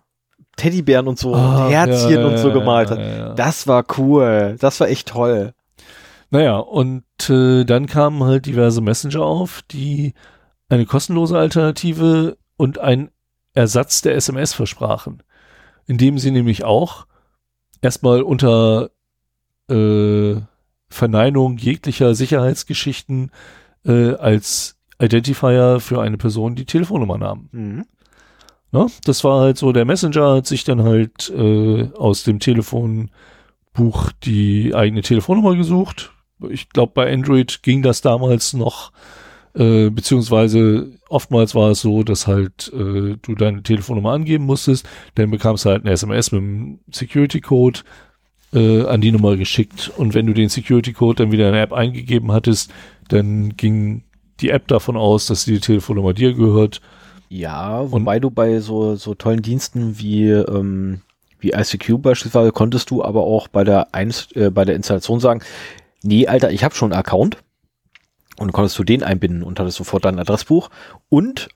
Teddybären und so, oh, Herzchen ja, ja, und so gemalt hat. Ja, ja, ja. Das war cool. Das war echt toll. Naja, und äh, dann kamen halt diverse Messenger auf, die eine kostenlose Alternative und einen Ersatz der S M S versprachen. Indem sie nämlich auch erstmal unter äh, Verneinung jeglicher Sicherheitsgeschichten äh, als Identifier für eine Person die Telefonnummer nahmen. Mhm. Na, das war halt so, der Messenger hat sich dann halt äh, aus dem Telefonbuch die eigene Telefonnummer gesucht. Ich glaube, bei Android ging das damals noch, äh, beziehungsweise oftmals war es so, dass halt äh, du deine Telefonnummer angeben musstest, dann bekamst du halt eine S M S mit einem Security-Code äh, an die Nummer geschickt, und wenn du den Security-Code dann wieder in der App eingegeben hattest, dann ging die App davon aus, dass die Telefonnummer dir gehört. Ja, wobei und, du bei so, so tollen Diensten wie, ähm, wie I C Q beispielsweise konntest du aber auch bei der, Einst- äh, bei der Installation sagen, nee, Alter, ich habe schon einen Account, und konntest du den einbinden und hattest sofort dein Adressbuch, und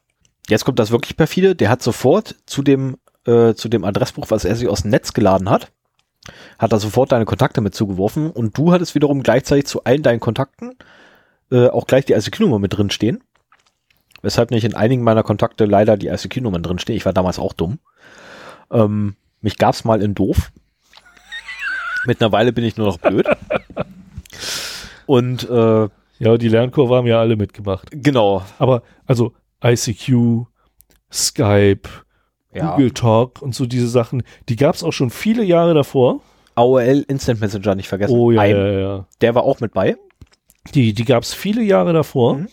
jetzt kommt das wirklich perfide, der hat sofort zu dem, äh, zu dem Adressbuch, was er sich aus dem Netz geladen hat, hat er sofort deine Kontakte mit zugeworfen, und du hattest wiederum gleichzeitig zu allen deinen Kontakten Äh, auch gleich die I C Q-Nummer mit drin stehen. Weshalb nicht in einigen meiner Kontakte leider die I C Q-Nummern drin stehen. Ich war damals auch dumm. Ähm, mich gab's mal in doof. Mittlerweile bin ich nur noch blöd. Und äh, ja, die Lernkurve haben ja alle mitgemacht. Genau. Aber also I C Q, Skype, ja, Google Talk und so diese Sachen, die gab's auch schon viele Jahre davor. A O L Instant Messenger nicht vergessen. Oh ja, Ein, ja, ja. Der war auch mit bei. Die, die gab es viele Jahre davor, mhm,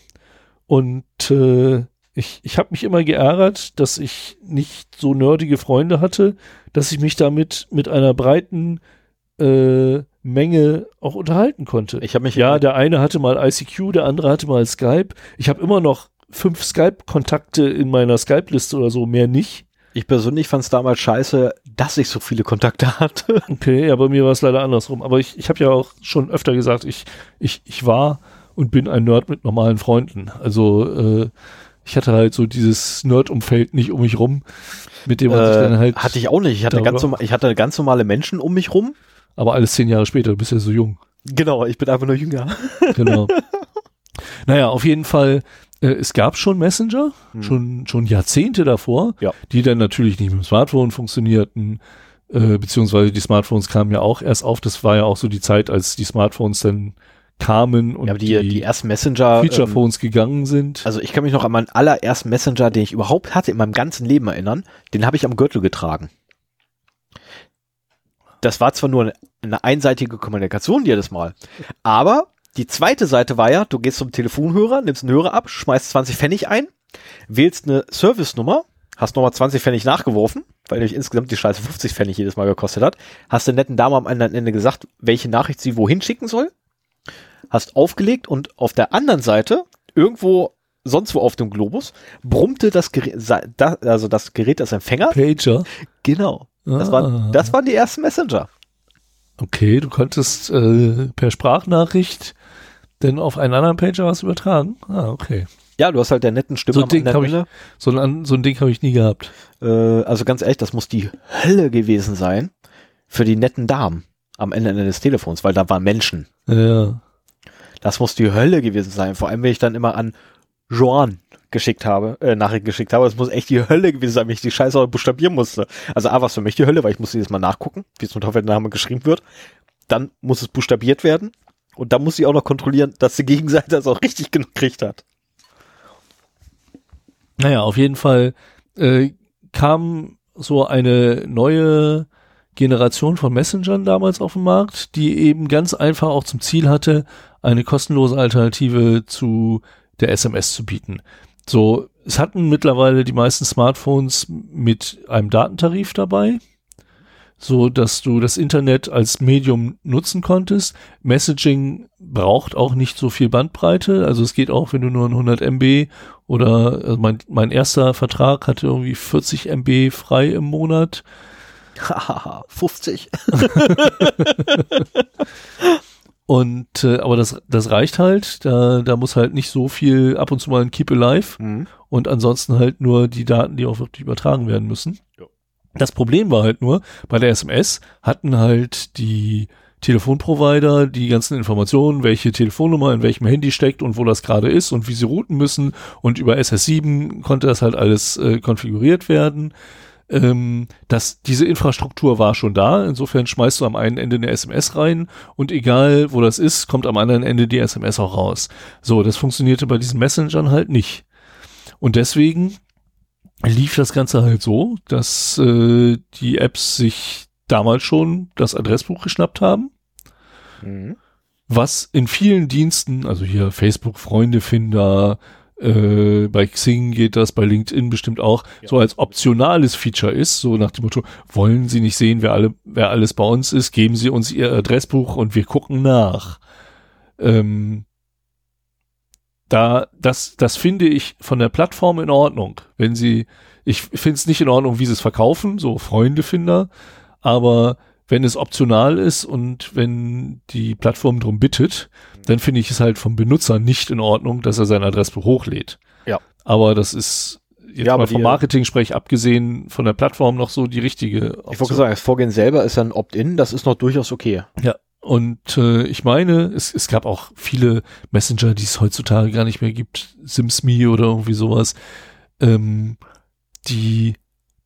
und äh, ich, ich habe mich immer geärgert, dass ich nicht so nerdige Freunde hatte, dass ich mich damit mit einer breiten äh, Menge auch unterhalten konnte. Ich habe mich ja, der eine hatte mal I C Q, der andere hatte mal Skype. Ich habe immer noch fünf Skype-Kontakte in meiner Skype-Liste oder so, mehr nicht. Ich persönlich fand es damals scheiße, dass ich so viele Kontakte hatte. Okay, ja, bei mir war es leider andersrum. Aber ich, ich habe ja auch schon öfter gesagt, ich, ich, ich war und bin ein Nerd mit normalen Freunden. Also äh, ich hatte halt so dieses Nerd-Umfeld nicht um mich rum, mit dem man äh, sich dann halt... Hatte ich auch nicht. Ich hatte, ganz normal, ich hatte ganz normale Menschen um mich rum. Aber alles zehn Jahre später, du bist ja so jung. Genau, ich bin einfach nur jünger. Genau. Naja, auf jeden Fall... Es gab schon Messenger, hm. schon, schon Jahrzehnte davor, ja, die dann natürlich nicht mit dem Smartphone funktionierten, äh, beziehungsweise die Smartphones kamen ja auch erst auf. Das war ja auch so die Zeit, als die Smartphones dann kamen und ja, die, die, die ersten Messenger, Featurephones ähm, gegangen sind. Also ich kann mich noch an meinen allerersten Messenger, den ich überhaupt hatte in meinem ganzen Leben erinnern, den habe ich am Gürtel getragen. Das war zwar nur eine einseitige Kommunikation jedes Mal, aber... Die zweite Seite war ja, du gehst zum Telefonhörer, nimmst einen Hörer ab, schmeißt zwanzig Pfennig ein, wählst eine Service-Nummer, hast nochmal zwanzig Pfennig nachgeworfen, weil nämlich insgesamt die Scheiße fünfzig Pfennig jedes Mal gekostet hat, hast der netten Dame am anderen Ende gesagt, welche Nachricht sie wohin schicken soll, hast aufgelegt, und auf der anderen Seite, irgendwo sonst wo auf dem Globus, brummte das Gerät, also das Gerät als Empfänger. Pager. Genau. Ah. Das waren, das waren die ersten Messenger. Okay, du konntest äh, per Sprachnachricht denn auf einen anderen Pager was übertragen? Ah, okay. Ja, du hast halt der netten Stimme. So ein Ding habe ich, so ein, so ein Ding hab ich nie gehabt. Äh, also ganz ehrlich, das muss die Hölle gewesen sein für die netten Damen am Ende des Telefons, weil da waren Menschen. Ja. Das muss die Hölle gewesen sein. Vor allem, wenn ich dann immer an Joan geschickt habe, äh, Nachricht geschickt habe. Das muss echt die Hölle gewesen sein, wenn ich die Scheiße buchstabieren musste. Also A, war es für mich die Hölle, weil ich musste jedes Mal nachgucken, wie zum Teufel der Name geschrieben wird. Dann muss es buchstabiert werden. Und dann muss ich auch noch kontrollieren, dass die Gegenseite das auch richtig genug gekriegt hat. Naja, auf jeden Fall äh, kam so eine neue Generation von Messengern damals auf den Markt, die eben ganz einfach auch zum Ziel hatte, eine kostenlose Alternative zu der S M S zu bieten. So, Es hatten mittlerweile die meisten Smartphones mit einem Datentarif dabei, so dass du das Internet als Medium nutzen konntest. Messaging braucht auch nicht so viel Bandbreite, also es geht auch, wenn du nur ein hundert Megabyte oder also mein, mein erster Vertrag hatte irgendwie vierzig Megabyte frei im Monat. Haha, fünfzig. Und, äh, aber das, das reicht halt, da, da muss halt nicht so viel, ab und zu mal ein Keep Alive, mhm, und ansonsten halt nur die Daten, die auch wirklich übertragen werden müssen. Ja. Das Problem war halt nur, bei der S M S hatten halt die Telefonprovider die ganzen Informationen, welche Telefonnummer in welchem Handy steckt und wo das gerade ist und wie sie routen müssen, und über S S sieben konnte das halt alles äh, konfiguriert werden. Ähm, dass diese Infrastruktur war schon da, insofern schmeißt du am einen Ende eine S M S rein und egal wo das ist, kommt am anderen Ende die S M S auch raus. So, das funktionierte bei diesen Messengern halt nicht. Und deswegen lief das Ganze halt so, dass äh, die Apps sich damals schon das Adressbuch geschnappt haben, mhm, was in vielen Diensten, also hier Facebook, Freundefinder, Äh, bei Xing geht das, bei LinkedIn bestimmt auch, ja, so als optionales Feature ist, so nach dem Motto, wollen Sie nicht sehen, wer alle, wer alles bei uns ist, geben Sie uns Ihr Adressbuch und wir gucken nach. Ähm, da, das, das finde ich von der Plattform in Ordnung. Wenn Sie, ich finde es nicht in Ordnung, wie Sie es verkaufen, so Freundefinder, aber wenn es optional ist und wenn die Plattform drum bittet, dann finde ich es halt vom Benutzer nicht in Ordnung, dass er sein Adressbuch hochlädt. Ja. Aber das ist jetzt ja, mal vom Marketing-Sprech abgesehen von der Plattform noch so die richtige Option. Ich wollte sagen, das Vorgehen selber ist ein Opt-in, das ist noch durchaus okay. Ja. Und äh, ich meine, es, es gab auch viele Messenger, die es heutzutage gar nicht mehr gibt, SimsMe oder irgendwie sowas, ähm, die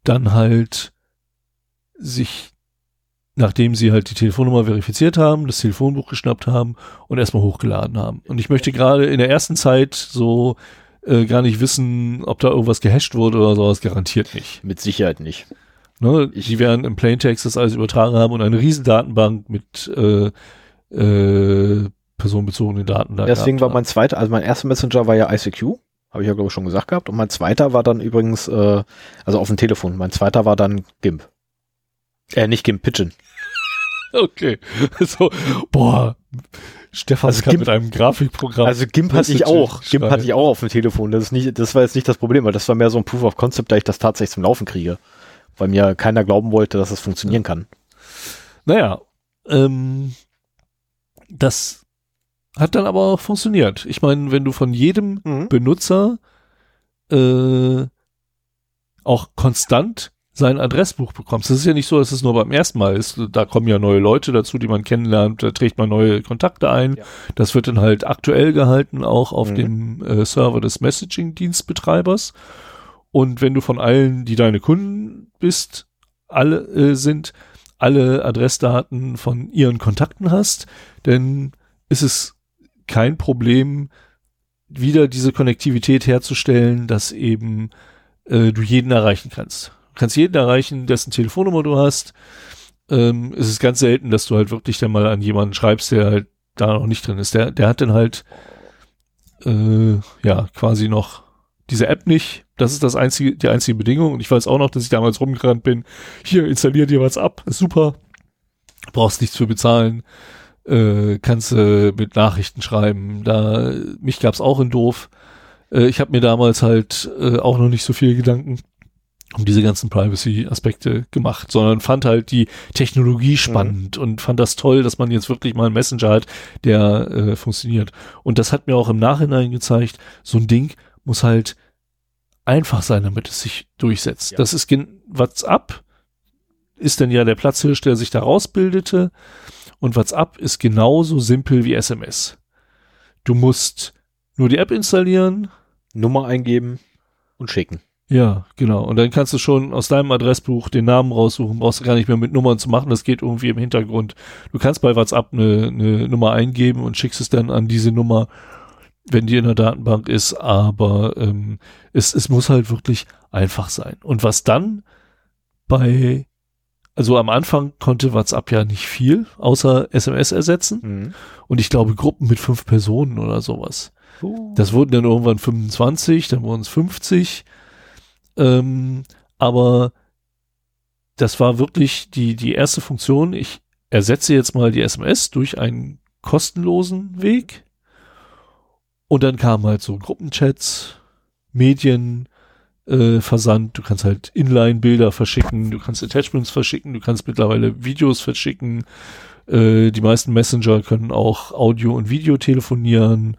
dann halt sich, nachdem sie halt die Telefonnummer verifiziert haben, das Telefonbuch geschnappt haben und erstmal hochgeladen haben. Und ich möchte gerade in der ersten Zeit so äh, gar nicht wissen, ob da irgendwas gehasht wurde oder sowas, garantiert nicht. Mit Sicherheit nicht. Ne? Die werden im Plaintext das alles übertragen haben und eine Riesendatenbank mit äh, äh, personenbezogenen Daten da. Deswegen war mein zweiter, also mein erster Messenger war ja I C Q. Habe ich ja, glaube ich, schon gesagt gehabt. Und mein zweiter war dann übrigens, äh, also auf dem Telefon, mein zweiter war dann GIMP. Äh, nicht GIMP, Pidgin. Okay. So, boah, Stefan also kann GIMP, mit einem Grafikprogramm. Also GIMP hatte ich auch. Schreien. GIMP hatte ich auch auf dem Telefon. Das ist nicht, das war jetzt nicht das Problem, weil das war mehr so ein Proof of Concept, da ich das tatsächlich zum Laufen kriege. Weil mir keiner glauben wollte, dass das funktionieren kann. Naja, ähm, das hat dann aber auch funktioniert. Ich meine, wenn du von jedem mhm. Benutzer äh, auch konstant sein Adressbuch bekommst. Das ist ja nicht so, dass es nur beim ersten Mal ist. Da kommen ja neue Leute dazu, die man kennenlernt, da trägt man neue Kontakte ein. Ja. Das wird dann halt aktuell gehalten, auch auf mhm. dem äh, Server des Messaging-Dienstbetreibers. Und wenn du von allen, die deine Kunden bist, alle äh, sind, alle Adressdaten von ihren Kontakten hast, dann ist es kein Problem, wieder diese Konnektivität herzustellen, dass eben äh, du jeden erreichen kannst. Du kannst jeden erreichen, dessen Telefonnummer du hast. Ähm, es ist ganz selten, dass du halt wirklich dann mal an jemanden schreibst, der halt da noch nicht drin ist. Der, der hat dann halt äh, ja quasi noch diese App nicht. Das ist das einzige, die einzige Bedingung. Und ich weiß auch noch, dass ich damals rumgerannt bin. Hier, installier dir WhatsApp, ist super. Brauchst nichts für bezahlen. Äh, kannst äh, mit Nachrichten schreiben. Da mich gab's auch in doof. Äh, ich habe mir damals halt äh, auch noch nicht so viele Gedanken um diese ganzen Privacy-Aspekte gemacht, sondern fand halt die Technologie spannend mhm. und fand das toll, dass man jetzt wirklich mal einen Messenger hat, der äh, funktioniert. Und das hat mir auch im Nachhinein gezeigt, so ein Ding muss halt einfach sein, damit es sich durchsetzt. Ja. Das ist gen- WhatsApp ist dann ja der Platzhirsch, der sich da rausbildete, und WhatsApp ist genauso simpel wie S M S. Du musst nur die App installieren, Nummer eingeben und schicken. Ja, genau. Und dann kannst du schon aus deinem Adressbuch den Namen raussuchen, brauchst du gar nicht mehr mit Nummern zu machen, das geht irgendwie im Hintergrund. Du kannst bei WhatsApp eine, eine Nummer eingeben und schickst es dann an diese Nummer, wenn die in der Datenbank ist, aber ähm, es, es muss halt wirklich einfach sein. Und was dann bei also am Anfang konnte WhatsApp ja nicht viel, außer S M S ersetzen. Mhm. Und ich glaube Gruppen mit fünf Personen oder sowas. Oh. Das wurden dann irgendwann fünfundzwanzig, dann wurden es fünfzig. Ähm, aber das war wirklich die, die erste Funktion. Ich ersetze jetzt mal die S M S durch einen kostenlosen Weg. Und dann kamen halt so Gruppenchats, Medien, äh, Versand. Du kannst halt Inline-Bilder verschicken, du kannst Attachments verschicken, du kannst mittlerweile Videos verschicken. Äh, die meisten Messenger können auch Audio und Video telefonieren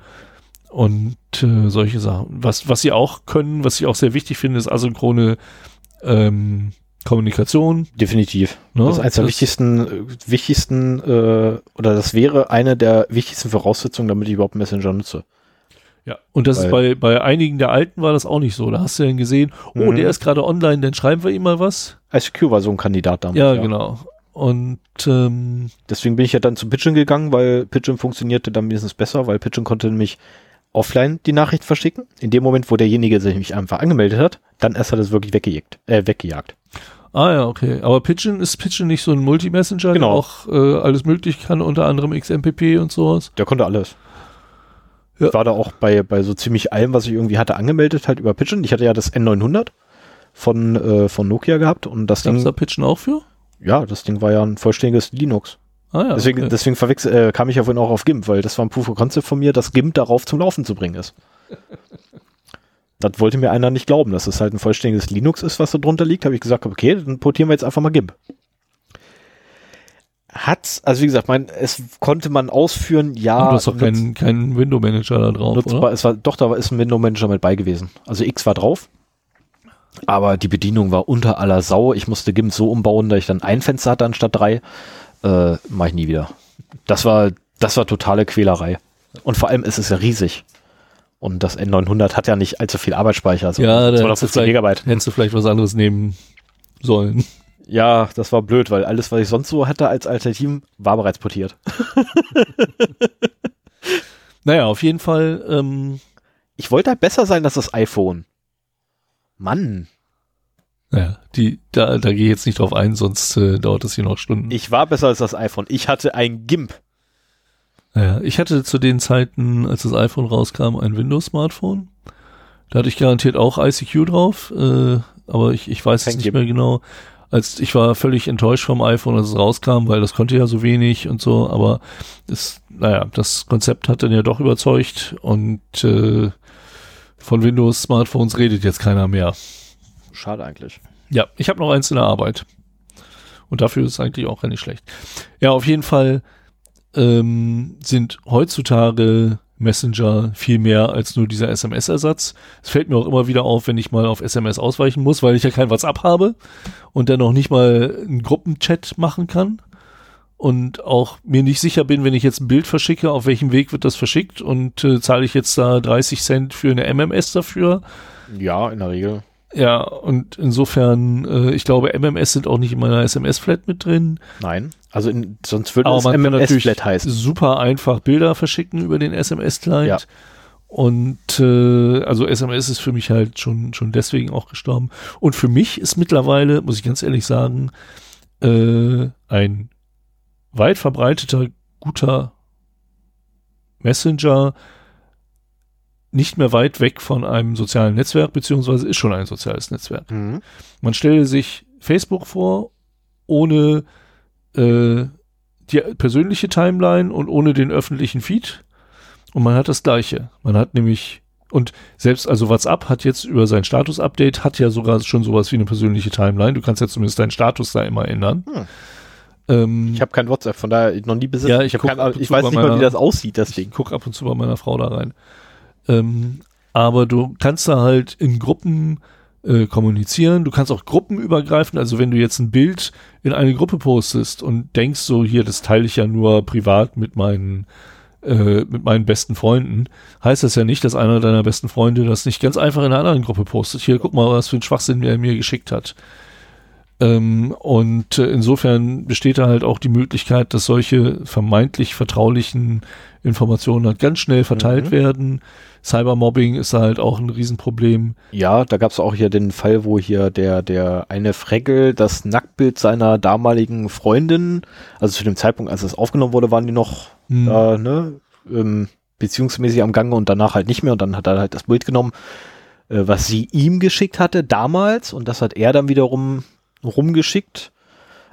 und äh, solche Sachen. Was, was sie auch können, was ich auch sehr wichtig finde, ist asynchrone ähm, Kommunikation. Definitiv. Ne? Das ist eines der wichtigsten, wichtigsten äh, oder das wäre eine der wichtigsten Voraussetzungen, damit ich überhaupt Messenger nutze. Ja, und das Weil ist bei, bei einigen der Alten war das auch nicht so. Da hast du dann gesehen, oh, mhm. der ist gerade online, dann schreiben wir ihm mal was. I C Q war so ein Kandidat damals. Ja, ja. Genau. Und ähm, deswegen bin ich ja dann zu Pidgin gegangen, weil Pidgin funktionierte dann wenigstens besser, weil Pidgin konnte nämlich offline die Nachricht verschicken. In dem Moment, wo derjenige sich nämlich einfach angemeldet hat, dann erst hat es wirklich weggejagt, äh, weggejagt. Ah ja, okay. Aber Pidgin, ist Pidgin nicht so ein Multi-Messenger, genau. der auch äh, alles möglich kann, unter anderem X M P P und sowas? Der konnte alles. Ja. Ich war da auch bei, bei so ziemlich allem, was ich irgendwie hatte, angemeldet, halt über Pidgin. Ich hatte ja das N neunhundert von, äh, von Nokia gehabt. Und das Ding, gab's da Pidgin auch für? Ja, das Ding war ja ein vollständiges Linux. Ah, ja, deswegen okay. deswegen verwechsel, äh, kam ich ja vorhin auch auf GIMP, weil das war ein Proof of Concept von mir, dass GIMP darauf zum Laufen zu bringen ist. Das wollte mir einer nicht glauben, dass es halt ein vollständiges Linux ist, was da drunter liegt. Habe ich gesagt, okay, dann portieren wir jetzt einfach mal GIMP. Hat's, also wie gesagt, mein, es konnte man ausführen, ja. Du hast doch keinen kein Window-Manager da drauf, nutzbar, oder? Es war, doch, da ist ein Window-Manager mit bei gewesen. Also X war drauf, aber die Bedienung war unter aller Sau. Ich musste GIMP so umbauen, dass ich dann ein Fenster hatte anstatt drei. Äh, mach ich nie wieder. Das war, das war totale Quälerei. Und vor allem ist es ja riesig. Und das N neunhundert hat ja nicht allzu viel Arbeitsspeicher. Also ja, da hättest du vielleicht was anderes nehmen sollen. Ja, das war blöd, weil alles, was ich sonst so hatte als Alternativen, war bereits portiert. Naja, auf jeden Fall. Ähm, ich wollte halt besser sein als das iPhone. Mann. Naja, die, da, da gehe ich jetzt nicht drauf ein, sonst äh, dauert das hier noch Stunden. Ich war besser als das iPhone. Ich hatte ein GIMP. Naja, ich hatte zu den Zeiten, als das iPhone rauskam, ein Windows-Smartphone. Da hatte ich garantiert auch I C Q drauf, äh, aber ich, ich weiß es nicht mehr genau. Als ich war völlig enttäuscht vom iPhone, als es rauskam, weil das konnte ja so wenig und so, aber das, naja, das Konzept hat dann ja doch überzeugt und äh, von Windows-Smartphones redet jetzt keiner mehr. Schade eigentlich. Ja, ich habe noch eins in der Arbeit. Und dafür ist es eigentlich auch gar nicht schlecht. Ja, auf jeden Fall ähm, sind heutzutage Messenger viel mehr als nur dieser S M S-Ersatz. Es fällt mir auch immer wieder auf, wenn ich mal auf S M S ausweichen muss, weil ich ja kein WhatsApp habe und dann noch nicht mal einen Gruppenchat machen kann und auch mir nicht sicher bin, wenn ich jetzt ein Bild verschicke, auf welchem Weg wird das verschickt und äh, zahle ich jetzt da dreißig Cent für eine M M S dafür? Ja, in der Regel. Ja, und insofern, äh, ich glaube, M M S sind auch nicht in meiner S M S-Flat mit drin. Nein, also in, sonst würde es M M S-Flat heißen. Super einfach Bilder verschicken über den S M S-Client. Ja. Und äh, also S M S ist für mich halt schon, schon deswegen auch gestorben. Und für mich ist mittlerweile, muss ich ganz ehrlich sagen, äh, ein weit verbreiteter, guter Messenger nicht mehr weit weg von einem sozialen Netzwerk, beziehungsweise ist schon ein soziales Netzwerk. Mhm. Man stelle sich Facebook vor, ohne äh, die persönliche Timeline und ohne den öffentlichen Feed und man hat das Gleiche. Man hat nämlich, und selbst also WhatsApp hat jetzt über sein Status-Update, hat ja sogar schon sowas wie eine persönliche Timeline. Du kannst ja zumindest deinen Status da immer ändern. Mhm. Ich habe kein WhatsApp, von daher noch nie besitzt. Ja, ich, ich, hab kein, ich weiß nicht meiner, mal, wie das aussieht, das Ding. Ich gucke ab und zu bei meiner Frau da rein. Ähm, aber du kannst da halt in Gruppen äh, kommunizieren, du kannst auch gruppenübergreifend, also wenn du jetzt ein Bild in eine Gruppe postest und denkst so, hier, das teile ich ja nur privat mit meinen äh, mit meinen besten Freunden, heißt das ja nicht, dass einer deiner besten Freunde das nicht ganz einfach in einer anderen Gruppe postet. Hier, guck mal, was für einen Schwachsinn der mir geschickt hat. Ähm, und äh, insofern besteht da halt auch die Möglichkeit, dass solche vermeintlich vertraulichen Informationen halt ganz schnell verteilt mhm. werden. Cybermobbing ist da halt auch ein Riesenproblem. Ja, da gab es auch hier den Fall, wo hier der der eine Fregel das Nacktbild seiner damaligen Freundin, also zu dem Zeitpunkt, als das aufgenommen wurde, waren die noch mhm. äh, ne, ähm, beziehungsmäßig am Gange und danach halt nicht mehr. Und dann hat er halt das Bild genommen, äh, was sie ihm geschickt hatte damals. Und das hat er dann wiederum rumgeschickt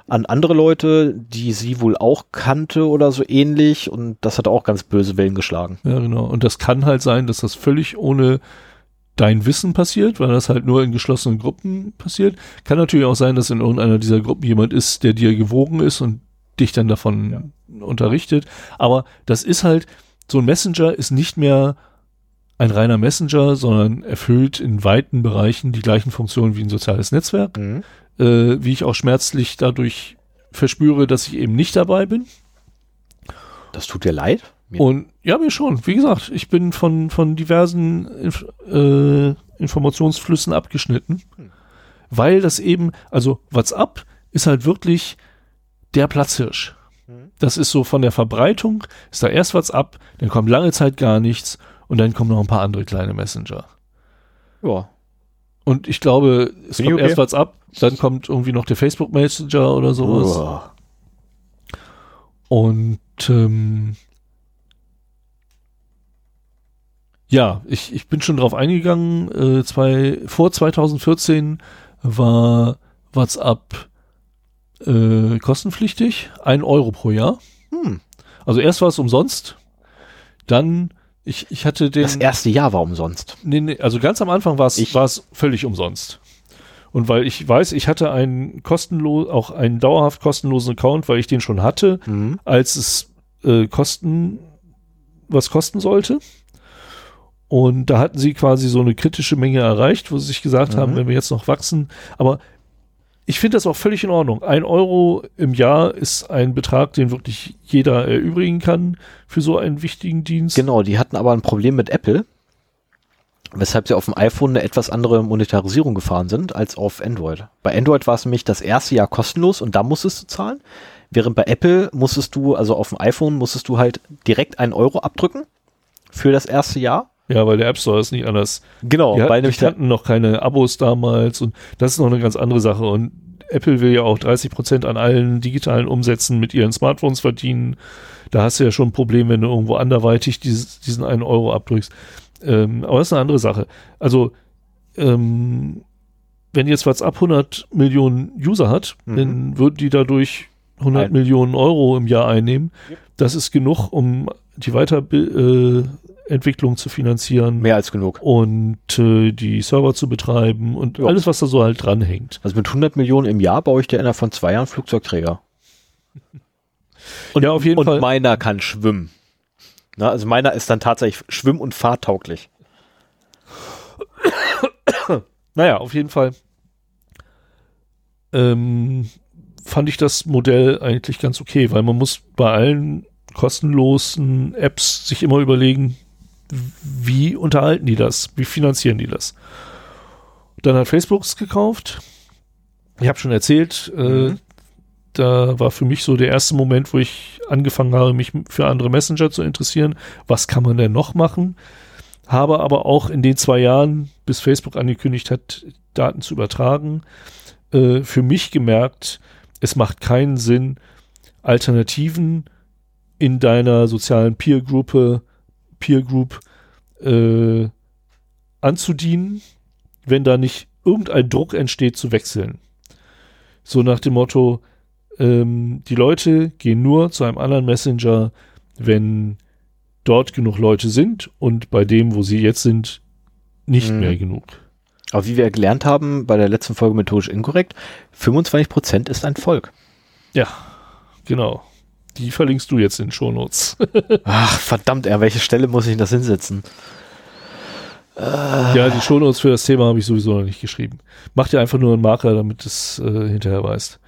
an andere Leute, die sie wohl auch kannte oder so ähnlich, und das hat auch ganz böse Wellen geschlagen. Ja, genau. Und das kann halt sein, dass das völlig ohne dein Wissen passiert, weil das halt nur in geschlossenen Gruppen passiert. Kann natürlich auch sein, dass in irgendeiner dieser Gruppen jemand ist, der dir gewogen ist und dich dann davon ja. unterrichtet. Aber das ist halt, so ein Messenger ist nicht mehr ein reiner Messenger, sondern erfüllt in weiten Bereichen die gleichen Funktionen wie ein soziales Netzwerk. Mhm. Äh, wie ich auch schmerzlich dadurch verspüre, dass ich eben nicht dabei bin. Das tut dir leid? Mir und ja, mir schon. Wie gesagt, ich bin von, von diversen Inf- äh, Informationsflüssen abgeschnitten, mhm. weil das eben, also WhatsApp ist halt wirklich der Platzhirsch. Mhm. Das ist so von der Verbreitung, ist da erst WhatsApp, dann kommt lange Zeit gar nichts und dann kommen noch ein paar andere kleine Messenger. Ja. Und ich glaube, es Bin kommt okay? erst WhatsApp, dann kommt irgendwie noch der Facebook Messenger oder sowas. Uah. Und ähm, ja, ich, ich bin schon drauf eingegangen. Äh, zwei, vor zwanzig vierzehn war WhatsApp äh, kostenpflichtig, ein Euro pro Jahr. Hm. Also erst war es umsonst, dann Ich, ich hatte den, das erste Jahr war umsonst. Nee, nee, also ganz am Anfang war es völlig umsonst. Und weil ich weiß, ich hatte einen kostenlos, auch einen dauerhaft kostenlosen Account, weil ich den schon hatte, mhm. als es äh, kosten, was kosten sollte. Und da hatten sie quasi so eine kritische Menge erreicht, wo sie sich gesagt mhm. haben, wenn wir jetzt noch wachsen. Aber ich finde das auch völlig in Ordnung. Ein Euro im Jahr ist ein Betrag, den wirklich jeder erübrigen kann für so einen wichtigen Dienst. Genau, die hatten aber ein Problem mit Apple, weshalb sie auf dem iPhone eine etwas andere Monetarisierung gefahren sind als auf Android. Bei Android war es nämlich das erste Jahr kostenlos und da musstest du zahlen, während bei Apple musstest du, also auf dem iPhone musstest du halt direkt einen Euro abdrücken für das erste Jahr. Ja, weil der App Store ist nicht anders. Genau. Die, hat, die hatten noch keine Abos damals und das ist noch eine ganz andere Sache. Und Apple will ja auch dreißig Prozent an allen digitalen Umsätzen mit ihren Smartphones verdienen. Da hast du ja schon ein Problem, wenn du irgendwo anderweitig dieses, diesen einen Euro abdrückst. Ähm, aber das ist eine andere Sache. Also, ähm, wenn jetzt WhatsApp hundert Millionen User hat, mhm. dann würden die dadurch hundert Nein. Millionen Euro im Jahr einnehmen. Yep. Das ist genug, um die weiter... Äh, Entwicklung zu finanzieren. Mehr als genug. Und äh, die Server zu betreiben und ja. alles, was da so halt dranhängt. Also mit hundert Millionen im Jahr baue ich dir einer von zwei Jahren Flugzeugträger. Und, ja, auf jeden und Fall. Meiner kann schwimmen. Na, also meiner ist dann tatsächlich schwimm- und fahrtauglich. Naja, auf jeden Fall ähm, fand ich das Modell eigentlich ganz okay, weil man muss bei allen kostenlosen Apps sich immer überlegen, wie unterhalten die das? Wie finanzieren die das? Dann hat Facebook es gekauft. Ich habe schon erzählt, mhm. äh, da war für mich so der erste Moment, wo ich angefangen habe, mich für andere Messenger zu interessieren. Was kann man denn noch machen? Habe aber auch in den zwei Jahren, bis Facebook angekündigt hat, Daten zu übertragen, äh, für mich gemerkt, es macht keinen Sinn, Alternativen in deiner sozialen Peer-Gruppe, Peer-Group äh, anzudienen, wenn da nicht irgendein Druck entsteht, zu wechseln. So nach dem Motto, ähm, die Leute gehen nur zu einem anderen Messenger, wenn dort genug Leute sind und bei dem, wo sie jetzt sind, nicht hm. mehr genug. Aber wie wir gelernt haben, bei der letzten Folge methodisch inkorrekt, fünfundzwanzig Prozent ist ein Volk. Ja, genau. Die verlinkst du jetzt in den Shownotes. Ach, verdammt, an welche Stelle muss ich das hinsetzen? Äh. Ja, die Shownotes für das Thema habe ich sowieso noch nicht geschrieben. Mach dir einfach nur einen Marker, damit es äh, hinterher weißt.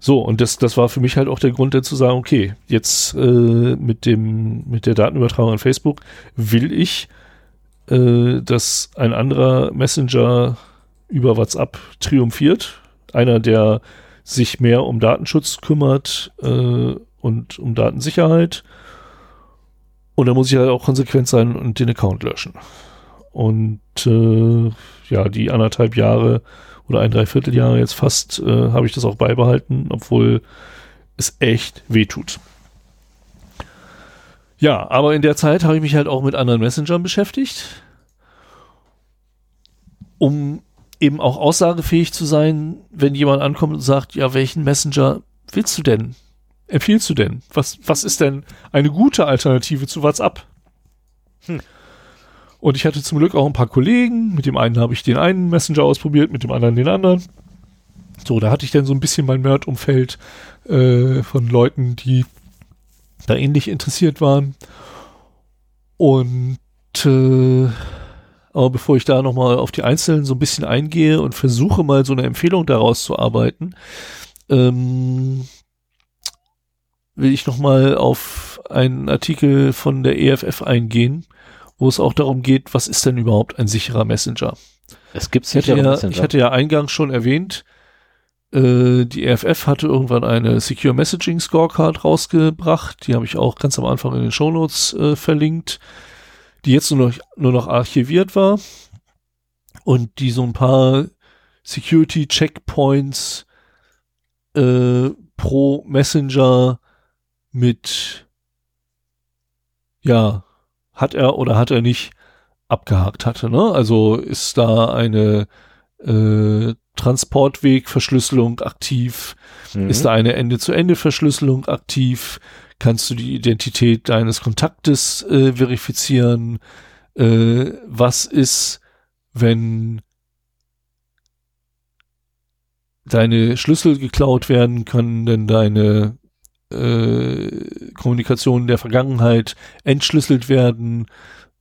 So, und das, das war für mich halt auch der Grund, dann zu sagen, okay, jetzt äh, mit dem, mit der Datenübertragung an Facebook will ich, äh, dass ein anderer Messenger über WhatsApp triumphiert, einer, der sich mehr um Datenschutz kümmert äh, und um Datensicherheit. Und da muss ich halt auch konsequent sein und den Account löschen. Und äh, ja, die anderthalb Jahre oder ein Dreivierteljahre jetzt fast äh, habe ich das auch beibehalten, obwohl es echt wehtut. Ja, aber in der Zeit habe ich mich halt auch mit anderen Messengern beschäftigt, um eben auch aussagefähig zu sein, wenn jemand ankommt und sagt, ja, welchen Messenger willst du denn? Empfiehlst du denn? Was, was ist denn eine gute Alternative zu WhatsApp? Hm. Und ich hatte zum Glück auch ein paar Kollegen. Mit dem einen habe ich den einen Messenger ausprobiert, mit dem anderen den anderen. So, da hatte ich dann so ein bisschen mein Nerd-Umfeld äh, von Leuten, die da ähnlich interessiert waren. Und äh, aber bevor ich da nochmal auf die Einzelnen so ein bisschen eingehe und versuche mal so eine Empfehlung daraus zu arbeiten, ähm, will ich nochmal auf einen Artikel von der E F F eingehen, wo es auch darum geht, was ist denn überhaupt ein sicherer Messenger? Es gibt sicher ja, Messenger. Ich hatte ja eingangs schon erwähnt, äh, die E F F hatte irgendwann eine Secure Messaging Scorecard rausgebracht, die habe ich auch ganz am Anfang in den Shownotes äh, verlinkt, die jetzt nur noch, nur noch archiviert war und die so ein paar Security Checkpoints äh, pro Messenger mit ja, hat er oder hat er nicht abgehakt hatte, ne? Also ist da eine äh, Transportwegverschlüsselung aktiv? Mhm. Ist da eine Ende-zu-Ende-Verschlüsselung aktiv? Kannst du die Identität deines Kontaktes äh, verifizieren? Äh, was ist, wenn deine Schlüssel geklaut werden? Können denn deine Äh, Kommunikation der Vergangenheit entschlüsselt werden?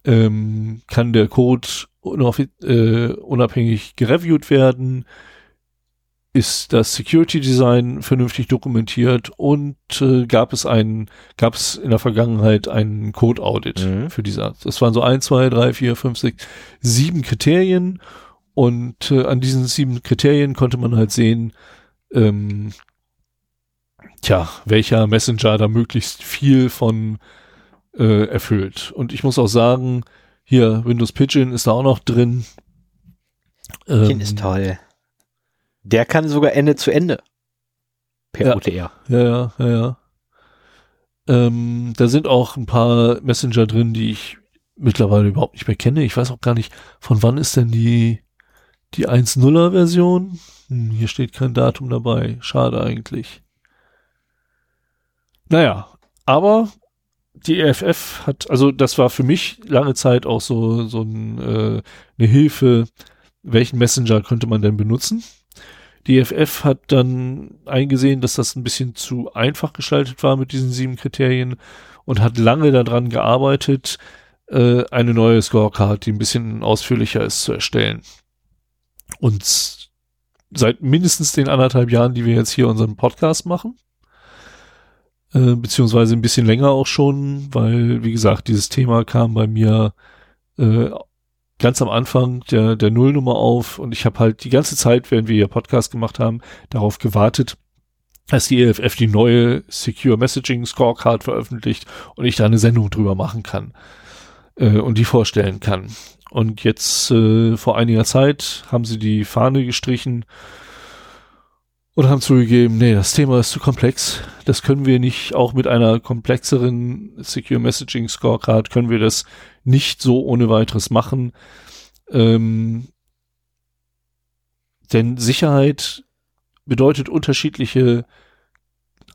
Ähm, kann der Code äh, unabhängig gereviewt werden? Ist das Security Design vernünftig dokumentiert? Und äh, gab es einen, gab es in der Vergangenheit einen Code Audit mhm. für diese Art? Das waren so ein, zwei, drei, vier, fünf, sechs, sieben Kriterien. Und äh, an diesen sieben Kriterien konnte man halt sehen, ähm, tja, welcher Messenger da möglichst viel von äh, erfüllt. Und ich muss auch sagen, hier, Windows Pidgin ist da auch noch drin. Pidgin ähm, ist toll. Der kann sogar Ende zu Ende. Per ja, O T R. Ja, ja, ja, ja. Ähm, da sind auch ein paar Messenger drin, die ich mittlerweile überhaupt nicht mehr kenne. Ich weiß auch gar nicht, von wann ist denn die, die eins null Version? Hm, hier steht kein Datum dabei. Schade eigentlich. Naja, aber die E F F hat, also das war für mich lange Zeit auch so, so ein, äh, eine Hilfe, welchen Messenger könnte man denn benutzen? Die E F F hat dann eingesehen, dass das ein bisschen zu einfach gestaltet war mit diesen sieben Kriterien und hat lange daran gearbeitet, äh, eine neue Scorecard, die ein bisschen ausführlicher ist, zu erstellen. Und seit mindestens den anderthalb Jahren, die wir jetzt hier unseren Podcast machen, beziehungsweise ein bisschen länger auch schon, weil, wie gesagt, dieses Thema kam bei mir äh, ganz am Anfang der, der Nullnummer auf und ich habe halt die ganze Zeit, während wir hier Podcast gemacht haben, darauf gewartet, dass die E F F die neue Secure Messaging Scorecard veröffentlicht und ich da eine Sendung drüber machen kann äh, und die vorstellen kann. Und jetzt äh, vor einiger Zeit haben sie die Fahne gestrichen und haben zugegeben, nee, das Thema ist zu komplex. Das können wir nicht, auch mit einer komplexeren Secure Messaging Scorecard können wir das nicht so ohne weiteres machen. Ähm, denn Sicherheit bedeutet unterschiedliche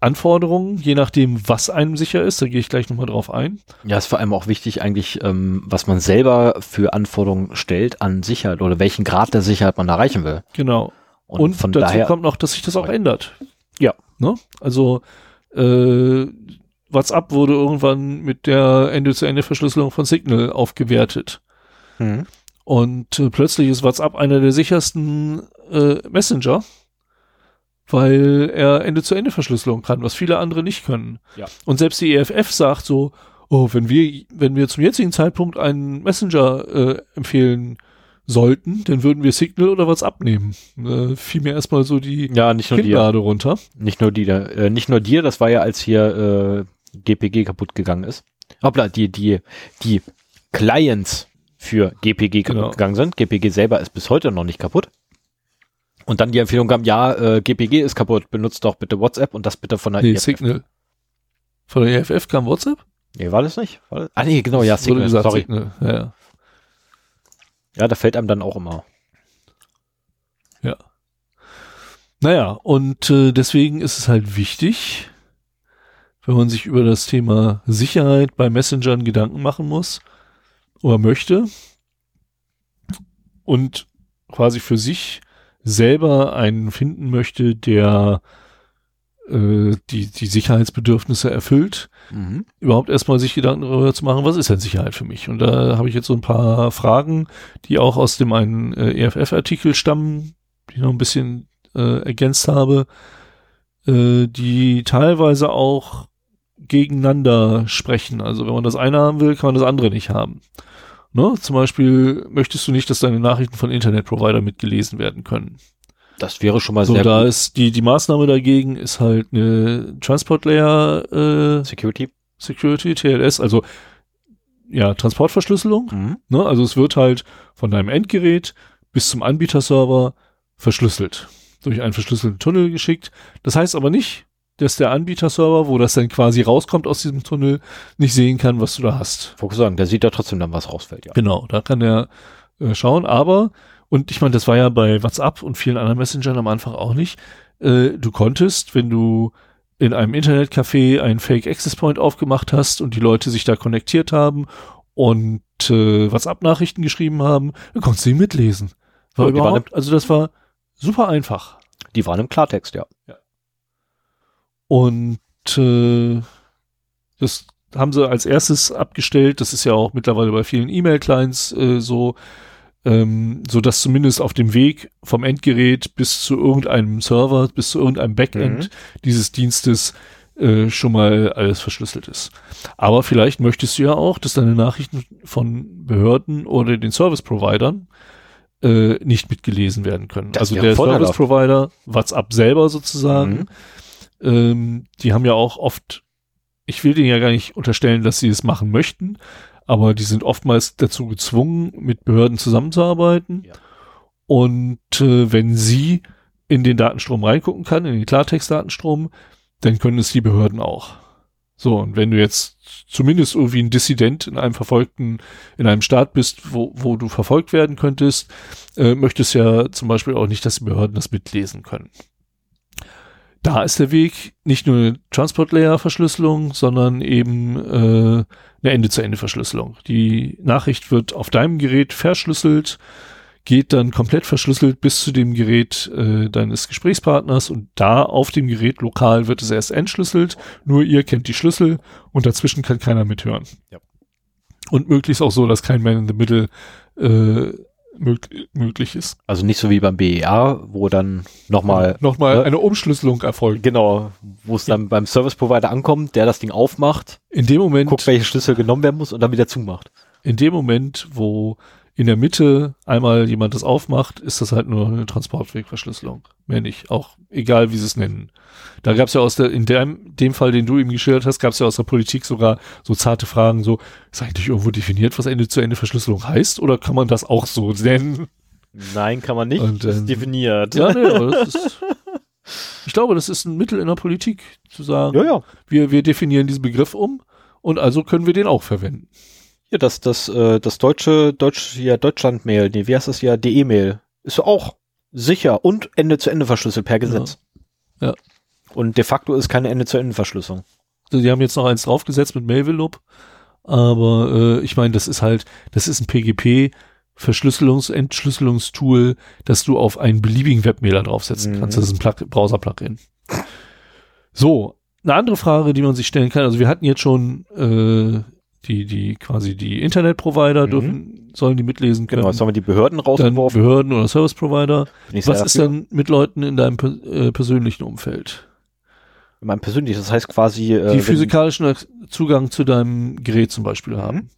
Anforderungen, je nachdem, was einem sicher ist. Da gehe ich gleich nochmal drauf ein. Ja, ist vor allem auch wichtig eigentlich, ähm, was man selber für Anforderungen stellt an Sicherheit oder welchen Grad der Sicherheit man erreichen will. Genau. Und, und von dazu kommt noch, dass sich das auch ändert. Ja. Ne? Also äh, WhatsApp wurde irgendwann mit der Ende-zu-Ende-Verschlüsselung von Signal aufgewertet. Hm. Und äh, plötzlich ist WhatsApp einer der sichersten äh, Messenger, weil er Ende-zu-Ende-Verschlüsselung kann, was viele andere nicht können. Ja. Und selbst die E F F sagt so, oh, wenn wir, wenn wir zum jetzigen Zeitpunkt einen Messenger äh, empfehlen sollten, dann würden wir Signal oder WhatsApp nehmen. Äh, fiel mir erstmal so die ja, nicht nur Kinnlade dir. runter. Nicht nur die, äh, nicht nur dir, das war ja, als hier äh, G P G kaputt gegangen ist. Hoppla, die, die, die Clients für G P G kaputt genau. gegangen sind. G P G selber ist bis heute noch nicht kaputt. Und dann die Empfehlung kam, ja, äh, G P G ist kaputt, benutzt doch bitte WhatsApp und das bitte von der nee, I F F. Signal. Von der I F F kam WhatsApp? Nee, war das nicht? War das? Ah nee, genau, ja, Signal, gesagt, sorry. Signal. Ja, ja. Ja, da fällt einem dann auch immer. Ja. Naja, und äh, deswegen ist es halt wichtig, wenn man sich über das Thema Sicherheit bei Messengern Gedanken machen muss oder möchte und quasi für sich selber einen finden möchte, der äh, die, die Sicherheitsbedürfnisse erfüllt, mhm. überhaupt erstmal sich Gedanken darüber zu machen, was ist denn Sicherheit für mich? Und da habe ich jetzt so ein paar Fragen, die auch aus dem einen äh, E F F-Artikel stammen, die ich noch ein bisschen äh, ergänzt habe, äh, die teilweise auch gegeneinander sprechen. Also wenn man das eine haben will, kann man das andere nicht haben. Ne? Zum Beispiel möchtest du nicht, dass deine Nachrichten von Internetprovider mitgelesen werden können. Das wäre schon mal so, sehr da gut. Ist die, die Maßnahme dagegen ist halt eine Transport Layer äh, Security. Security, T L S, also ja, Transportverschlüsselung. Mhm. Ne? Also es wird halt von deinem Endgerät bis zum Anbieterserver verschlüsselt, durch einen verschlüsselten Tunnel geschickt. Das heißt aber nicht, dass der Anbieterserver, wo das dann quasi rauskommt aus diesem Tunnel, nicht sehen kann, was du da hast. Wollte sagen, der sieht da trotzdem dann, was rausfällt, ja. Genau, da kann der äh, schauen, aber, und ich meine, das war ja bei WhatsApp und vielen anderen Messengern am Anfang auch nicht, äh, du konntest, wenn du in einem Internetcafé einen Fake Access Point aufgemacht hast und die Leute sich da konnektiert haben und äh, WhatsApp-Nachrichten geschrieben haben, dann konntest du ihn mitlesen. War ja, überhaupt, im, also das war super einfach. Die waren im Klartext, ja. Ja. Und äh, das haben sie als erstes abgestellt. Das ist ja auch mittlerweile bei vielen E-Mail-Clients äh, so, ähm, sodass zumindest auf dem Weg vom Endgerät bis zu irgendeinem Server, bis zu irgendeinem Backend mhm. dieses Dienstes äh, schon mal alles verschlüsselt ist. Aber vielleicht möchtest du ja auch, dass deine Nachrichten von Behörden oder den Service-Providern äh, nicht mitgelesen werden können. Das also der Service-Provider, WhatsApp selber sozusagen, mhm. die haben ja auch oft, ich will denen ja gar nicht unterstellen, dass sie es machen möchten, aber die sind oftmals dazu gezwungen, mit Behörden zusammenzuarbeiten. Ja. Und äh, wenn sie in den Datenstrom reingucken kann, in den Klartext-Datenstrom, dann können es die Behörden auch. So, und wenn du jetzt zumindest irgendwie ein Dissident in einem verfolgten, in einem Staat bist, wo, wo du verfolgt werden könntest, äh, möchtest ja zum Beispiel auch nicht, dass die Behörden das mitlesen können. Da ist der Weg nicht nur eine Transport-Layer-Verschlüsselung, sondern eben äh, eine Ende-zu-Ende-Verschlüsselung. Die Nachricht wird auf deinem Gerät verschlüsselt, geht dann komplett verschlüsselt bis zu dem Gerät äh, deines Gesprächspartners und da auf dem Gerät lokal wird es erst entschlüsselt, nur ihr kennt die Schlüssel und dazwischen kann keiner mithören. Ja. Und möglichst auch so, dass kein Man in the Middle äh, möglich ist. Also nicht so wie beim B E A, wo dann nochmal nochmal ne, eine Umschlüsselung erfolgt. Genau, wo es dann beim Service Provider ankommt, der das Ding aufmacht, in dem Moment guckt, welche Schlüssel genommen werden muss und dann wieder zumacht. In dem Moment, wo in der Mitte einmal jemand das aufmacht, ist das halt nur eine Transportwegverschlüsselung. Mehr nicht, auch egal, wie sie es nennen. Da gab es ja aus der, in dem, dem Fall, den du eben geschildert hast, gab es ja aus der Politik sogar so zarte Fragen, so, ist eigentlich irgendwo definiert, was Ende-zu-Ende-Verschlüsselung heißt, oder kann man das auch so nennen? Nein, kann man nicht, Und, das ist ähm, definiert. Ja, nee, aber das ist, ich glaube, das ist ein Mittel in der Politik, zu sagen, ja, ja. Wir, wir definieren diesen Begriff um und also können wir den auch verwenden. Ja, das, das, äh, das deutsche, Deutsch, ja, Deutschland-Mail, nee, wie heißt das ja, D E-Mail, ist ja auch sicher und Ende-zu-Ende verschlüsselt per Gesetz. Ja. Ja. Und de facto ist keine Ende-zu-Ende-Verschlüsselung. Die haben jetzt noch eins draufgesetzt mit Mailvelope, aber äh, ich meine, das ist halt, das ist ein P G P-Verschlüsselungs-Entschlüsselungstool, das du auf einen beliebigen Webmailer draufsetzen mhm. kannst. Das ist ein Browser-Plugin. So, eine andere Frage, die man sich stellen kann, also wir hatten jetzt schon äh, Die, die, quasi die Internetprovider dürfen, mhm. sollen die mitlesen können. Genau, jetzt haben wir die Behörden rausgeworfen. Dann Behörden oder Service Provider. Was ist dann mit Leuten in deinem äh, persönlichen Umfeld? In meinem persönlichen, das heißt quasi. Äh, die physikalischen Zugang zu deinem Gerät zum Beispiel haben.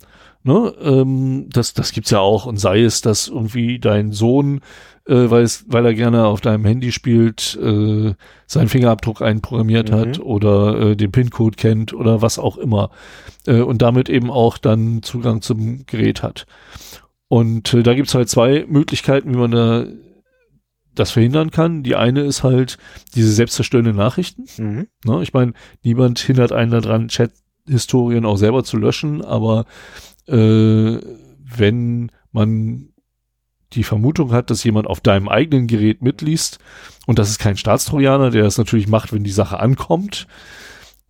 Mhm. Ne? Ähm, das das gibt's ja auch, und sei es, dass irgendwie dein Sohn, äh, weil es, weil er gerne auf deinem Handy spielt, äh, seinen Fingerabdruck einprogrammiert mhm. hat oder äh, den PIN-Code kennt oder was auch immer, äh, und damit eben auch dann Zugang zum Gerät hat. Und äh, da gibt's halt zwei Möglichkeiten, wie man da das verhindern kann. Die eine ist halt diese selbstzerstörenden Nachrichten. Mhm. Ne? Ich meine, niemand hindert einen daran, Chat-Historien auch selber zu löschen, aber Äh, wenn man die Vermutung hat, dass jemand auf deinem eigenen Gerät mitliest, und das ist kein Staatstrojaner, der das natürlich macht, wenn die Sache ankommt,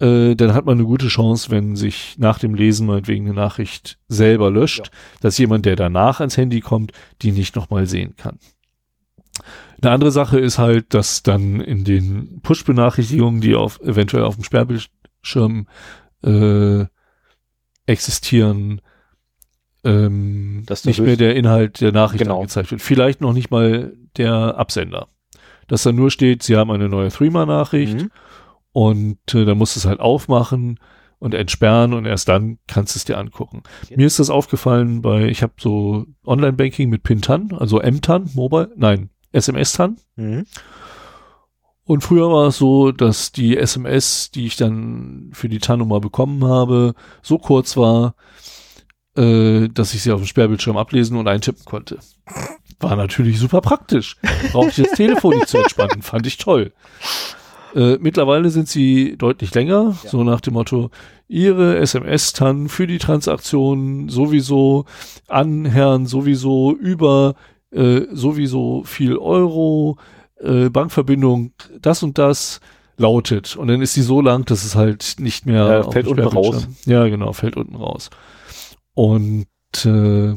äh, dann hat man eine gute Chance, wenn sich nach dem Lesen meinetwegen eine Nachricht selber löscht, ja. dass jemand, der danach ans Handy kommt, die nicht nochmal sehen kann. Eine andere Sache ist halt, dass dann in den Push-Benachrichtigungen, die auf, eventuell auf dem Sperrbildschirm äh, existieren, Ähm, das nicht mehr der Inhalt der Nachricht genau. angezeigt wird. Vielleicht noch nicht mal der Absender. Dass da nur steht, sie haben eine neue Threema-Nachricht mhm. und äh, dann musst du es halt aufmachen und entsperren, und erst dann kannst du es dir angucken. Okay. Mir ist das aufgefallen bei, ich habe so Online-Banking mit P I N-T A N, also M T A N, Mobile, nein, S M S T A N. Mhm. Und früher war es so, dass die S M S, die ich dann für die T A N-Nummer bekommen habe, so kurz war, dass ich sie auf dem Sperrbildschirm ablesen und eintippen konnte. War natürlich super praktisch. Brauchte ich das Telefon nicht zu entspannen. Fand ich toll. Äh, mittlerweile sind sie deutlich länger. Ja. So nach dem Motto, Ihre S M S T A N für die Transaktion sowieso an Herrn sowieso über äh, sowieso viel Euro, äh, Bankverbindung das und das lautet. Und dann ist sie so lang, dass es halt nicht mehr ja, auf fällt unten raus. Ja, genau, fällt unten raus. Und äh,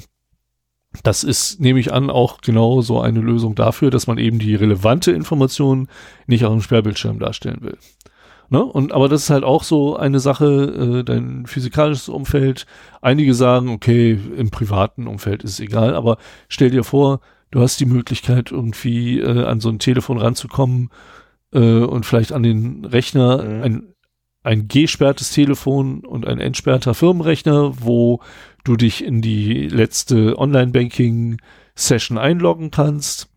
das ist, nehme ich an, auch genau so eine Lösung dafür, dass man eben die relevante Information nicht auf dem Sperrbildschirm darstellen will. Ne? Und aber das ist halt auch so eine Sache, äh, dein physikalisches Umfeld. Einige sagen, okay, im privaten Umfeld ist es egal, aber stell dir vor, du hast die Möglichkeit, irgendwie äh, an so ein Telefon ranzukommen äh, und vielleicht an den Rechner mhm. ein ein gesperrtes Telefon und ein entsperrter Firmenrechner, wo du dich in die letzte Online-Banking-Session einloggen kannst,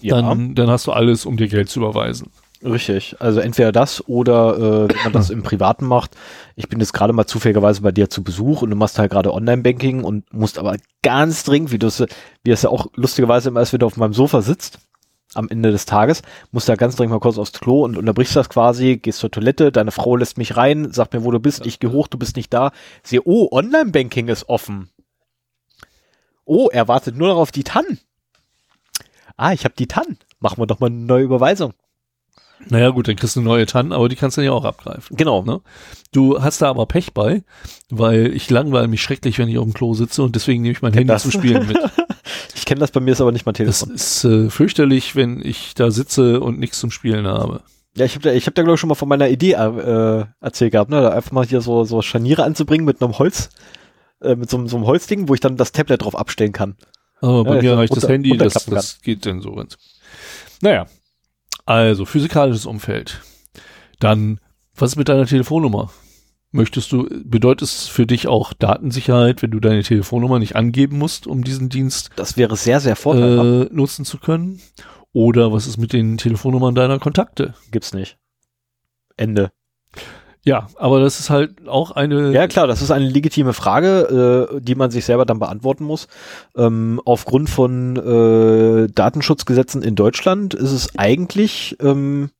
ja. dann, dann hast du alles, um dir Geld zu überweisen. Richtig, also entweder das oder äh, wenn man das im Privaten macht, ich bin jetzt gerade mal zufälligerweise bei dir zu Besuch und du machst halt gerade Online-Banking und musst aber ganz dringend, wie du es wie das ja auch lustigerweise immer erst wieder auf meinem Sofa sitzt, am Ende des Tages, musst du da ganz dringend mal kurz aufs Klo und unterbrichst das quasi, gehst zur Toilette, deine Frau lässt mich rein, sagt mir, wo du bist, ich gehe hoch, du bist nicht da, sehe, oh, Online-Banking ist offen. Oh, er wartet nur noch auf die T A N. Ah, ich habe die T A N. Machen wir doch mal eine neue Überweisung. Naja gut, dann kriegst du eine neue T A N, aber die kannst du ja auch abgreifen. Genau. Ne? Du hast da aber Pech bei, weil ich langweile mich schrecklich, wenn ich auf dem Klo sitze, und deswegen nehme ich mein Handy das. zum Spielen mit. Ich kenne das, bei mir ist aber nicht mein Telefon. Das ist äh, fürchterlich, wenn ich da sitze und nichts zum Spielen habe. Ja, ich habe da, hab da glaube ich schon mal von meiner Idee äh, erzählt gehabt, ne? Da einfach mal hier so, so Scharniere anzubringen mit einem Holz, äh, mit so, so einem Holzding, wo ich dann das Tablet drauf abstellen kann. Aber bei ja, mir reicht das unter, Handy, das, das geht dann so ganz. Naja. Also, physikalisches Umfeld. Dann, was ist mit deiner Telefonnummer? Möchtest du, bedeutet es für dich auch Datensicherheit, wenn du deine Telefonnummer nicht angeben musst, um diesen Dienst das wäre sehr, sehr vorteilhaft äh, nutzen zu können? Oder was ist mit den Telefonnummern deiner Kontakte? Gibt's nicht. Ende. Ja, aber das ist halt auch eine... Ja klar, das ist eine legitime Frage, äh, die man sich selber dann beantworten muss. Ähm, aufgrund von äh, Datenschutzgesetzen in Deutschland ist es eigentlich ähm,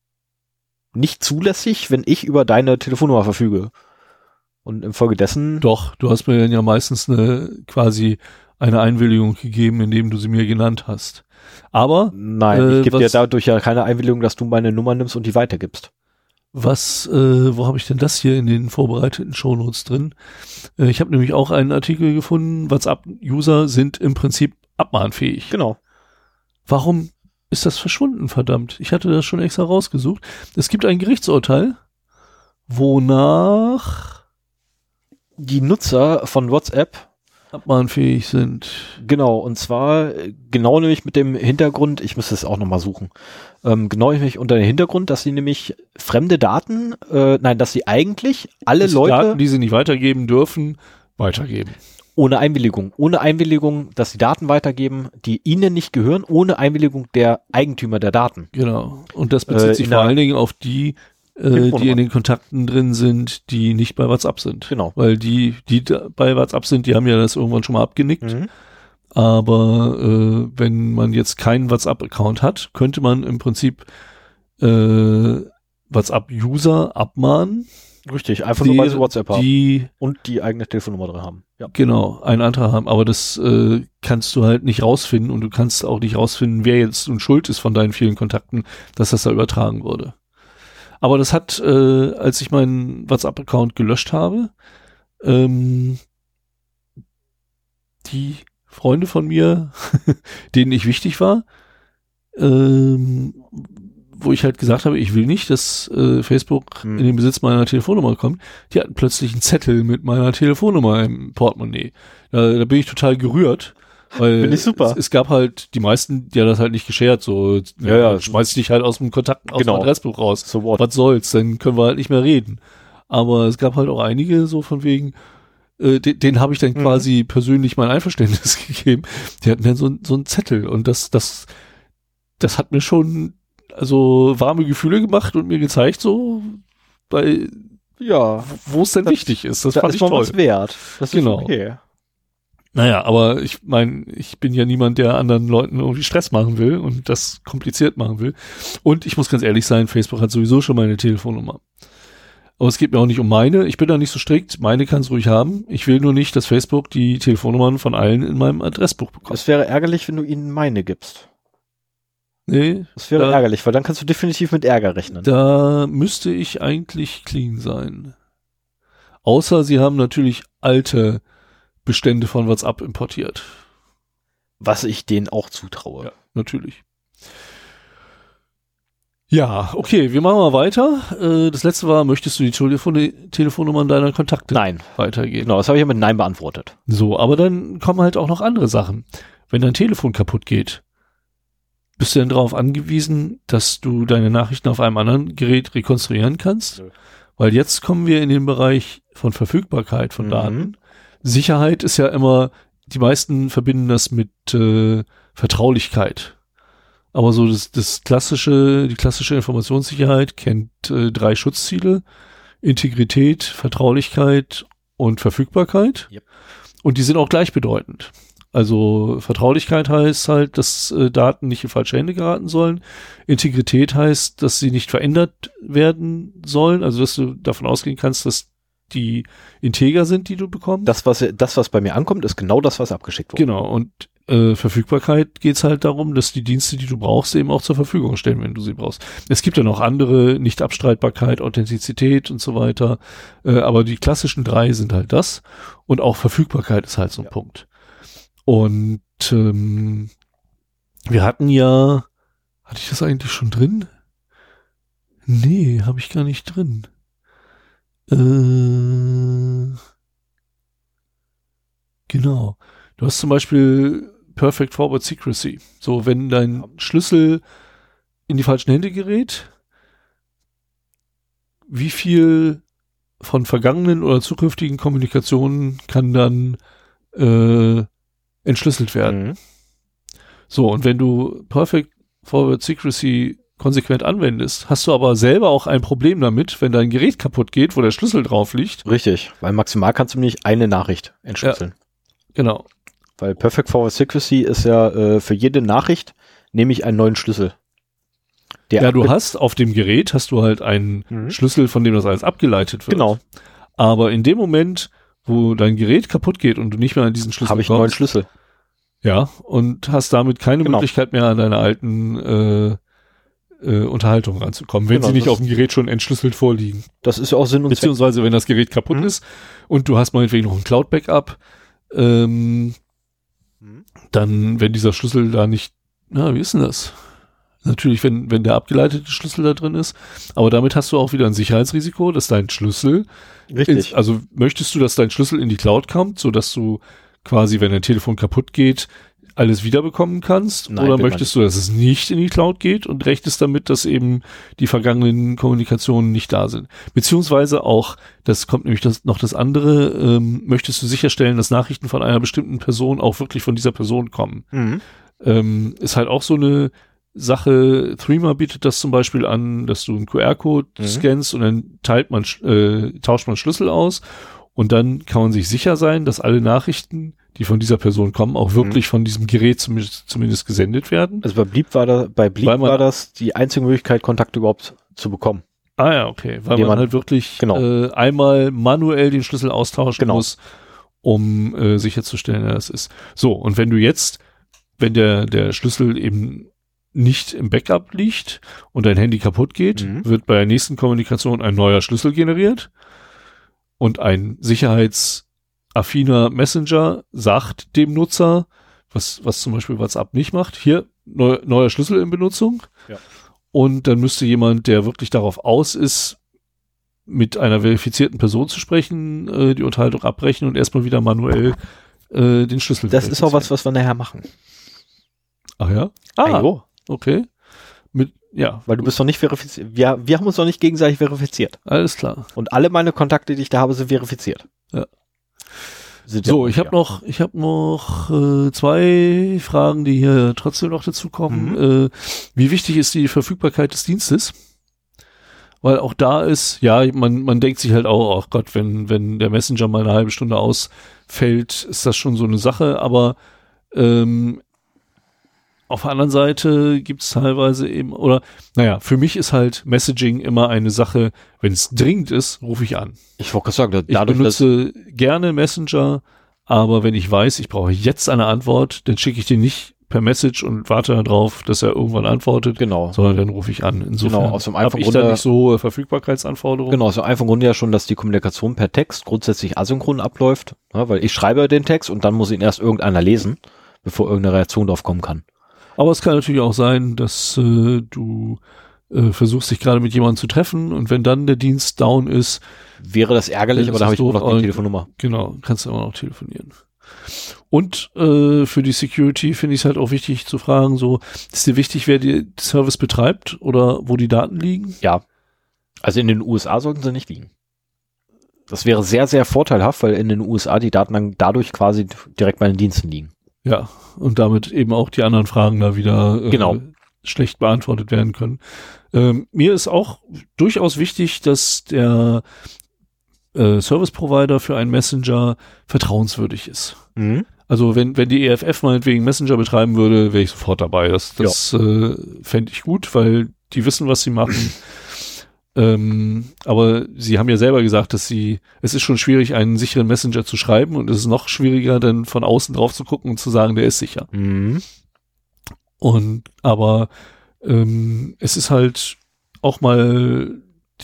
nicht zulässig, wenn ich über deine Telefonnummer verfüge. Und infolgedessen... Doch, du hast mir dann ja meistens eine, quasi eine Einwilligung gegeben, indem du sie mir genannt hast. Aber... Nein, äh, ich gebe dir dadurch ja keine Einwilligung, dass du meine Nummer nimmst und die weitergibst. Was, äh, wo habe ich denn das hier in den vorbereiteten Shownotes drin? Äh, ich habe nämlich auch einen Artikel gefunden, WhatsApp-User sind im Prinzip abmahnfähig. Genau. Warum ist das verschwunden, verdammt? Ich hatte das schon extra rausgesucht. Es gibt ein Gerichtsurteil, wonach die Nutzer von WhatsApp abmahnfähig sind. Genau, und zwar genau nämlich mit dem Hintergrund, ich müsste es auch nochmal suchen, ähm, genau nämlich unter dem Hintergrund, dass sie nämlich fremde Daten, äh, nein, dass sie eigentlich alle dass Leute... Die Daten, die sie nicht weitergeben dürfen, weitergeben. Ohne Einwilligung. Ohne Einwilligung, dass die Daten weitergeben, die ihnen nicht gehören, ohne Einwilligung der Eigentümer der Daten. Genau. Und das bezieht äh, sich vor allen Dingen auf die, äh, die in den Kontakten drin sind, die nicht bei WhatsApp sind. Genau. Weil die, die bei WhatsApp sind, die haben ja das irgendwann schon mal abgenickt. Mhm. Aber äh, wenn man jetzt keinen WhatsApp-Account hat, könnte man im Prinzip äh, WhatsApp-User abmahnen. Richtig, einfach die, nur weil sie WhatsApp haben die, und die eigene Telefonnummer drin haben. Ja. Genau, einen Antrag haben, aber das äh, kannst du halt nicht rausfinden und du kannst auch nicht rausfinden, wer jetzt nun schuld ist von deinen vielen Kontakten, dass das da übertragen wurde. Aber das hat, äh, als ich meinen WhatsApp-Account gelöscht habe, ähm, die Freunde von mir, denen ich wichtig war, ähm, wo ich halt gesagt habe, ich will nicht, dass äh, Facebook hm. in den Besitz meiner Telefonnummer kommt, die hatten plötzlich einen Zettel mit meiner Telefonnummer im Portemonnaie. Da, da bin ich total gerührt, weil Bin ich super. Es, es gab halt die meisten, die haben das halt nicht geshared, so ja, ja, schmeiß dich halt aus dem Kontakt, aus genau. dem Adressbuch raus. So what? Was soll's, dann können wir halt nicht mehr reden. Aber es gab halt auch einige so von wegen, äh, den, den habe ich dann mhm. quasi persönlich mein Einverständnis gegeben. Die hatten dann so, so einen Zettel und das, das, das hat mir schon also warme Gefühle gemacht und mir gezeigt, so, bei ja, wo es denn das, wichtig ist. Das da fand ist ich toll. Was wert. Das genau. ist okay. Naja, aber ich meine, ich bin ja niemand, der anderen Leuten irgendwie Stress machen will und das kompliziert machen will. Und ich muss ganz ehrlich sein, Facebook hat sowieso schon meine Telefonnummer. Aber es geht mir auch nicht um meine. Ich bin da nicht so strikt. Meine kann es ruhig haben. Ich will nur nicht, dass Facebook die Telefonnummern von allen in meinem Adressbuch bekommt. Es wäre ärgerlich, wenn du ihnen meine gibst. Nee, das wäre da, ärgerlich, weil dann kannst du definitiv mit Ärger rechnen. Da müsste ich eigentlich clean sein. Außer sie haben natürlich alte Bestände von WhatsApp importiert. Was ich denen auch zutraue. Ja, natürlich. Ja, okay, wir machen mal weiter. Das letzte war, möchtest du die Telefon- Telefonnummern deiner Kontakte Nein. weitergeben? Genau, das habe ich ja mit Nein beantwortet. So, aber dann kommen halt auch noch andere Sachen. Wenn dein Telefon kaputt geht, bist du denn darauf angewiesen, dass du deine Nachrichten auf einem anderen Gerät rekonstruieren kannst? Ja. Weil jetzt kommen wir in den Bereich von Verfügbarkeit von mhm. Daten. Sicherheit ist ja immer, die meisten verbinden das mit äh, Vertraulichkeit. Aber so das, das klassische, die klassische Informationssicherheit kennt äh, drei Schutzziele. Integrität, Vertraulichkeit und Verfügbarkeit. Ja. Und die sind auch gleichbedeutend. Also Vertraulichkeit heißt halt, dass äh, Daten nicht in falsche Hände geraten sollen. Integrität heißt, dass sie nicht verändert werden sollen. Also dass du davon ausgehen kannst, dass die integer sind, die du bekommst. Das, was, das, was bei mir ankommt, ist genau das, was abgeschickt wurde. Genau. Und äh, Verfügbarkeit geht es halt darum, dass die Dienste, die du brauchst, eben auch zur Verfügung stellen, wenn du sie brauchst. Es gibt ja noch andere, Nicht-Abstreitbarkeit, Authentizität und so weiter. Äh, aber die klassischen drei sind halt das. Und auch Verfügbarkeit ist halt so ein ja. Punkt. Und ähm, wir hatten ja, hatte ich das eigentlich schon drin? Nee, habe ich gar nicht drin. Äh, genau. Du hast zum Beispiel Perfect Forward Secrecy. So, wenn dein Schlüssel in die falschen Hände gerät, wie viel von vergangenen oder zukünftigen Kommunikationen kann dann äh, entschlüsselt werden. Mhm. So, und wenn du Perfect Forward Secrecy konsequent anwendest, hast du aber selber auch ein Problem damit, wenn dein Gerät kaputt geht, wo der Schlüssel drauf liegt. Richtig, weil maximal kannst du nämlich eine Nachricht entschlüsseln. Ja, genau. Weil Perfect Forward Secrecy ist ja äh, für jede Nachricht nehme ich einen neuen Schlüssel. Der ja, du hast auf dem Gerät hast du halt einen mhm. Schlüssel, von dem das alles abgeleitet wird. Genau. Aber in dem Moment, wo dein Gerät kaputt geht und du nicht mehr an diesen Schlüssel kommst, habe ich einen neuen Schlüssel. Ja, und hast damit keine genau. Möglichkeit mehr, an deine alten äh, äh, Unterhaltungen ranzukommen, wenn genau, sie nicht auf dem Gerät schon entschlüsselt vorliegen. Das ist ja auch Sinn und Zweck. Beziehungsweise, wenn das Gerät kaputt mhm. ist und du hast meinetwegen noch ein Cloud-Backup, ähm, mhm. dann, wenn dieser Schlüssel da nicht, na, wie ist denn das? Natürlich, wenn, wenn der abgeleitete Schlüssel da drin ist, aber damit hast du auch wieder ein Sicherheitsrisiko, dass dein Schlüssel, Richtig. In, also möchtest du, dass dein Schlüssel in die Cloud kommt, sodass du quasi, wenn dein Telefon kaputt geht, alles wiederbekommen kannst? Nein, oder möchtest du, dass es nicht in die Cloud geht und rechnest damit, dass eben die vergangenen Kommunikationen nicht da sind? Beziehungsweise auch, das kommt nämlich das, noch das andere, ähm, möchtest du sicherstellen, dass Nachrichten von einer bestimmten Person auch wirklich von dieser Person kommen? Mhm. Ähm, ist halt auch so eine Sache, Threema bietet das zum Beispiel an, dass du einen Q R-Code mhm. scannst und dann teilt man, äh, tauscht man Schlüssel aus und dann kann man sich sicher sein, dass alle Nachrichten, die von dieser Person kommen, auch wirklich mhm. von diesem Gerät zumindest, zumindest gesendet werden. Also bei Bleep war das, bei Bleep war das die einzige Möglichkeit, Kontakt überhaupt zu bekommen. Ah ja, okay, weil man, man halt wirklich genau. äh, einmal manuell den Schlüssel austauschen genau. muss, um äh, sicherzustellen, dass das ist. So, und wenn du jetzt, wenn der, der Schlüssel eben nicht im Backup liegt und dein Handy kaputt geht, mhm. wird bei der nächsten Kommunikation ein neuer Schlüssel generiert und ein sicherheitsaffiner Messenger sagt dem Nutzer, was, was zum Beispiel WhatsApp nicht macht, hier, neu, neuer Schlüssel in Benutzung ja. und dann müsste jemand, der wirklich darauf aus ist, mit einer verifizierten Person zu sprechen, äh, die Unterhaltung abbrechen und erstmal wieder manuell äh, den Schlüssel verifizieren. Das ist auch was, was wir nachher machen. Ach ja? Ah, jo. Okay. Mit, ja. Weil du bist noch nicht verifiziert. Wir, wir haben uns noch nicht gegenseitig verifiziert. Alles klar. Und alle meine Kontakte, die ich da habe, sind verifiziert. Ja. Sind so, ja ich habe noch, ich hab noch äh, zwei Fragen, die hier trotzdem noch dazukommen. Mhm. Äh, wie wichtig ist die Verfügbarkeit des Dienstes? Weil auch da ist, ja, man, man denkt sich halt auch, ach Gott, wenn, wenn der Messenger mal eine halbe Stunde ausfällt, ist das schon so eine Sache. Aber ähm, auf der anderen Seite gibt es teilweise eben, oder, naja, für mich ist halt Messaging immer eine Sache, wenn es dringend ist, rufe ich an. Ich wollte gerade sagen, dadurch, ich benutze gerne Messenger, aber wenn ich weiß, ich brauche jetzt eine Antwort, dann schicke ich den nicht per Message und warte darauf, dass er irgendwann antwortet, genau. sondern dann rufe ich an. Insofern genau, aus dem einfachen Grunde habe ich da nicht so hohe Verfügbarkeitsanforderungen. Genau, aus dem einfachen Grunde ja schon, dass die Kommunikation per Text grundsätzlich asynchron abläuft, ja, weil ich schreibe den Text und dann muss ihn erst irgendeiner lesen, bevor irgendeine Reaktion drauf kommen kann. Aber es kann natürlich auch sein, dass äh, du äh, versuchst, dich gerade mit jemandem zu treffen und wenn dann der Dienst down ist, wäre das ärgerlich, aber da habe ich immer noch die Telefonnummer. Genau, kannst du immer noch telefonieren. Und äh, für die Security finde ich es halt auch wichtig zu fragen, so, ist dir wichtig, wer den Service betreibt oder wo die Daten liegen? Ja, also in den U S A sollten sie nicht liegen. Das wäre sehr, sehr vorteilhaft, weil in den U S A die Daten dann dadurch quasi direkt bei den Diensten liegen. Ja, und damit eben auch die anderen Fragen da wieder äh, genau. schlecht beantwortet werden können. Ähm, mir ist auch durchaus wichtig, dass der äh, Service-Provider für einen Messenger vertrauenswürdig ist. Mhm. Also wenn, wenn die E F F meinetwegen Messenger betreiben würde, wäre ich sofort dabei. Das, das ja. äh, fände ich gut, weil die wissen, was sie machen. Ähm, aber sie haben ja selber gesagt, dass sie, es ist schon schwierig, einen sicheren Messenger zu schreiben und es ist noch schwieriger, dann von außen drauf zu gucken und zu sagen, der ist sicher. Mhm. Und, aber ähm, es ist halt auch mal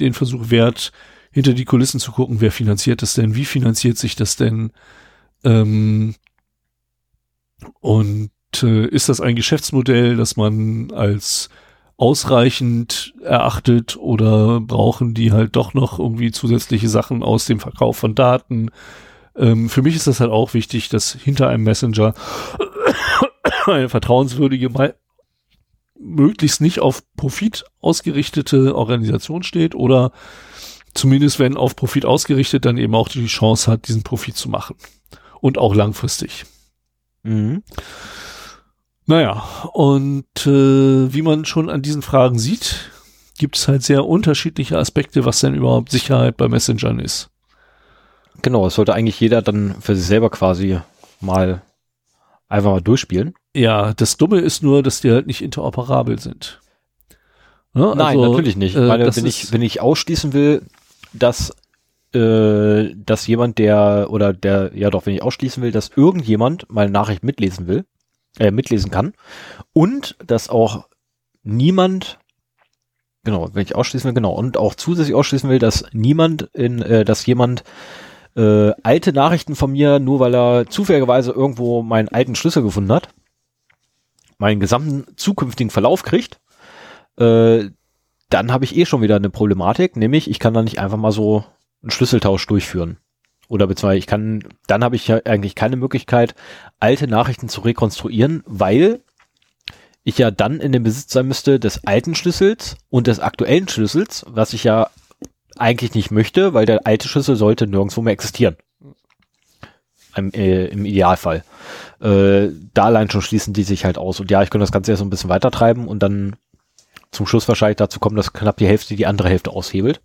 den Versuch wert, hinter die Kulissen zu gucken, wer finanziert das denn, wie finanziert sich das denn, ähm, und äh, ist das ein Geschäftsmodell, das man als ausreichend erachtet oder brauchen die halt doch noch irgendwie zusätzliche Sachen aus dem Verkauf von Daten. Ähm, für mich ist das halt auch wichtig, dass hinter einem Messenger eine vertrauenswürdige, möglichst nicht auf Profit ausgerichtete Organisation steht oder zumindest, wenn auf Profit ausgerichtet, dann eben auch die Chance hat, diesen Profit zu machen. Und auch langfristig. Mhm. Naja, und äh, wie man schon an diesen Fragen sieht, gibt es halt sehr unterschiedliche Aspekte, was denn überhaupt Sicherheit bei Messengern ist. Genau, das sollte eigentlich jeder dann für sich selber quasi mal einfach mal durchspielen. Ja, das Dumme ist nur, dass die halt nicht interoperabel sind. Ne? Nein, also, natürlich nicht. Äh, Weil, wenn, ich, wenn ich ausschließen will, dass, äh, dass jemand, der, oder der, ja doch, wenn ich ausschließen will, dass irgendjemand meine Nachricht mitlesen will, Äh, mitlesen kann und dass auch niemand, genau, wenn ich ausschließen will, genau, und auch zusätzlich ausschließen will, dass niemand in, äh, dass jemand äh, alte Nachrichten von mir, nur weil er zufälligerweise irgendwo meinen alten Schlüssel gefunden hat, meinen gesamten zukünftigen Verlauf kriegt, äh, dann habe ich eh schon wieder eine Problematik, nämlich ich kann da nicht einfach mal so einen Schlüsseltausch durchführen. Oder beziehungsweise ich kann, dann habe ich ja eigentlich keine Möglichkeit, alte Nachrichten zu rekonstruieren, weil ich ja dann in dem Besitz sein müsste des alten Schlüssels und des aktuellen Schlüssels, was ich ja eigentlich nicht möchte, weil der alte Schlüssel sollte nirgendwo mehr existieren. Im, äh, im Idealfall. Äh, da allein schon schließen die sich halt aus. Und ja, ich könnte das Ganze ja so ein bisschen weitertreiben und dann zum Schluss wahrscheinlich dazu kommen, dass knapp die Hälfte die andere Hälfte aushebelt.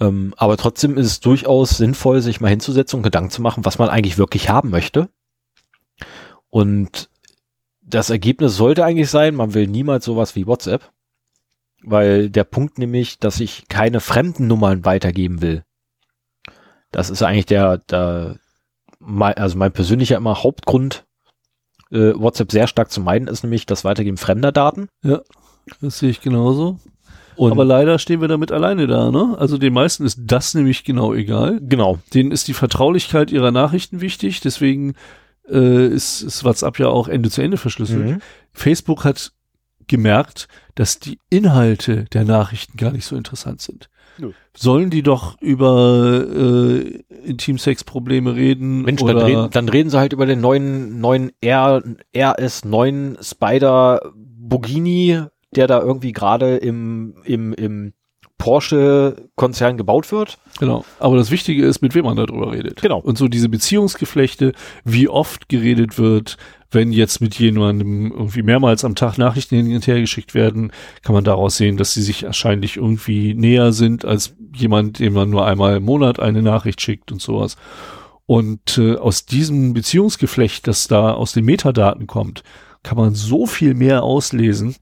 Ähm, aber trotzdem ist es durchaus sinnvoll, sich mal hinzusetzen und Gedanken zu machen, was man eigentlich wirklich haben möchte. Und das Ergebnis sollte eigentlich sein, man will niemals sowas wie WhatsApp, weil der Punkt nämlich, dass ich keine fremden Nummern weitergeben will. Das ist eigentlich der, der also mein persönlicher immer Hauptgrund, äh, WhatsApp sehr stark zu meiden, ist nämlich das Weitergeben fremder Daten. Ja, das sehe ich genauso. Und aber leider stehen wir damit alleine da, ne? Also den meisten ist das nämlich genau egal. Genau. Denen ist die Vertraulichkeit ihrer Nachrichten wichtig, deswegen äh, ist, ist WhatsApp ja auch Ende-zu-Ende verschlüsselt. Mhm. Facebook hat gemerkt, dass die Inhalte der Nachrichten gar nicht so interessant sind. Nö. Sollen die doch über äh, Intimsex-Probleme reden? Mensch, oder dann, reden, dann reden sie halt über den neuen, neuen R S neun Spider Bugini, der da irgendwie gerade im, im, im Porsche-Konzern gebaut wird. Genau, aber das Wichtige ist, mit wem man darüber redet. Genau. Und so diese Beziehungsgeflechte, wie oft geredet wird, wenn jetzt mit jemandem irgendwie mehrmals am Tag Nachrichten hin und her geschickt werden, kann man daraus sehen, dass sie sich wahrscheinlich irgendwie näher sind als jemand, dem man nur einmal im Monat eine Nachricht schickt und sowas. Und äh, aus diesem Beziehungsgeflecht, das da aus den Metadaten kommt, kann man so viel mehr auslesen,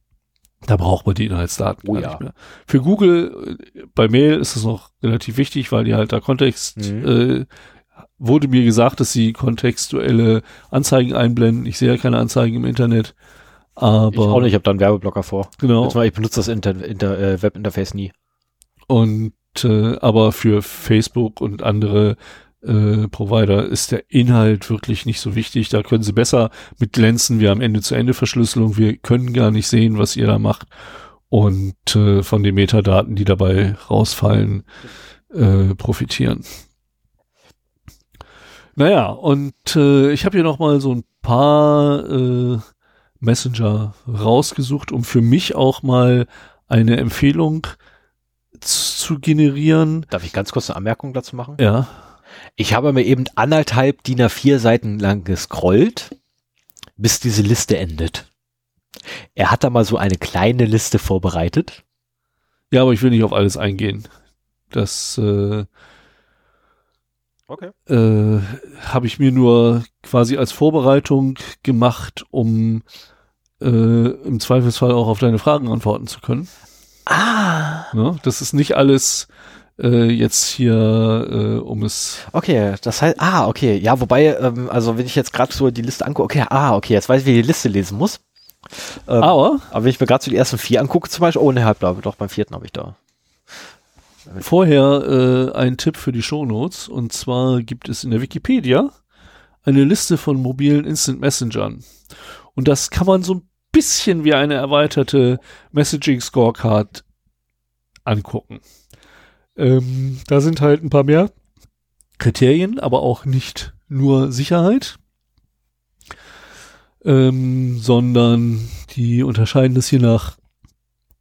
da braucht man die Inhaltsdaten oh, gar ja. nicht mehr. Für Google, bei Mail ist das noch relativ wichtig, weil die halt da Kontext, mhm. äh, wurde mir gesagt, dass sie kontextuelle Anzeigen einblenden. Ich sehe ja keine Anzeigen im Internet. Aber ich auch nicht, ich habe da einen Werbeblocker vor. Genau. Jetzt mal, ich benutze das Inter- Inter- äh, Webinterface nie. Und äh, aber für Facebook und andere äh, Provider ist der Inhalt wirklich nicht so wichtig. Da können sie besser mit glänzen. Wir haben Ende-zu-Ende-Verschlüsselung. Wir können gar nicht sehen, was ihr da macht. Und äh, von den Metadaten, die dabei rausfallen, äh, profitieren. Naja, und äh, ich habe hier nochmal so ein paar äh, Messenger rausgesucht, um für mich auch mal eine Empfehlung zu generieren. Darf ich ganz kurz eine Anmerkung dazu machen? Ja. Ich habe mir eben anderthalb D I N A vier Seiten lang gescrollt, bis diese Liste endet. Er hat da mal so eine kleine Liste vorbereitet. Ja, aber ich will nicht auf alles eingehen. Das äh, Okay. Äh, habe ich mir nur quasi als Vorbereitung gemacht, um äh, im Zweifelsfall auch auf deine Fragen antworten zu können. Ah. Ja, das ist nicht alles äh, jetzt hier, äh, um es... Okay, das heißt, ah, okay. Ja, wobei, ähm, also wenn ich jetzt gerade so die Liste angucke, okay, ah, okay, jetzt weiß ich, wie ich die Liste lesen muss. Ähm, aber? Aber wenn ich mir gerade so die ersten vier angucke zum Beispiel, oh, ne, halb, doch, beim vierten habe ich da... Vorher äh, ein Tipp für die Shownotes, und zwar gibt es in der Wikipedia eine Liste von mobilen Instant Messengern, und das kann man so ein bisschen wie eine erweiterte Messaging Scorecard angucken. Ähm, da sind halt ein paar mehr Kriterien, aber auch nicht nur Sicherheit, ähm, sondern die unterscheiden das hier nach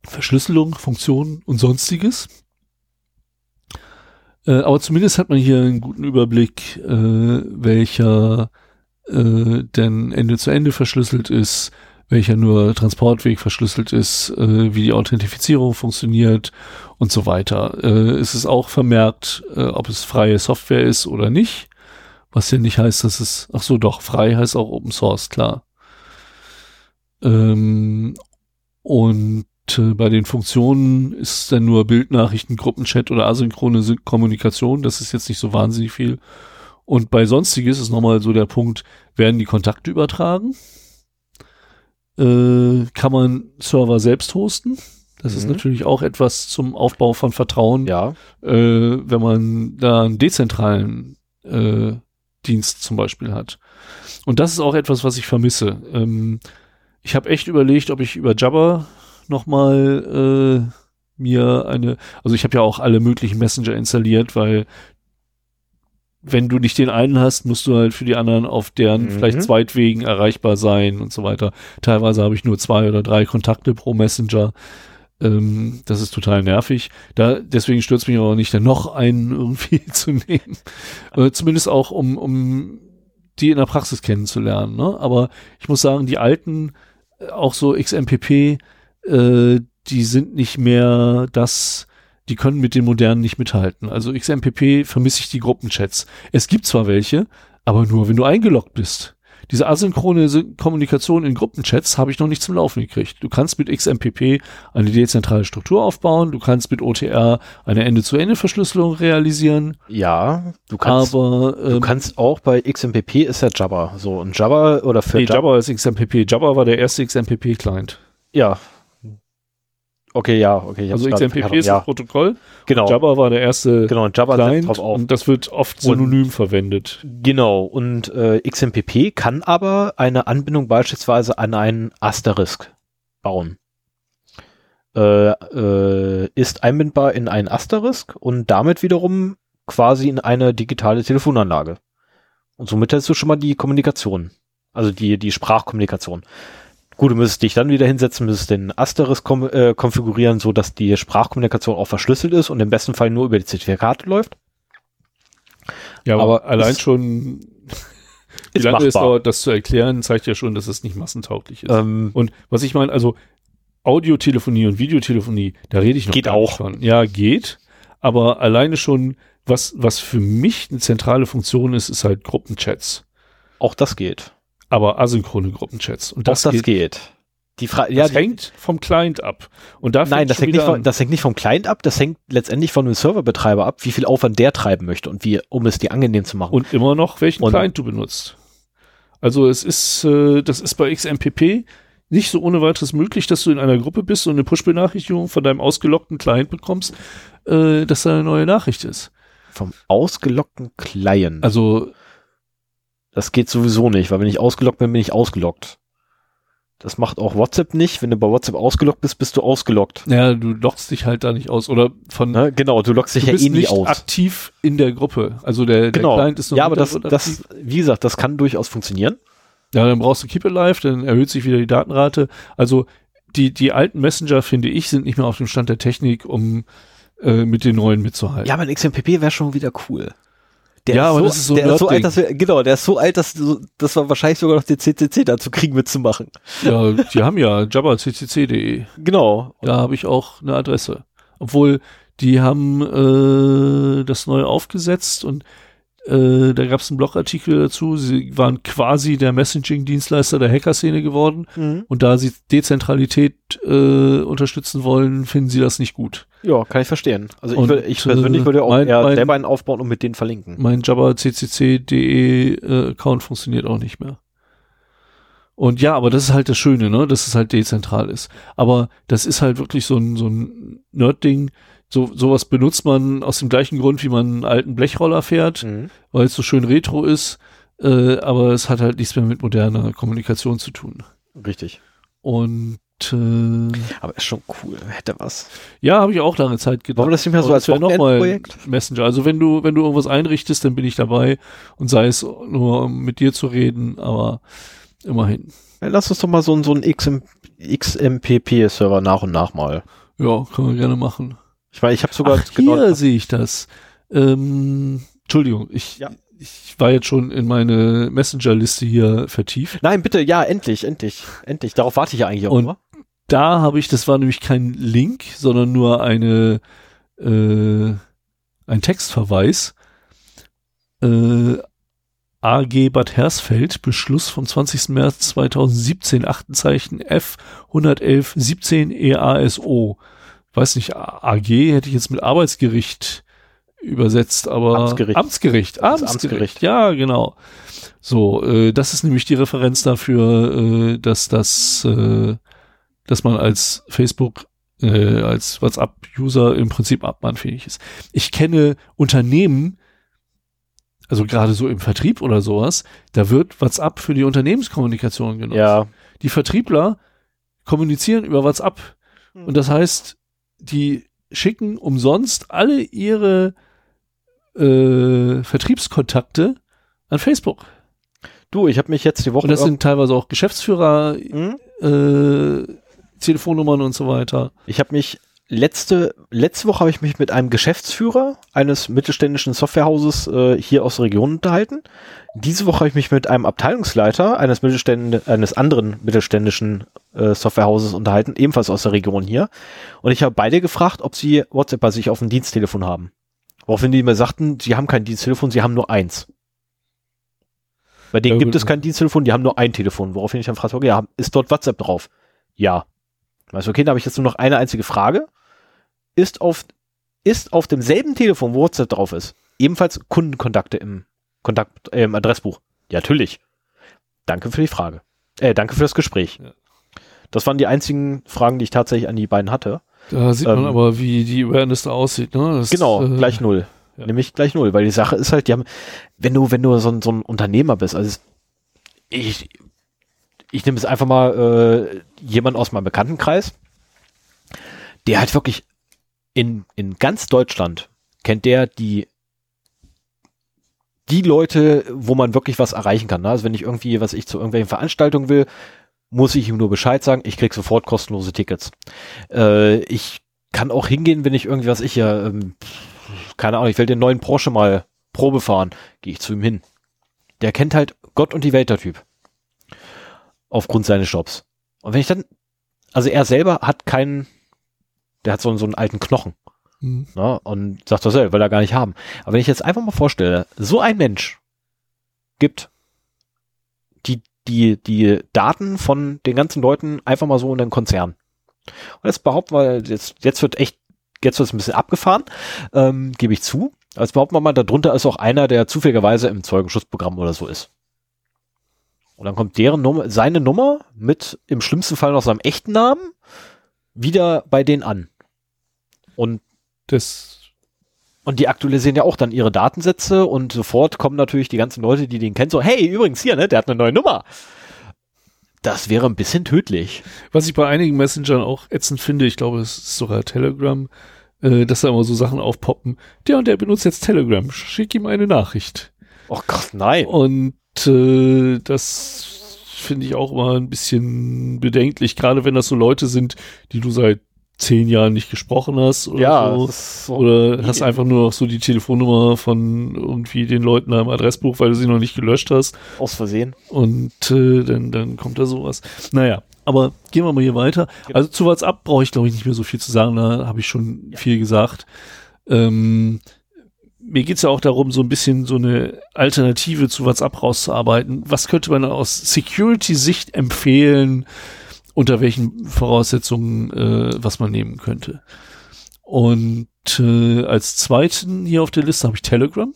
Verschlüsselung, Funktionen und Sonstiges. Äh, aber zumindest hat man hier einen guten Überblick, äh, welcher äh, denn Ende zu Ende verschlüsselt ist, welcher nur Transportweg verschlüsselt ist, äh, wie die Authentifizierung funktioniert und so weiter. Äh, es ist auch vermerkt, äh, ob es freie Software ist oder nicht, was ja nicht heißt, dass es, ach so doch, frei heißt auch Open Source, klar. Ähm, und bei den Funktionen ist dann nur Bildnachrichten, Gruppenchat oder asynchrone Kommunikation. Das ist jetzt nicht so wahnsinnig viel. Und bei Sonstiges ist nochmal so der Punkt, werden die Kontakte übertragen? Äh, kann man Server selbst hosten? Das mhm. ist natürlich auch etwas zum Aufbau von Vertrauen. Ja. Äh, wenn man da einen dezentralen äh, Dienst zum Beispiel hat. Und das ist auch etwas, was ich vermisse. Ähm, ich habe echt überlegt, ob ich über Jabber nochmal äh, mir eine, also ich habe ja auch alle möglichen Messenger installiert, weil wenn du nicht den einen hast, musst du halt für die anderen auf deren mhm. vielleicht Zweitwegen erreichbar sein und so weiter. Teilweise habe ich nur zwei oder drei Kontakte pro Messenger. Ähm, das ist total nervig. Da, deswegen stört es mich auch nicht, da noch einen irgendwie zu nehmen. Äh, zumindest auch, um, um die in der Praxis kennenzulernen. Ne? Aber ich muss sagen, die alten, auch so X M P P, äh, die sind nicht mehr das... Die können mit den modernen nicht mithalten. Also X M P P vermisse ich die Gruppenchats. Es gibt zwar welche, aber nur, wenn du eingeloggt bist. Diese asynchrone Kommunikation in Gruppenchats habe ich noch nicht zum Laufen gekriegt. Du kannst mit X M P P eine dezentrale Struktur aufbauen. Du kannst mit O T R eine Ende-zu-Ende-Verschlüsselung realisieren. Ja, du kannst, aber, ähm, du kannst auch bei X M P P ist ja Jabber. So, und Jabber oder für nee, Jabber, Jabber ist X M P P. Jabber war der erste X M P P-Client. Ja, okay, ja, okay. Ich also X M P P ist ja. das Protokoll. Genau. Jabber war der erste genau, Jabber Client drauf auf. Und das wird oft synonym und, verwendet. Genau, und äh, X M P P kann aber eine Anbindung beispielsweise an einen Asterisk bauen. Äh, äh, ist einbindbar in einen Asterisk und damit wiederum quasi in eine digitale Telefonanlage. Und somit hast du schon mal die Kommunikation, also die, die Sprachkommunikation. Gut, du müsstest dich dann wieder hinsetzen, müsstest den Asterisk kom- äh, konfigurieren, sodass die Sprachkommunikation auch verschlüsselt ist und im besten Fall nur über die Zertifikate läuft. Ja, aber, aber allein schon, wie lange es dauert, das zu erklären, zeigt ja schon, dass es nicht massentauglich ist. Ähm, und was ich meine, also Audiotelefonie und Videotelefonie, da rede ich noch nicht von. Ja, geht. Aber alleine schon, was, was für mich eine zentrale Funktion ist, ist halt Gruppenchats. Auch das geht. Aber asynchrone Gruppenchats. Und das, das geht. geht. Die Fra- das ja, die- hängt vom Client ab. Und da Nein, das hängt, nicht von, das hängt nicht vom Client ab. Das hängt letztendlich von dem Serverbetreiber ab, wie viel Aufwand der treiben möchte und wie, um es dir angenehm zu machen. Und immer noch, welchen und Client du benutzt. Also es ist, äh, das ist bei X M P P nicht so ohne weiteres möglich, dass du in einer Gruppe bist und eine Push-Benachrichtigung von deinem ausgelockten Client bekommst, äh, dass da eine neue Nachricht ist. Vom ausgelockten Client? Also... Das geht sowieso nicht, weil wenn ich ausgeloggt bin, bin ich ausgeloggt. Das macht auch WhatsApp nicht. Wenn du bei WhatsApp ausgeloggt bist, bist du ausgeloggt. Ja, du loggst dich halt da nicht aus. Oder von. Na, genau, du loggst dich ja eh nie aus. Du bist nicht aktiv in der Gruppe. Also der, genau. der Client ist noch ja, aber das, das, wie gesagt, das kann durchaus funktionieren. Ja, dann brauchst du Keep Alive, dann erhöht sich wieder die Datenrate. Also die, die alten Messenger, finde ich, sind nicht mehr auf dem Stand der Technik, um äh, mit den neuen mitzuhalten. Ja, aber ein X M P P wäre schon wieder cool. Der ja, ist aber so, das ist so der ist so alt, dass wir, genau, der ist so alt, dass, dass wir wahrscheinlich sogar noch den C C C dazu kriegen, mitzumachen. Ja, die haben ja jabber punkt c c c punkt d e. Genau. Da habe ich auch eine Adresse. Obwohl, die haben äh, das neu aufgesetzt und äh, da gab es einen Blogartikel dazu. Sie waren quasi der Messaging-Dienstleister der Hacker-Szene geworden. Mhm. Und da sie Dezentralität äh, unterstützen wollen, finden sie das nicht gut. Ja, kann ich verstehen. Also und, ich, würde, ich persönlich äh, würde auch mein, eher mein, selber einen aufbauen und mit denen verlinken. Mein jabber punkt c c c punkt d e äh, Account funktioniert auch nicht mehr. Und ja, aber das ist halt das Schöne, ne, dass es halt dezentral ist. Aber das ist halt wirklich so ein, so ein Nerd-Ding. So, sowas benutzt man aus dem gleichen Grund, wie man einen alten Blechroller fährt, mhm. weil es so schön retro ist. Äh, aber es hat halt nichts mehr mit moderner Kommunikation zu tun. Richtig. Und aber ist schon cool, hätte was. Ja, habe ich auch lange Zeit gedacht. Wollen wir das nicht mehr so als Wochenendprojekt? Messenger. Also wenn du, wenn du irgendwas einrichtest, dann bin ich dabei und sei es nur, um mit dir zu reden, aber immerhin. Ja, lass uns doch mal so, so einen X M P P-Server nach und nach mal. Ja, können wir gerne machen. Ich meine, ich habe sogar... Ach, genau hier sehe ich das. Ähm, Entschuldigung, ich... Ja. Ich war jetzt schon in meine Messenger-Liste hier vertieft. Nein, bitte, ja, endlich, endlich, endlich. Darauf warte ich ja eigentlich auch immer. Da habe ich, das war nämlich kein Link, sondern nur eine, äh, ein Textverweis. Äh, A G Bad Hersfeld, Beschluss vom zwanzigsten März zweitausendsiebzehn, Achtenzeichen F hundertelf siebzehn E A S O. Weiß nicht, A G hätte ich jetzt mit Arbeitsgericht übersetzt, aber Amtsgericht. Amtsgericht, Amtsgericht. Amtsgericht. Ja, genau. So, äh, das ist nämlich die Referenz dafür, äh, dass das, äh, dass man als Facebook, äh, als WhatsApp-User im Prinzip abmahnfähig ist. Ich kenne Unternehmen, also gerade so im Vertrieb oder sowas, da wird WhatsApp für die Unternehmenskommunikation genutzt. Ja. Die Vertriebler kommunizieren über WhatsApp. Hm. Und das heißt, die schicken umsonst alle ihre äh, Vertriebskontakte an Facebook. Du, ich habe mich jetzt die Woche... Und das sind teilweise auch Geschäftsführer, hm? äh, Telefonnummern und so weiter. Ich habe mich... Letzte, letzte Woche habe ich mich mit einem Geschäftsführer eines mittelständischen Softwarehauses äh, hier aus der Region unterhalten. Diese Woche habe ich mich mit einem Abteilungsleiter eines, Mittelständ eines anderen mittelständischen äh, Softwarehauses unterhalten, ebenfalls aus der Region hier. Und ich habe beide gefragt, ob sie WhatsApp bei sich auf dem Diensttelefon haben. Woraufhin die mir sagten, sie haben kein Diensttelefon, sie haben nur eins. Bei denen ja, gibt es kein Diensttelefon, die haben nur ein Telefon. Woraufhin ich dann fragte, okay, ja, ist dort WhatsApp drauf? Ja. Weißt du, okay, da habe ich jetzt nur noch eine einzige Frage. Ist auf, ist auf demselben Telefon, wo WhatsApp drauf ist, ebenfalls Kundenkontakte im, Kontakt, äh, im Adressbuch? Ja, natürlich. Danke für die Frage. Äh, danke für das Gespräch. Ja. Das waren die einzigen Fragen, die ich tatsächlich an die beiden hatte. Da sieht ähm, man aber, wie die Awareness da aussieht, ne? Das, genau, äh, gleich null. Ja. Nämlich gleich null, weil die Sache ist halt, die haben, wenn du, wenn du so ein, so ein Unternehmer bist, also ich, ich nehme jetzt einfach mal äh, jemanden aus meinem Bekanntenkreis, der halt wirklich In, in ganz Deutschland kennt der die, die Leute, wo man wirklich was erreichen kann. Ne? Also wenn ich irgendwie, was ich zu irgendwelchen Veranstaltungen will, muss ich ihm nur Bescheid sagen, ich krieg sofort kostenlose Tickets. Äh, ich kann auch hingehen, wenn ich irgendwie, was ich ja, ähm, keine Ahnung, ich will den neuen Porsche mal Probe fahren, gehe ich zu ihm hin. Der kennt halt Gott und die Welt, der Typ. Aufgrund seines Jobs. Und wenn ich dann, also er selber hat keinen, der hat so, so einen alten Knochen. Mhm. Ne, und sagt das selber, will er gar nicht haben. Aber wenn ich jetzt einfach mal vorstelle, so ein Mensch gibt die, die, die Daten von den ganzen Leuten einfach mal so in den Konzern. Und jetzt behaupten wir, jetzt, jetzt wird echt, jetzt wird es ein bisschen abgefahren, ähm, gebe ich zu. Als behaupten wir mal, darunter ist auch einer, der zufälligerweise im Zeugenschutzprogramm oder so ist. Und dann kommt deren Nummer, seine Nummer mit im schlimmsten Fall noch seinem echten Namen wieder bei denen an. Und das und die aktualisieren ja auch dann ihre Datensätze und sofort kommen natürlich die ganzen Leute, die den kennen, so, hey, übrigens hier, ne, der hat eine neue Nummer. Das wäre ein bisschen tödlich. Was ich bei einigen Messengern auch ätzend finde, ich glaube, es ist sogar Telegram, äh, dass da immer so Sachen aufpoppen. Der und der benutzt jetzt Telegram, schick ihm eine Nachricht. Oh Gott, nein. Und äh, das finde ich auch immer ein bisschen bedenklich, gerade wenn das so Leute sind, die du seit zehn Jahren nicht gesprochen hast oder ja, so. so. Oder hast einfach nur noch so die Telefonnummer von irgendwie den Leuten am Adressbuch, weil du sie noch nicht gelöscht hast. Aus Versehen. Und äh, dann, dann kommt da sowas. Naja, aber gehen wir mal hier weiter. Genau. Also zu WhatsApp brauche ich, glaube ich, nicht mehr so viel zu sagen, da habe ich schon ja. viel gesagt. Ähm, mir geht es ja auch darum, so ein bisschen so eine Alternative zu WhatsApp rauszuarbeiten. Was könnte man aus Security-Sicht empfehlen, unter welchen Voraussetzungen äh, was man nehmen könnte? Und äh, als zweiten hier auf der Liste habe ich Telegram.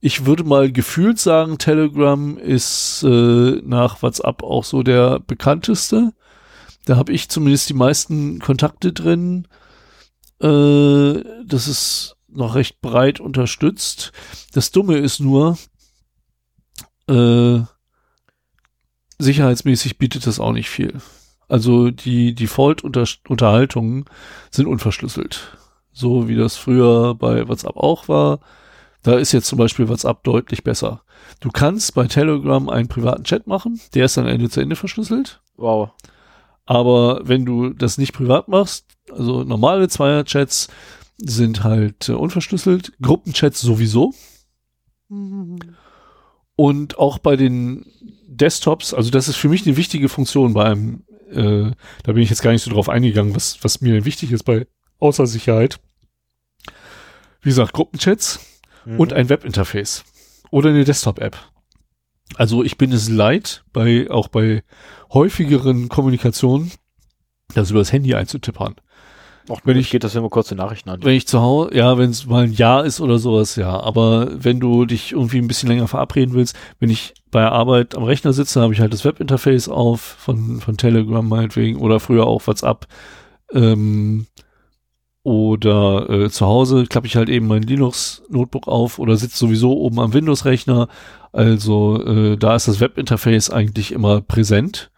Ich würde mal gefühlt sagen, Telegram ist äh, nach WhatsApp auch so der bekannteste. Da habe ich zumindest die meisten Kontakte drin. Äh, das ist noch recht breit unterstützt. Das Dumme ist nur, äh, sicherheitsmäßig bietet das auch nicht viel. Also die Default-Unterhaltungen sind unverschlüsselt. So wie das früher bei WhatsApp auch war. Da ist jetzt zum Beispiel WhatsApp deutlich besser. Du kannst bei Telegram einen privaten Chat machen, der ist dann Ende zu Ende verschlüsselt. Wow. Aber wenn du das nicht privat machst, also normale Zweier-Chats, sind halt äh, unverschlüsselt, Gruppenchats sowieso. Mhm. Und auch bei den Desktops, also das ist für mich eine wichtige Funktion bei einem, äh, da bin ich jetzt gar nicht so drauf eingegangen, was, was mir wichtig ist bei außer Sicherheit. Wie gesagt, Gruppenchats mhm. und ein Webinterface oder eine Desktop-App. Also ich bin es leid, bei auch bei häufigeren Kommunikationen, das über das Handy einzutippern. Auch wenn ich geht das immer kurze Nachrichten an. Wenn ich zu Hause, ja, wenn es mal ein Jahr ist oder sowas, ja. Aber wenn du dich irgendwie ein bisschen länger verabreden willst, wenn ich bei der Arbeit am Rechner sitze, habe ich halt das Webinterface auf von von Telegram meinetwegen oder früher auch WhatsApp ähm, oder äh, zu Hause klappe ich halt eben mein Linux-Notebook auf oder sitze sowieso oben am Windows-Rechner. Also äh, da ist das Webinterface eigentlich immer präsent.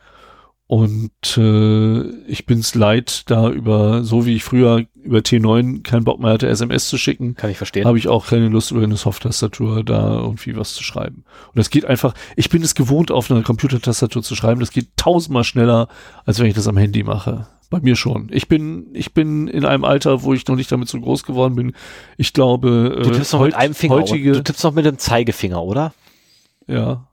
Und äh, ich bin's leid, da über, so wie ich früher über T neun keinen Bock mehr hatte, S M S zu schicken. Kann ich verstehen. Habe ich auch keine Lust, über eine Soft-Tastatur da irgendwie was zu schreiben. Und das geht einfach, ich bin es gewohnt, auf einer Computertastatur zu schreiben. Das geht tausendmal schneller, als wenn ich das am Handy mache. Bei mir schon. Ich bin, ich bin in einem Alter, wo ich noch nicht damit so groß geworden bin. Ich glaube, du tippst äh, noch heut, mit einem Finger. Heutige, du tippst noch mit dem Zeigefinger, oder? Ja.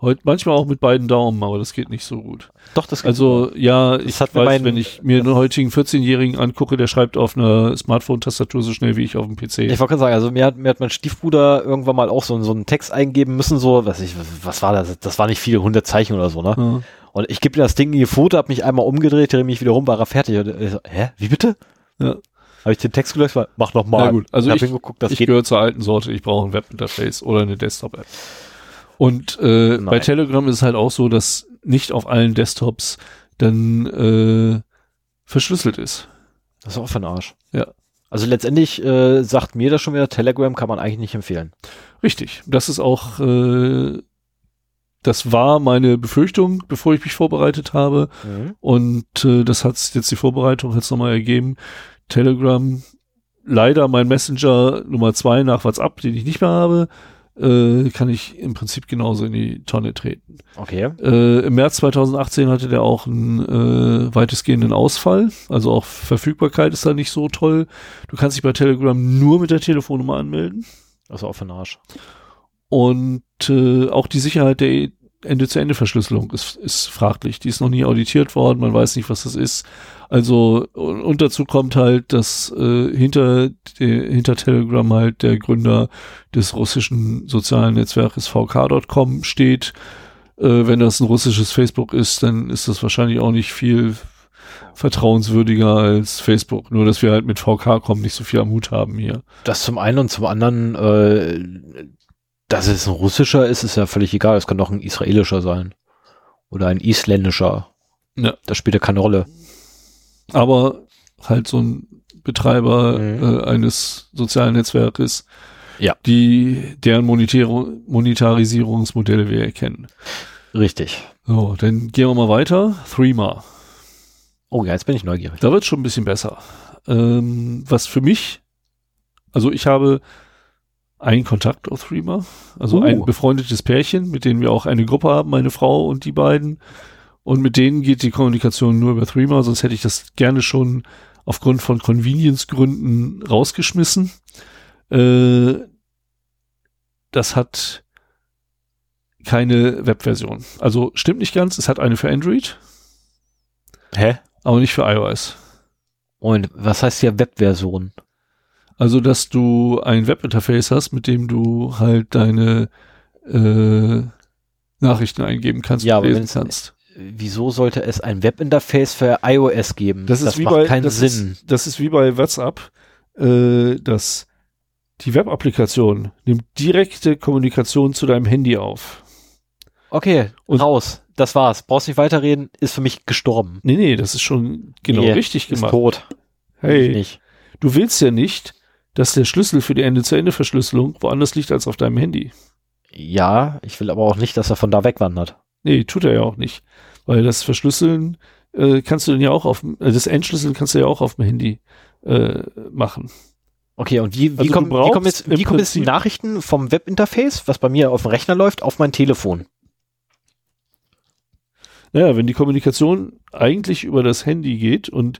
Heute manchmal auch mit beiden Daumen, aber das geht nicht so gut. Doch, das geht. Also, ja, das ich hat weiß, meinen, wenn ich mir einen heutigen vierzehnjährigen angucke, der schreibt auf einer Smartphone-Tastatur so schnell wie ich auf dem P C. Ich wollte gerade sagen, also mir hat, mir hat mein Stiefbruder irgendwann mal auch so, so einen Text eingeben müssen, so, was ich, was war das? Das war nicht viel, hundert Zeichen oder so, ne? Ja. Und ich gebe mir das Ding in die Foto, hab mich einmal umgedreht, drehe mich wieder rum, war er fertig. Und ich so, hä, wie bitte? Ja. Habe ich den Text gelöscht, weil, mach nochmal. Na gut, also ich, ich, ich gehöre zur alten Sorte, ich brauche ein Webinterface oder eine Desktop-App. Und äh, bei Telegram ist es halt auch so, dass nicht auf allen Desktops dann äh, verschlüsselt ist. Das ist auch für den Arsch. Ja. Also letztendlich äh, sagt mir das schon wieder, Telegram kann man eigentlich nicht empfehlen. Richtig. Das ist auch, äh, das war meine Befürchtung, bevor ich mich vorbereitet habe. Mhm. Und äh, das hat jetzt die Vorbereitung jetzt nochmal ergeben. Telegram, leider mein Messenger Nummer zwei nach WhatsApp, den ich nicht mehr habe, kann ich im Prinzip genauso in die Tonne treten. Okay. Äh, im März zweitausendachtzehn hatte der auch einen äh, weitestgehenden Ausfall. Also auch Verfügbarkeit ist da nicht so toll. Du kannst dich bei Telegram nur mit der Telefonnummer anmelden. Also auch für den Arsch. Und äh, auch die Sicherheit der Ende-zu-Ende-Verschlüsselung ist, ist fraglich. Die ist noch nie auditiert worden. Man weiß nicht, was das ist. Also und dazu kommt halt, dass äh, hinter de, hinter Telegram halt der Gründer des russischen sozialen Netzwerkes v k Punkt com steht. Äh, wenn das ein russisches Facebook ist, dann ist das wahrscheinlich auch nicht viel vertrauenswürdiger als Facebook. Nur, dass wir halt mit v k Punkt com nicht so viel am Hut haben hier. Das zum einen und zum anderen, äh, dass es ein russischer ist, ist ja völlig egal. Es kann doch ein israelischer sein. Oder ein isländischer. Ja. Das spielt ja keine Rolle. Aber halt so ein Betreiber mhm. äh, eines sozialen Netzwerkes, ja. die deren Monetär- Monetarisierungsmodelle wir erkennen. Richtig. So, dann gehen wir mal weiter. Threema. Oh ja, jetzt bin ich neugierig. Da wird es schon ein bisschen besser. Ähm, was für mich, also ich habe einen Kontakt auf Threema, also uh. ein befreundetes Pärchen, mit denen wir auch eine Gruppe haben, meine Frau und die beiden. Und mit denen geht die Kommunikation nur über Threema, sonst hätte ich das gerne schon aufgrund von Convenience-Gründen rausgeschmissen. Äh, das hat keine Webversion. Also stimmt nicht ganz, es hat eine für Android. Hä? Aber nicht für iOS. Und was heißt hier Webversion? Also, dass du ein Webinterface hast, mit dem du halt deine äh, Nachrichten eingeben kannst ja, und lesen kannst. Wieso sollte es ein Webinterface für iOS geben? Das, das macht bei, keinen das Sinn. Ist, das ist wie bei WhatsApp, äh, dass die Web-Applikation nimmt direkte Kommunikation zu deinem Handy auf. Okay, und raus. Das war's. Brauchst nicht weiterreden, ist für mich gestorben. Nee, nee, das ist schon genau nee, richtig gemacht. Ist tot. Hey, nicht. Du willst ja nicht, dass der Schlüssel für die Ende-zu-Ende-Verschlüsselung woanders liegt als auf deinem Handy. Ja, ich will aber auch nicht, dass er von da wegwandert. Nee, tut er ja auch nicht. Weil das Verschlüsseln äh, kannst du dann ja auch auf, äh, das Entschlüsseln kannst du ja auch auf dem Handy äh, machen. Okay, und wie, wie, also kommen, wie kommen jetzt, wie kommen jetzt die Nachrichten vom Webinterface, was bei mir auf dem Rechner läuft, auf mein Telefon? Naja, wenn die Kommunikation eigentlich über das Handy geht und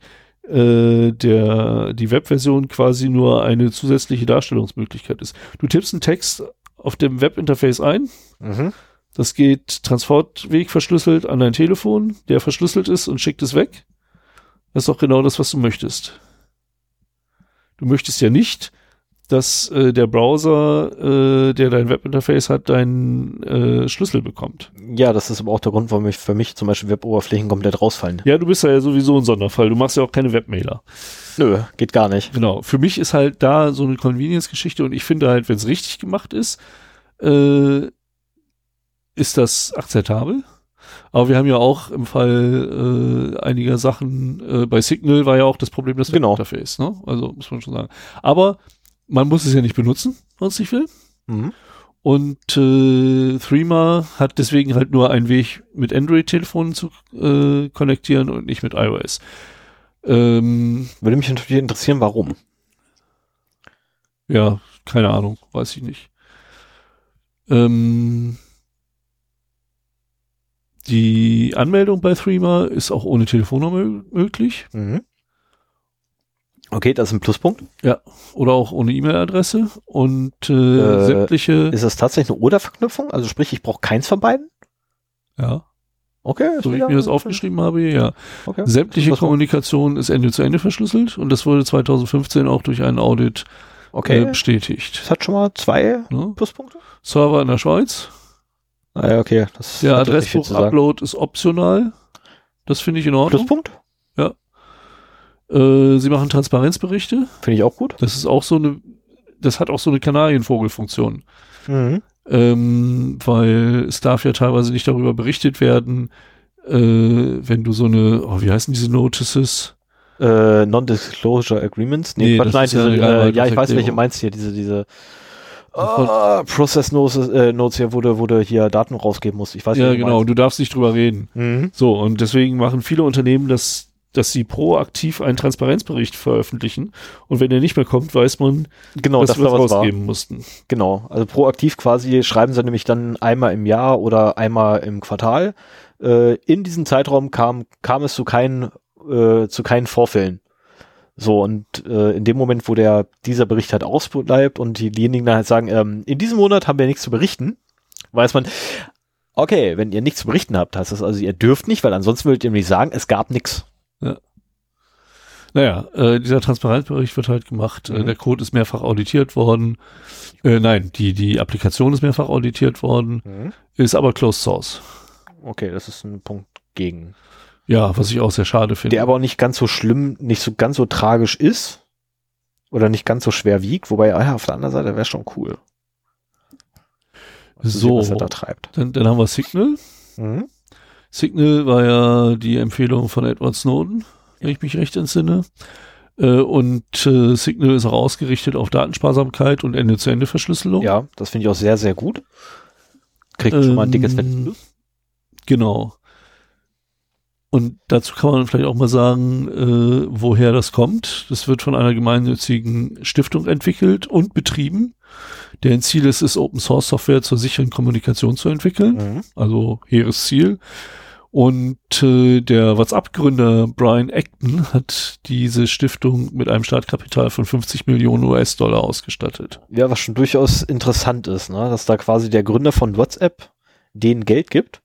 äh, der, die Webversion quasi nur eine zusätzliche Darstellungsmöglichkeit ist. Du tippst einen Text auf dem Webinterface ein. Mhm. Das geht Transportweg verschlüsselt an dein Telefon, der verschlüsselt ist und schickt es weg. Das ist doch genau das, was du möchtest. Du möchtest ja nicht, dass äh, der Browser, äh, der dein Webinterface hat, deinen äh, Schlüssel bekommt. Ja, das ist aber auch der Grund, warum ich für mich zum Beispiel Web-Oberflächen komplett rausfallen. Ja, du bist ja sowieso ein Sonderfall. Du machst ja auch keine Webmailer. Nö, geht gar nicht. Genau. Für mich ist halt da so eine Convenience-Geschichte und ich finde halt, wenn es richtig gemacht ist, äh, ist das akzeptabel. Aber wir haben ja auch im Fall äh, einiger Sachen, äh, bei Signal war ja auch das Problem, das Webinterface, genau. ne? Also muss man schon sagen. Aber man muss es ja nicht benutzen, wenn man es nicht will. Mhm. Und äh, Threema hat deswegen halt nur einen Weg, mit Android-Telefonen zu äh, konnektieren und nicht mit iOS. Ähm, würde mich natürlich interessieren, warum. Ja, keine Ahnung, weiß ich nicht. Ähm, die Anmeldung bei Threema ist auch ohne Telefonnummer möglich. Mhm. Okay, das ist ein Pluspunkt. Ja, oder auch ohne E-Mail-Adresse und äh, äh, sämtliche... Ist das tatsächlich eine Oder-Verknüpfung? Also sprich, ich brauche keins von beiden? Ja. Okay. So wie ich mir das aufgeschrieben habe, ja. Okay. Sämtliche Kommunikation ist Ende zu Ende verschlüsselt und das wurde zwanzig fünfzehn auch durch einen Audit okay. äh, bestätigt. Das hat schon mal zwei ne? Pluspunkte. Server in der Schweiz. Ah ja, okay. Das der Adressbuch-Upload ist optional. Das finde ich in Ordnung. Pluspunkt? Ja. Sie machen Transparenzberichte. Finde ich auch gut. Das ist auch so eine, das hat auch so eine Kanarienvogelfunktion. Mhm. Ähm, weil es darf ja teilweise nicht darüber berichtet werden, äh, wenn du so eine, oh, wie heißen diese Notices? Äh, Non-Disclosure Agreements? Nee, nee Quatsch, nein, diese, ja, äh, ja, ich weiß, welche meinst hier, diese, diese oh, Process Notes, äh, Notes hier, wo du, wo du hier Daten rausgeben musst. Ich weiß, ja, genau, du darfst nicht drüber reden. Mhm. So, und deswegen machen viele Unternehmen das, dass sie proaktiv einen Transparenzbericht veröffentlichen und wenn der nicht mehr kommt, weiß man, genau, dass das wir das was rausgeben war. mussten. Genau, also proaktiv quasi schreiben sie nämlich dann einmal im Jahr oder einmal im Quartal. Äh, in diesem Zeitraum kam, kam es zu keinen, äh, zu keinen Vorfällen. So, und äh, in dem Moment, wo der dieser Bericht halt ausbleibt und die, diejenigen dann halt sagen, ähm, in diesem Monat haben wir nichts zu berichten, weiß man, okay, wenn ihr nichts zu berichten habt, heißt das also, ihr dürft nicht, weil ansonsten würdet ihr nämlich sagen, es gab nichts. Ja. Naja, äh, dieser Transparenzbericht wird halt gemacht, mhm. äh, der Code ist mehrfach auditiert worden, äh, nein, die, die Applikation ist mehrfach auditiert worden, mhm. ist aber Closed Source. Okay, das ist ein Punkt gegen. Ja, was ich auch sehr schade finde. Der aber auch nicht ganz so schlimm, nicht so ganz so tragisch ist oder nicht ganz so schwer wiegt, wobei ja, auf der anderen Seite wäre schon cool. Also so, sehen, was er da treibt. Dann, dann haben wir Signal. Mhm. Signal war ja die Empfehlung von Edward Snowden, wenn ich mich recht entsinne. Äh, und äh, Signal ist auch ausgerichtet auf Datensparsamkeit und Ende-zu-Ende-Verschlüsselung. Ja, das finde ich auch sehr, sehr gut. Kriegt ähm, schon mal ein dickes Wetten. Genau. Und dazu kann man vielleicht auch mal sagen, äh, woher das kommt. Das wird von einer gemeinnützigen Stiftung entwickelt und betrieben, deren Ziel ist es, Open-Source-Software zur sicheren Kommunikation zu entwickeln. Mhm. Also hehres Ziel. Und äh, der WhatsApp-Gründer Brian Acton hat diese Stiftung mit einem Startkapital von fünfzig Millionen U S Dollar ausgestattet. Ja, was schon durchaus interessant ist, ne? Dass da quasi der Gründer von WhatsApp denen Geld gibt,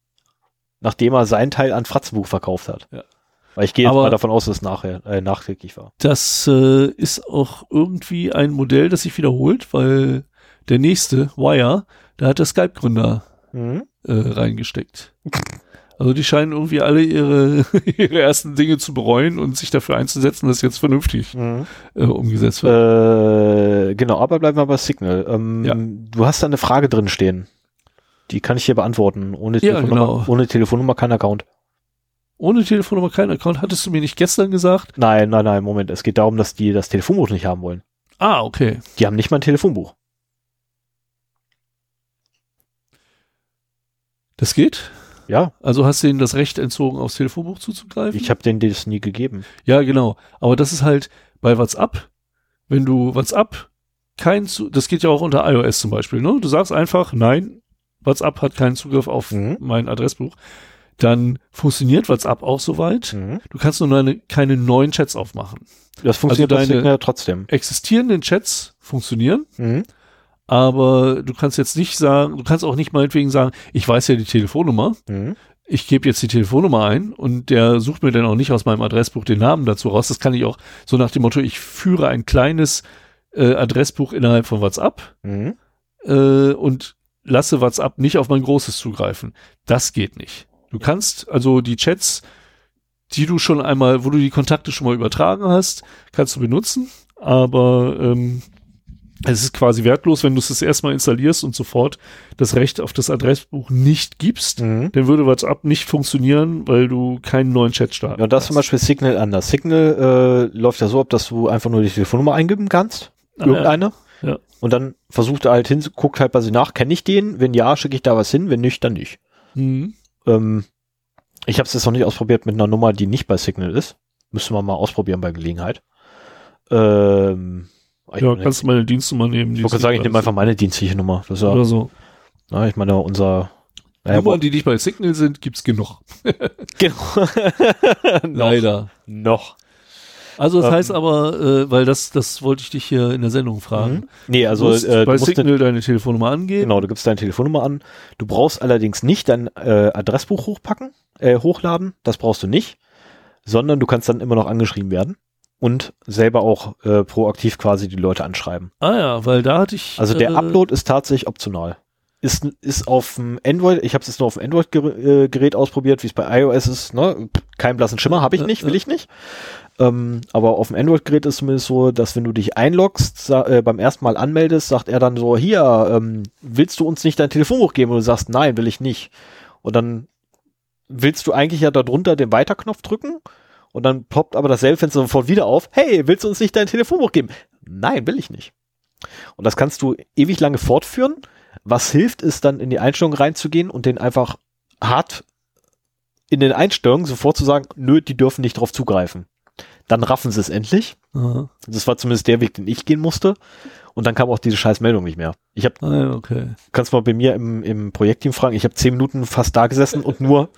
nachdem er seinen Teil an Fratzbuch verkauft hat. Ja. Weil ich gehe jetzt mal davon aus, dass es nachher, äh, nachträglich war. Das äh, ist auch irgendwie ein Modell, das sich wiederholt, weil der nächste, Wire, da hat der Skype-Gründer mhm. äh, reingesteckt. Also die scheinen irgendwie alle ihre, ihre ersten Dinge zu bereuen und sich dafür einzusetzen, dass jetzt vernünftig mhm. äh, umgesetzt wird. Äh, genau, aber bleiben wir bei Signal. Ähm, ja. Du hast da eine Frage drin stehen. Die kann ich hier beantworten. Ohne Telefonnummer, ja, genau. Ohne Telefonnummer kein Account. Ohne Telefonnummer kein Account, hattest du mir nicht gestern gesagt? Nein, nein, nein, Moment. Es geht darum, dass die das Telefonbuch nicht haben wollen. Ah, okay. Die haben nicht mal ein Telefonbuch. Das geht? Ja. Also hast du denen das Recht entzogen, aufs Telefonbuch zuzugreifen? Ich habe denen das nie gegeben. Ja, genau. Aber das ist halt bei WhatsApp, wenn du WhatsApp kein, das geht ja auch unter iOS zum Beispiel, ne? Du sagst einfach, nein, WhatsApp hat keinen Zugriff auf mhm. mein Adressbuch, dann funktioniert WhatsApp auch soweit. Mhm. Du kannst nur eine, keine neuen Chats aufmachen. Das funktioniert also deine Signal trotzdem. Existierenden Chats funktionieren, mhm. aber du kannst jetzt nicht sagen, du kannst auch nicht meinetwegen sagen, ich weiß ja die Telefonnummer, mhm. ich gebe jetzt die Telefonnummer ein und der sucht mir dann auch nicht aus meinem Adressbuch den Namen dazu raus. Das kann ich auch so nach dem Motto, ich führe ein kleines äh, Adressbuch innerhalb von WhatsApp mhm. äh, und lasse WhatsApp nicht auf mein Großes zugreifen. Das geht nicht. Du kannst also die Chats, die du schon einmal, wo du die Kontakte schon mal übertragen hast, kannst du benutzen, aber ähm, es ist quasi wertlos, wenn du es das erstmal installierst und sofort das Recht auf das Adressbuch nicht gibst, mhm. dann würde WhatsApp nicht funktionieren, weil du keinen neuen Chat starten Ja, das ist zum Beispiel Signal anders. Signal äh, läuft ja so ab, dass du einfach nur die Telefonnummer eingeben kannst, irgendeine. Ah, ja. Ja. Und dann versucht er halt hin, guckt halt bei sich nach, kenne ich den? Wenn ja, schicke ich da was hin, wenn nicht, dann nicht. Mhm. Ähm, ich habe es jetzt noch nicht ausprobiert mit einer Nummer, die nicht bei Signal ist. Müssen wir mal ausprobieren bei Gelegenheit. Ähm, ja, kannst du meine Dienstnummer nehmen. Ich wollte sagen, ich nehme einfach meine dienstliche Nummer. Das ist ja, oder so. Na, ich meine, unser... Naja, Nummern, die nicht bei Signal sind, gibt's genug. Genau. Leider. Noch. Also das ähm, heißt aber, äh, weil das, das wollte ich dich hier in der Sendung fragen. Nee, also du musst äh, du bei musst Signal deine Telefonnummer angeben. Genau, du gibst deine Telefonnummer an. Du brauchst allerdings nicht dein äh, Adressbuch hochpacken, äh, hochladen. Das brauchst du nicht, sondern du kannst dann immer noch angeschrieben werden und selber auch äh, proaktiv quasi die Leute anschreiben. Ah ja, weil da hatte ich... Also der äh, Upload ist tatsächlich optional. Ist, ist auf dem Android, ich habe es jetzt nur auf dem Android-Gerät ausprobiert, wie es bei iOS ist, ne? Keinen blassen Schimmer, habe ich nicht, will ich nicht. Ähm, aber auf dem Android-Gerät ist zumindest so, dass wenn du dich einloggst, äh, beim ersten Mal anmeldest, sagt er dann so, hier, ähm, willst du uns nicht dein Telefonbuch geben? Und du sagst, nein, will ich nicht. Und dann willst du eigentlich ja darunter den Weiterknopf drücken und dann ploppt aber dasselbe Fenster sofort wieder auf, hey, willst du uns nicht dein Telefonbuch geben? Nein, will ich nicht. Und das kannst du ewig lange fortführen. Was hilft, ist dann in die Einstellungen reinzugehen und den einfach hart in den Einstellungen sofort zu sagen, nö, die dürfen nicht drauf zugreifen. Dann raffen sie es endlich. Aha. Das war zumindest der Weg, den ich gehen musste. Und dann kam auch diese scheiß Meldung nicht mehr. Ich hab, ah, okay. Kannst mal bei mir im, im Projektteam fragen, ich habe zehn Minuten fast da gesessen und nur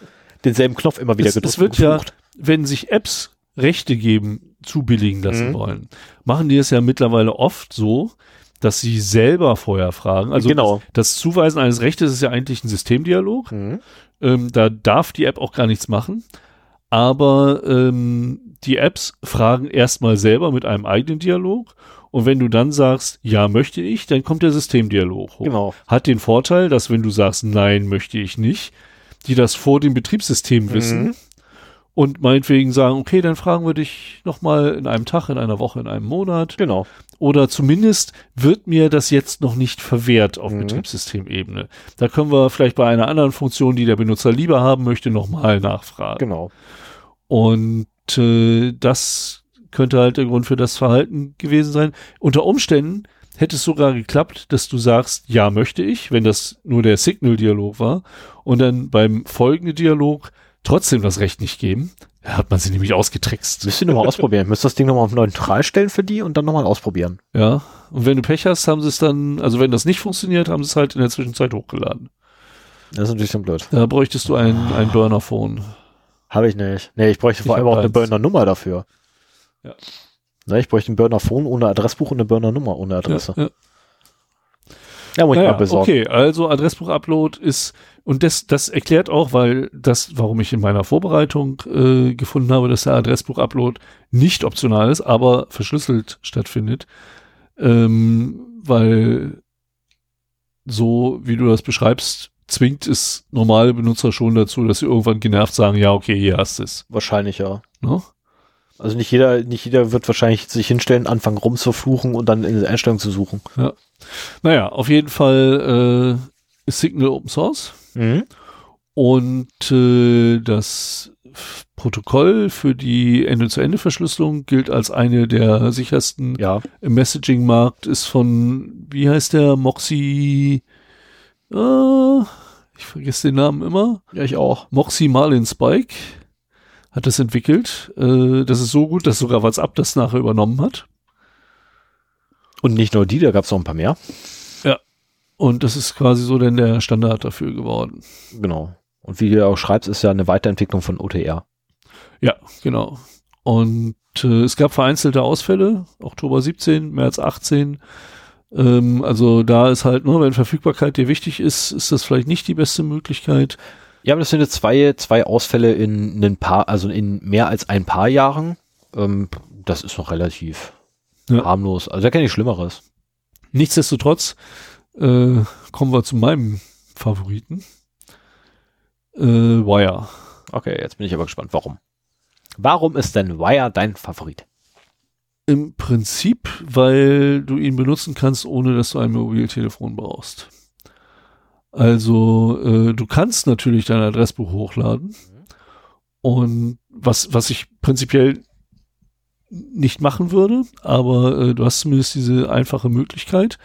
denselben Knopf immer wieder es, gedrückt. Es wird ja, wenn sich Apps Rechte geben, zubilligen lassen mhm. wollen, machen die es ja mittlerweile oft so, dass sie selber vorher fragen. Also genau. das, das Zuweisen eines Rechtes ist ja eigentlich ein Systemdialog. Mhm. Ähm, da darf die App auch gar nichts machen. Aber ähm, die Apps fragen erstmal selber mit einem eigenen Dialog. Und wenn du dann sagst, ja, möchte ich, dann kommt der Systemdialog hoch. Genau. Hat den Vorteil, dass wenn du sagst, nein, möchte ich nicht, die das vor dem Betriebssystem wissen mhm. und meinetwegen sagen, okay, dann fragen wir dich nochmal in einem Tag, in einer Woche, in einem Monat. Genau. Oder zumindest wird mir das jetzt noch nicht verwehrt auf mhm. Betriebssystemebene. Da können wir vielleicht bei einer anderen Funktion, die der Benutzer lieber haben möchte, nochmal nachfragen. Genau. Und äh, das könnte halt der Grund für das Verhalten gewesen sein. Unter Umständen hätte es sogar geklappt, dass du sagst, ja, möchte ich, wenn das nur der Signal-Dialog war. Und dann beim folgenden Dialog trotzdem das Recht nicht geben. Da hat man sie nämlich ausgetrickst. Müsst ihr nochmal ausprobieren. Ich müsste das Ding nochmal auf neutral stellen für die und dann nochmal ausprobieren. Ja, und wenn du Pech hast, haben sie es dann, also wenn das nicht funktioniert, haben sie es halt in der Zwischenzeit hochgeladen. Das ist natürlich dann blöd. Da bräuchtest du ein, ein Burner-Phone. Habe ich nicht. Nee, ich bräuchte ich vor allem auch eins. Eine Burner-Nummer dafür. Ja. Na, ich bräuchte ein Burner-Phone ohne Adressbuch und eine Burner-Nummer ohne Adresse. Ja, ja. Ja, muss ich naja, mal besorgen. Okay, also Adressbuch-Upload ist, und das, das erklärt auch, weil das, warum ich in meiner Vorbereitung äh, gefunden habe, dass der Adressbuch-Upload nicht optional ist, aber verschlüsselt stattfindet, ähm, weil so, wie du das beschreibst, zwingt es normale Benutzer schon dazu, dass sie irgendwann genervt sagen, ja, okay, hier hast du es. Wahrscheinlich, ja. No? Also nicht jeder, nicht jeder wird wahrscheinlich sich hinstellen, anfangen rumzufluchen und dann in die Einstellung zu suchen. Ja. Naja, auf jeden Fall äh, ist Signal Open Source mhm. und äh, das F- Protokoll für die Ende-zu-Ende-Verschlüsselung gilt als eine der sichersten ja. im Messaging-Markt, ist von, wie heißt der, Moxie, äh, ich vergesse den Namen immer. Ja, ich auch. Moxie Marlin Spike hat das entwickelt. Äh, das ist so gut, dass sogar WhatsApp das nachher übernommen hat. Und nicht nur die, da gab es noch ein paar mehr. Ja, und das ist quasi so denn der Standard dafür geworden. Genau. Und wie du auch schreibst, ist ja eine Weiterentwicklung von O T R. Ja, genau. Und äh, es gab vereinzelte Ausfälle, Oktober siebzehn, März achtzehn. Ähm, also da ist halt nur, wenn Verfügbarkeit dir wichtig ist, ist das vielleicht nicht die beste Möglichkeit. Ja, aber das sind jetzt zwei, zwei Ausfälle in, in ein paar, also in mehr als ein paar Jahren. Ähm, das ist noch relativ... Ja. Harmlos. Also da kenne ich Schlimmeres. Nichtsdestotrotz äh, kommen wir zu meinem Favoriten. Äh, Wire. Okay, jetzt bin ich aber gespannt. Warum? Warum ist denn Wire dein Favorit? Im Prinzip, weil du ihn benutzen kannst, ohne dass du ein Mobiltelefon brauchst. Also äh, du kannst natürlich dein Adressbuch hochladen. Und was, was ich prinzipiell nicht machen würde, aber äh, du hast zumindest diese einfache Möglichkeit.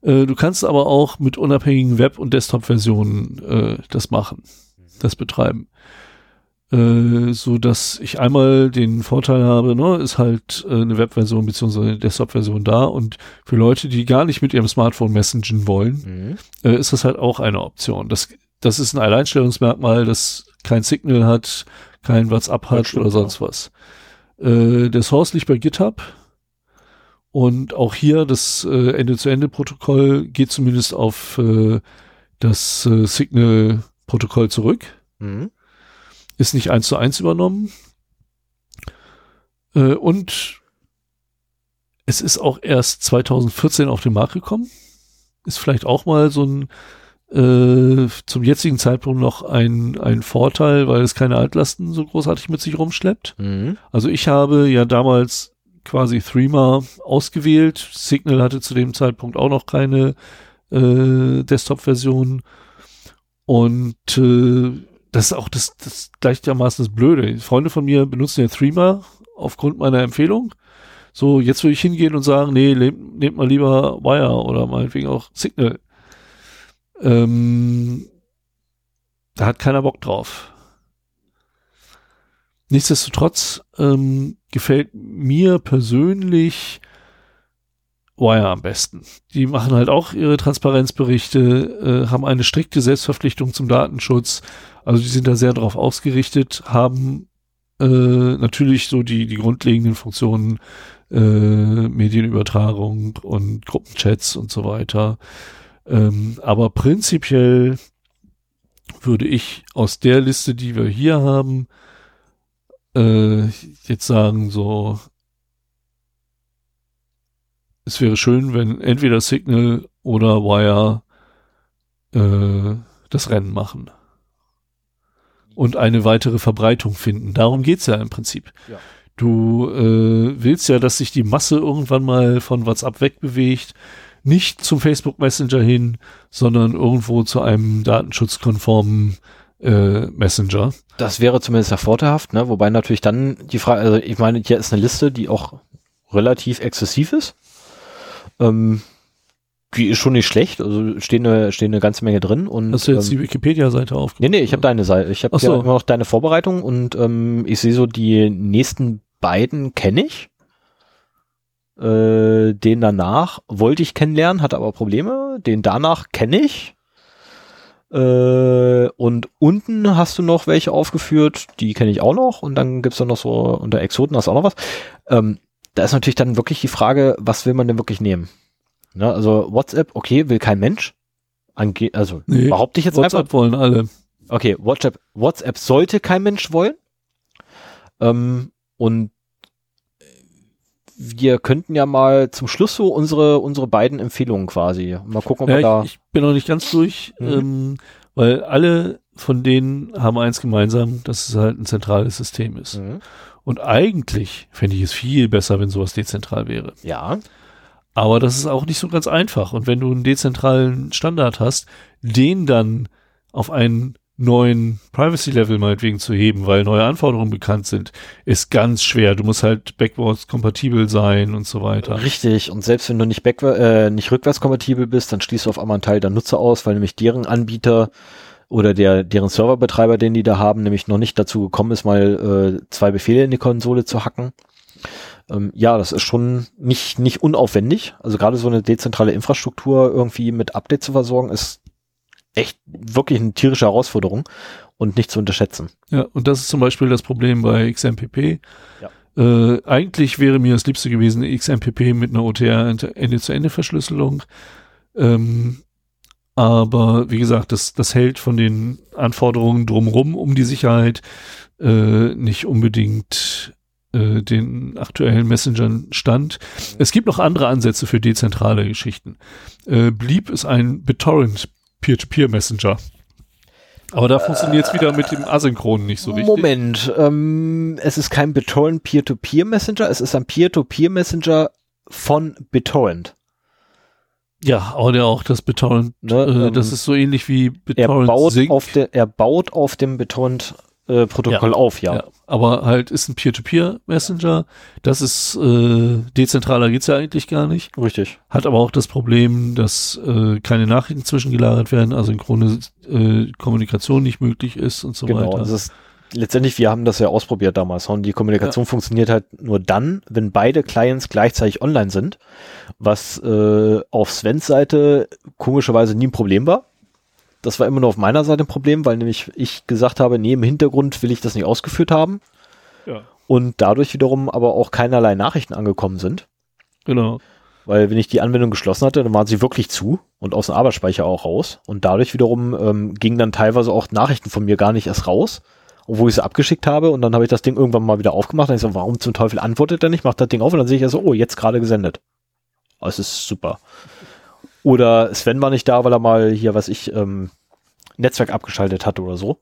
Äh, du kannst aber auch mit unabhängigen Web- und Desktop-Versionen äh, das machen, das betreiben. Äh, so dass ich einmal den Vorteil habe, ne, ist halt äh, eine Webversion bzw. eine Desktop-Version da, und für Leute, die gar nicht mit ihrem Smartphone messengen wollen, mhm. äh, ist das halt auch eine Option. Das, das ist ein Alleinstellungsmerkmal, das kein Signal hat, kein WhatsApp hat oder sonst was. Äh, der Source liegt bei GitHub, und auch hier das äh, Ende-zu-Ende-Protokoll geht zumindest auf äh, das äh, Signal-Protokoll zurück. Mhm. Ist nicht eins zu eins übernommen. Äh, und es ist auch erst zwanzig vierzehn auf den Markt gekommen. Ist vielleicht auch mal so ein, äh, zum jetzigen Zeitpunkt noch ein, ein Vorteil, weil es keine Altlasten so großartig mit sich rumschleppt. Mhm. Also ich habe ja damals quasi Threema ausgewählt. Signal hatte zu dem Zeitpunkt auch noch keine äh, Desktop-Version. Und äh, das ist auch das, das gleichermaßen das Blöde. Freunde von mir benutzen ja Threema aufgrund meiner Empfehlung. So, jetzt würde ich hingehen und sagen, nee, nehmt, nehmt mal lieber Wire oder meinetwegen auch Signal. Ähm, da hat keiner Bock drauf. Nichtsdestotrotz ähm, gefällt mir persönlich Wire am besten. Die machen halt auch ihre Transparenzberichte, äh, haben eine strikte Selbstverpflichtung zum Datenschutz. Also die sind da sehr drauf ausgerichtet, haben äh, natürlich so die, die grundlegenden Funktionen, äh, Medienübertragung und Gruppenchats und so weiter. Ähm, aber prinzipiell würde ich aus der Liste, die wir hier haben, äh, jetzt sagen, so, es wäre schön, wenn entweder Signal oder Wire äh, das Rennen machen und eine weitere Verbreitung finden. Darum geht es ja im Prinzip. Ja. Du äh, willst ja, dass sich die Masse irgendwann mal von WhatsApp wegbewegt, nicht zum Facebook Messenger hin, sondern irgendwo zu einem datenschutzkonformen äh, Messenger. Das wäre zumindest hervorragend, ne? Wobei natürlich dann die Frage, also ich meine, hier ist eine Liste, die auch relativ exzessiv ist. Ähm, die ist schon nicht schlecht, also stehen eine, stehen eine ganze Menge drin. Und, hast du jetzt ähm, die Wikipedia-Seite aufgemacht? Nee, nee, ich habe deine Seite. Ich habe ja immer noch deine Vorbereitung, und ähm, ich sehe so, die nächsten beiden kenne ich. Äh, den danach wollte ich kennenlernen, hatte aber Probleme. Den danach kenne ich. Äh, und unten hast du noch welche aufgeführt, die kenne ich auch noch. Und dann gibt's dann noch so, unter Exoten hast du auch noch was. Ähm, Da ist natürlich dann wirklich die Frage, was will man denn wirklich nehmen? Ne, also WhatsApp, okay, will kein Mensch. Ange- also nee, behaupte ich jetzt WhatsApp einfach. WhatsApp wollen alle. Okay, WhatsApp, WhatsApp sollte kein Mensch wollen. Ähm, und wir könnten ja mal zum Schluss so unsere, unsere beiden Empfehlungen quasi. Mal gucken, ob ja, wir da... Ich, ich bin noch nicht ganz durch, mhm. ähm, weil alle von denen haben eins gemeinsam, dass es halt ein zentrales System ist. Mhm. Und eigentlich fände ich es viel besser, wenn sowas dezentral wäre. Ja. Aber das ist auch nicht so ganz einfach. Und wenn du einen dezentralen Standard hast, den dann auf einen neuen Privacy-Level meinetwegen zu heben, weil neue Anforderungen bekannt sind, ist ganz schwer. Du musst halt backwards-kompatibel sein und so weiter. Richtig. Und selbst wenn du nicht, back- äh, nicht rückwärts-kompatibel bist, dann schließt du auf einmal einen Teil der Nutzer aus, weil nämlich deren Anbieter oder der deren Serverbetreiber, den die da haben, nämlich noch nicht dazu gekommen ist, mal äh, zwei Befehle in die Konsole zu hacken. Ähm, ja, das ist schon nicht nicht unaufwendig. Also gerade so eine dezentrale Infrastruktur irgendwie mit Update zu versorgen, ist echt wirklich eine tierische Herausforderung und nicht zu unterschätzen. Ja, und das ist zum Beispiel das Problem bei X M P P. Ja. Äh, eigentlich wäre mir das Liebste gewesen, X M P P mit einer O T R Ende-zu-Ende-Verschlüsselung. Ähm, Aber wie gesagt, das, das hält von den Anforderungen drumherum um die Sicherheit äh, nicht unbedingt äh, den aktuellen Messengern stand. Es gibt noch andere Ansätze für dezentrale Geschichten. Äh, Bleep ist ein BitTorrent Peer-to-Peer-Messenger. Aber da äh, funktioniert es wieder mit dem Asynchronen nicht so richtig. Moment, ähm, es ist kein BitTorrent Peer-to-Peer-Messenger, es ist ein Peer-to-Peer-Messenger von BitTorrent. Ja, aber der auch das BitTorrent, ne, äh, ähm, das ist so ähnlich wie BitTorrent. Er baut Sync. auf der, er baut auf dem BitTorrent äh, Protokoll ja, auf, ja. ja. Aber halt ist ein Peer-to-Peer Messenger. Das ist äh, dezentraler geht's ja eigentlich gar nicht. Richtig. Hat aber auch das Problem, dass äh, keine Nachrichten zwischengelagert werden, asynchrone äh, Kommunikation nicht möglich ist und so genau, weiter. Genau. Das ist letztendlich, wir haben das ja ausprobiert damals. Und die Kommunikation ja. funktioniert halt nur dann, wenn beide Clients gleichzeitig online sind, was äh, auf Svens Seite komischerweise nie ein Problem war. Das war immer nur auf meiner Seite ein Problem, weil nämlich ich gesagt habe, nee, im Hintergrund will ich das nicht ausgeführt haben. Ja. Und dadurch wiederum aber auch keinerlei Nachrichten angekommen sind. Genau. Weil wenn ich die Anwendung geschlossen hatte, dann waren sie wirklich zu und aus dem Arbeitsspeicher auch raus. Und dadurch wiederum ähm, gingen dann teilweise auch Nachrichten von mir gar nicht erst raus, obwohl ich sie abgeschickt habe. Und dann habe ich das Ding irgendwann mal wieder aufgemacht. Und ich so, warum zum Teufel antwortet er nicht? Macht das Ding auf und dann sehe ich ja so, oh, jetzt gerade gesendet. Oh, es ist super. Oder Sven war nicht da, weil er mal hier, was ich, ähm, Netzwerk abgeschaltet hat oder so.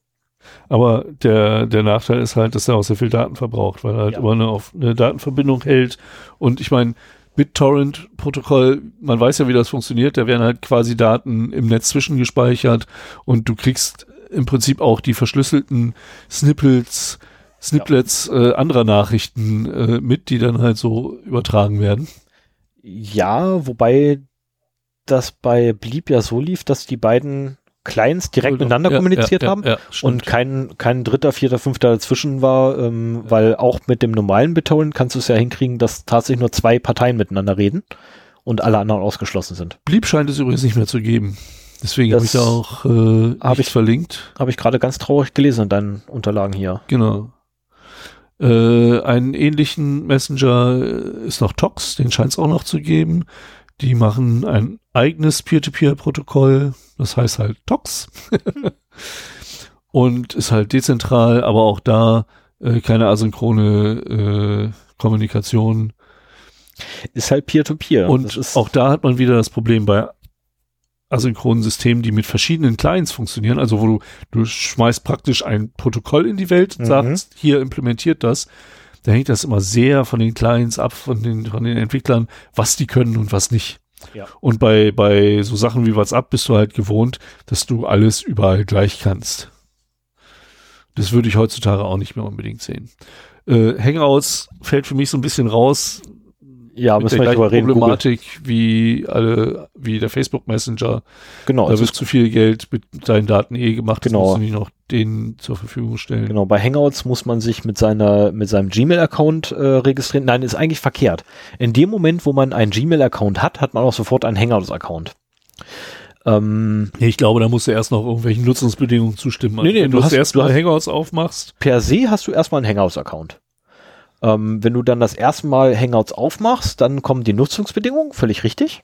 Aber der, der Nachteil ist halt, dass er auch sehr viel Daten verbraucht, weil er halt ja. immer eine, auf eine Datenverbindung hält. Und ich meine, BitTorrent-Protokoll, man weiß ja, wie das funktioniert, da werden halt quasi Daten im Netz zwischengespeichert und du kriegst im Prinzip auch die verschlüsselten Snippets, Snippets ja. äh, anderer Nachrichten äh, mit, die dann halt so übertragen werden. Ja, wobei das bei Bleep ja so lief, dass die beiden Clients direkt genau. miteinander ja, kommuniziert ja, ja, haben ja, und kein, kein dritter, vierter, fünfter dazwischen war, ähm, ja. weil auch mit dem normalen BitTorrent kannst du es ja hinkriegen, dass tatsächlich nur zwei Parteien miteinander reden und alle anderen ausgeschlossen sind. Bleep scheint es übrigens nicht mehr zu geben. Deswegen habe ich da auch äh, hab ich, verlinkt. Habe ich gerade ganz traurig gelesen in deinen Unterlagen hier. Genau. Äh, einen ähnlichen Messenger ist noch Tox, den scheint es auch noch zu geben. Die machen ein eigenes Peer-to-Peer-Protokoll, das heißt halt Tox und ist halt dezentral, aber auch da äh, keine asynchrone äh, Kommunikation. Ist halt Peer-to-Peer. Und auch da hat man wieder das Problem bei asynchronen Systemen, die mit verschiedenen Clients funktionieren, also wo du, du schmeißt praktisch ein Protokoll in die Welt und mhm. sagst, hier implementiert das. Da hängt das immer sehr von den Clients ab, von den, von den Entwicklern, was die können und was nicht. Ja. Und bei, bei so Sachen wie WhatsApp bist du halt gewohnt, dass du alles überall gleich kannst. Das würde ich heutzutage auch nicht mehr unbedingt sehen. Äh, Hangouts fällt für mich so ein bisschen raus. Ja, mit der gleichen Problematik Google. wie alle, wie der Facebook Messenger. Genau. Da also wird zu viel Geld mit deinen Daten eh gemacht. Das genau. musst du nicht noch denen zur Verfügung stellen. Genau. Bei Hangouts muss man sich mit seiner, mit seinem Gmail-Account äh, registrieren. Nein, ist eigentlich verkehrt. In dem Moment, wo man einen Gmail-Account hat, hat man auch sofort einen Hangouts-Account. Ähm, ich glaube, da musst du erst noch irgendwelchen Nutzungsbedingungen zustimmen. Nee, nee, Wenn du, hast, du erst mal Hangouts aufmachst. Per se hast du erstmal einen Hangouts-Account. Ähm, wenn du dann das erste Mal Hangouts aufmachst, dann kommen die Nutzungsbedingungen, völlig richtig.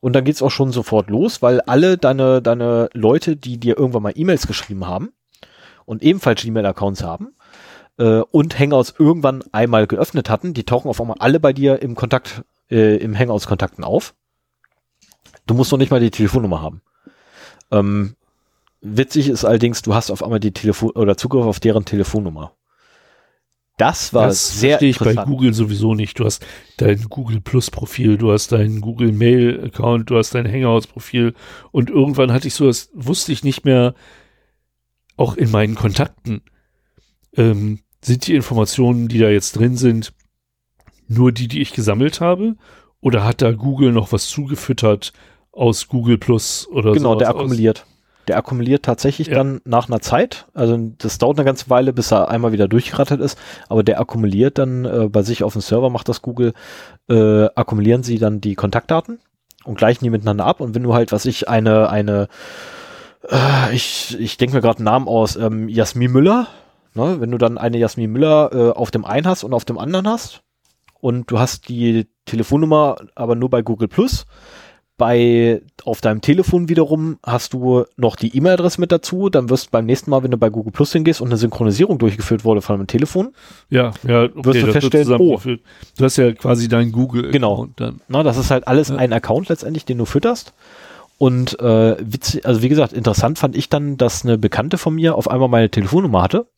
Und dann geht's auch schon sofort los, weil alle deine, deine Leute, die dir irgendwann mal E-Mails geschrieben haben und ebenfalls Gmail-Accounts haben äh, und Hangouts irgendwann einmal geöffnet hatten, die tauchen auf einmal alle bei dir im Kontakt, äh, im Hangouts-Kontakten auf. Du musst noch nicht mal die Telefonnummer haben. Ähm, witzig ist allerdings, du hast auf einmal die Telefon- oder Zugriff auf deren Telefonnummer. Das war das sehr verstehe ich interessant. Bei Google sowieso nicht. Du hast dein Google Plus Profil, du hast deinen Google Mail Account, du hast dein Hangouts Profil und irgendwann hatte ich so, das wusste ich nicht mehr, auch in meinen Kontakten, ähm, sind die Informationen, die da jetzt drin sind, nur die, die ich gesammelt habe oder hat da Google noch was zugefüttert aus Google Plus oder so? Genau, der akkumuliert. Der akkumuliert tatsächlich ja. dann nach einer Zeit, also das dauert eine ganze Weile, bis er einmal wieder durchgerattert ist, aber der akkumuliert dann äh, bei sich auf dem Server, macht das Google, äh, akkumulieren sie dann die Kontaktdaten und gleichen die miteinander ab und wenn du halt, was ich, eine, eine äh, ich, ich denke mir gerade einen Namen aus, ähm, Jasmin Müller, ne? Wenn du dann eine Jasmin Müller äh, auf dem einen hast und auf dem anderen hast und du hast die Telefonnummer aber nur bei Google Plus, Bei, auf deinem Telefon wiederum hast du noch die E-Mail-Adresse mit dazu, dann wirst du beim nächsten Mal, wenn du bei Google Plus hingehst und eine Synchronisierung durchgeführt wurde von deinem Telefon, ja, ja, okay, wirst du feststellen, oh, du hast ja quasi deinen Google-Account. Genau, dann. Na, das ist halt alles ja. ein Account letztendlich, den du fütterst und äh, witzig, also wie gesagt, interessant fand ich dann, dass eine Bekannte von mir auf einmal meine Telefonnummer hatte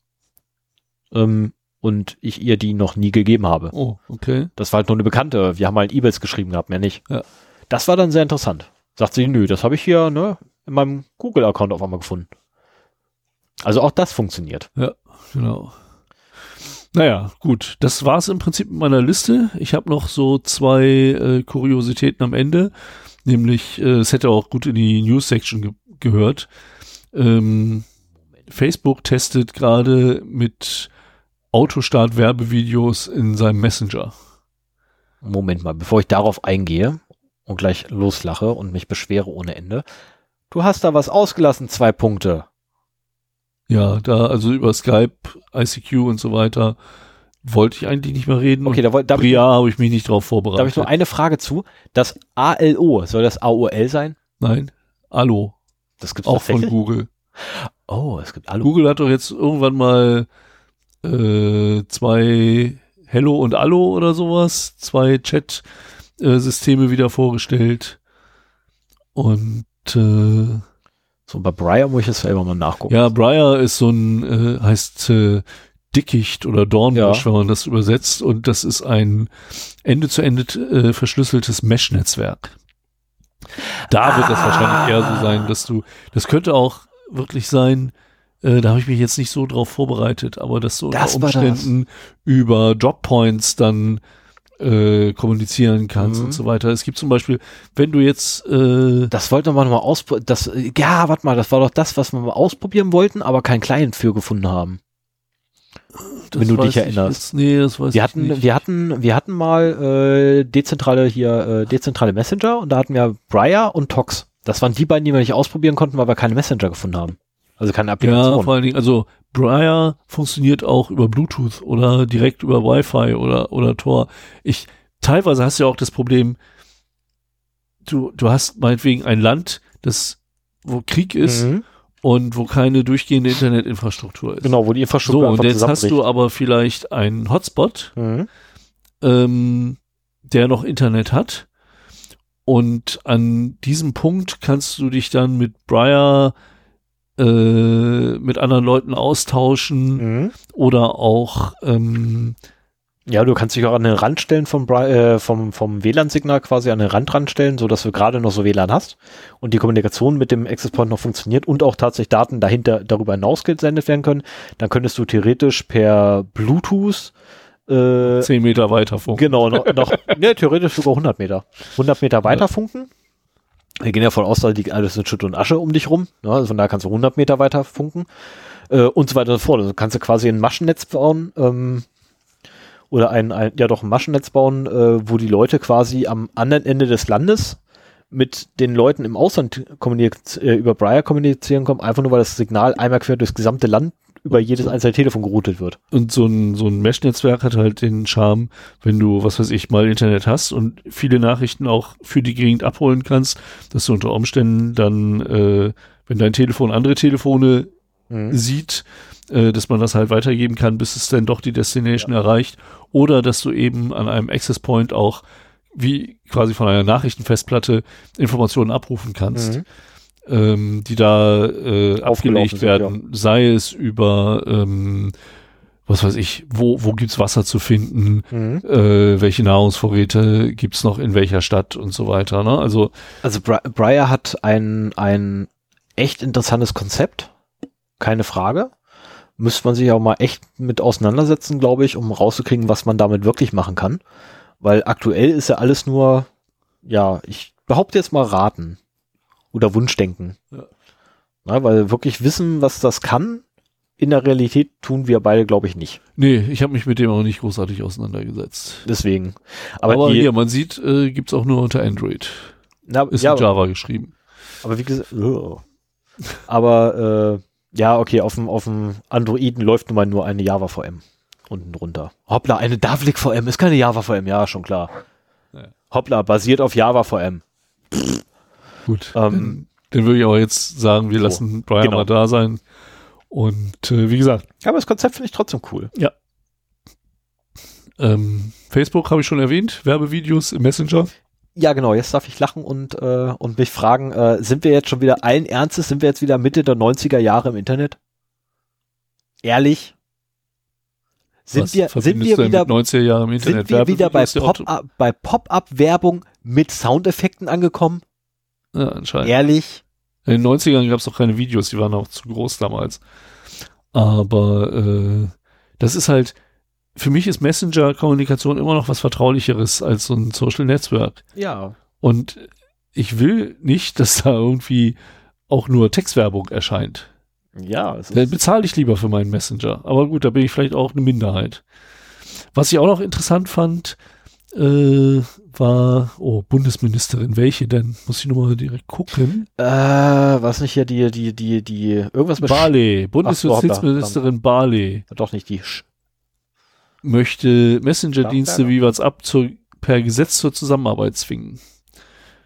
ähm, und ich ihr die noch nie gegeben habe. Oh, okay. Das war halt nur eine Bekannte, wir haben halt E-Mails geschrieben gehabt, mehr nicht. Ja. Das war dann sehr interessant. Sagt sie, nö, das habe ich hier ne, in meinem Google-Account auf einmal gefunden. Also auch das funktioniert. Ja, genau. Naja, gut. Das war es im Prinzip mit meiner Liste. Ich habe noch so zwei äh, Kuriositäten am Ende. Nämlich, äh, es hätte auch gut in die News-Section ge- gehört. Ähm, Facebook testet gerade mit Autostart-Werbevideos in seinem Messenger. Moment mal, bevor ich darauf eingehe und gleich loslache und mich beschwere ohne Ende. Du hast da was ausgelassen, zwei Punkte. Ja, da also über Skype, I C Q und so weiter wollte ich eigentlich nicht mehr reden. Okay, da wollte Briar habe ich mich nicht drauf vorbereitet. Da habe ich nur eine Frage zu. Das A L O, soll das A O L sein? Nein, Allo. Das gibt's auch von Google. Oh, es gibt Allo. Google hat doch jetzt irgendwann mal äh, zwei Hello und Allo oder sowas, zwei Chat-Systeme äh, wieder vorgestellt. Und äh, so bei Briar muss ich das selber mal nachgucken. Ja, Briar ist so ein, äh, heißt äh, Dickicht oder Dornbusch, ja, wenn man das übersetzt. Und das ist ein Ende-zu-Ende äh, verschlüsseltes Mesh-Netzwerk. Da ah. wird das wahrscheinlich eher so sein, dass du, das könnte auch wirklich sein, äh, da habe ich mich jetzt nicht so drauf vorbereitet, aber dass du das unter Umständen über Droppoints dann äh, kommunizieren kannst, mhm, und so weiter. Es gibt zum Beispiel, wenn du jetzt äh, das wollten wir nochmal ausprobieren, das, ja, warte mal, das war doch das, was wir mal ausprobieren wollten, aber keinen Client für gefunden haben. Das wenn du dich erinnerst. Jetzt, nee, das weiß wir ich hatten, nicht. Wir hatten, wir hatten mal äh, dezentrale hier, äh, dezentrale Messenger und da hatten wir Briar und Tox. Das waren die beiden, die wir nicht ausprobieren konnten, weil wir keine Messenger gefunden haben. Also keine Applikation. Ja, vor allen Dingen, also Briar funktioniert auch über Bluetooth oder direkt über Wi-Fi oder, oder Tor. Ich, teilweise hast du ja auch das Problem, du, du hast meinetwegen ein Land, das, wo Krieg ist, mhm, und wo keine durchgehende Internetinfrastruktur ist. Genau, wo die Infrastruktur so, einfach zusammenbricht. So, und jetzt hast du aber vielleicht einen Hotspot, mhm, ähm, der noch Internet hat. Und an diesem Punkt kannst du dich dann mit Briar, äh, mit anderen Leuten austauschen, mhm, oder auch ähm, ja, du kannst dich auch an den Rand stellen vom, äh, vom, vom W L A N-Signal quasi an den Rand ranstellen, sodass du gerade noch so W L A N hast und die Kommunikation mit dem Access Point noch funktioniert und auch tatsächlich Daten dahinter darüber hinaus gesendet werden können. Dann könntest du theoretisch per Bluetooth äh, zehn Meter weiter funken. Genau, noch, noch ne, theoretisch sogar hundert Meter. hundert Meter weiter funken. Wir gehen ja von aus, da liegt alles in Schutt und Asche um dich rum. Ne? Also von daher kannst du hundert Meter weiter funken äh, und so weiter und so fort. Also kannst du quasi ein Maschennetz bauen, ähm, oder ein, ein, ja doch ein Maschennetz bauen, äh, wo die Leute quasi am anderen Ende des Landes mit den Leuten im Ausland kommuniz- äh, über Briar kommunizieren kommen, einfach nur, weil das Signal einmal quer durchs gesamte Land über jedes einzelne Telefon geroutet wird. Und so ein, so ein Mesh-Netzwerk hat halt den Charme, wenn du, was weiß ich, mal Internet hast und viele Nachrichten auch für die Gegend abholen kannst, dass du unter Umständen dann, äh, wenn dein Telefon andere Telefone, mhm, sieht, dass man das halt weitergeben kann, bis es dann doch die Destination, ja, erreicht. Oder dass du eben an einem Access Point auch wie quasi von einer Nachrichtenfestplatte Informationen abrufen kannst, mhm, ähm, die da äh, abgelegt werden. Sind, ja. Sei es über, ähm, was weiß ich, wo, wo gibt's Wasser zu finden, mhm, äh, welche Nahrungsvorräte gibt's noch in welcher Stadt und so weiter. Ne? Also, also Bri- Briar hat ein, ein echt interessantes Konzept, keine Frage. Müsste man sich auch mal echt mit auseinandersetzen, glaube ich, um rauszukriegen, was man damit wirklich machen kann. Weil aktuell ist ja alles nur, ja, ich behaupte jetzt mal raten oder Wunschdenken. Ja. Na, weil wirklich wissen, was das kann, in der Realität tun wir beide, glaube ich, nicht. Nee, ich habe mich mit dem auch nicht großartig auseinandergesetzt. Deswegen. Aber, Aber die, hier, man sieht, äh, gibt es auch nur unter Android. Na, ist ja, in Java geschrieben. Aber wie gesagt, oh. aber äh, ja, okay, auf dem, auf dem Androiden läuft nun mal nur eine Java-V M unten drunter. Hoppla, eine Davlik-V M ist keine Java-V M, ja, schon klar. Ja. Hoppla, basiert auf Java-V M. Gut, ähm, dann würde ich aber jetzt sagen, wir so, lassen Briar genau. mal da sein. Und äh, wie gesagt. Aber das Konzept finde ich trotzdem cool. Ja. Ähm, Facebook habe ich schon erwähnt, Werbevideos im Messenger. Ja, genau, jetzt darf ich lachen und, äh, und mich fragen, äh, sind wir jetzt schon wieder allen Ernstes, sind wir jetzt wieder Mitte der neunziger Jahre im Internet? Ehrlich? Sind Was wir, sind wir wieder, neunziger Jahre im Internet? Sind wir wieder bei, Pop-up, bei Pop-Up-Werbung mit Soundeffekten angekommen? Ja, anscheinend. Ehrlich? In den neunzigern gab es noch keine Videos, die waren auch zu groß damals. Aber äh, das ist halt... Für mich ist Messenger-Kommunikation immer noch was Vertraulicheres als so ein Social-Netzwerk. Ja. Und ich will nicht, dass da irgendwie auch nur Textwerbung erscheint. Ja, es ist dann bezahle ich lieber für meinen Messenger. Aber gut, da bin ich vielleicht auch eine Minderheit. Was ich auch noch interessant fand, äh, war, oh, Bundesministerin, welche denn? Muss ich nur mal direkt gucken. Äh, was nicht hier, die, die, die, die, irgendwas mit Barley, Bundesjustizministerin Barley. Doch nicht die Sch. Möchte Messenger-Dienste wie WhatsApp zur, per Gesetz zur Zusammenarbeit zwingen.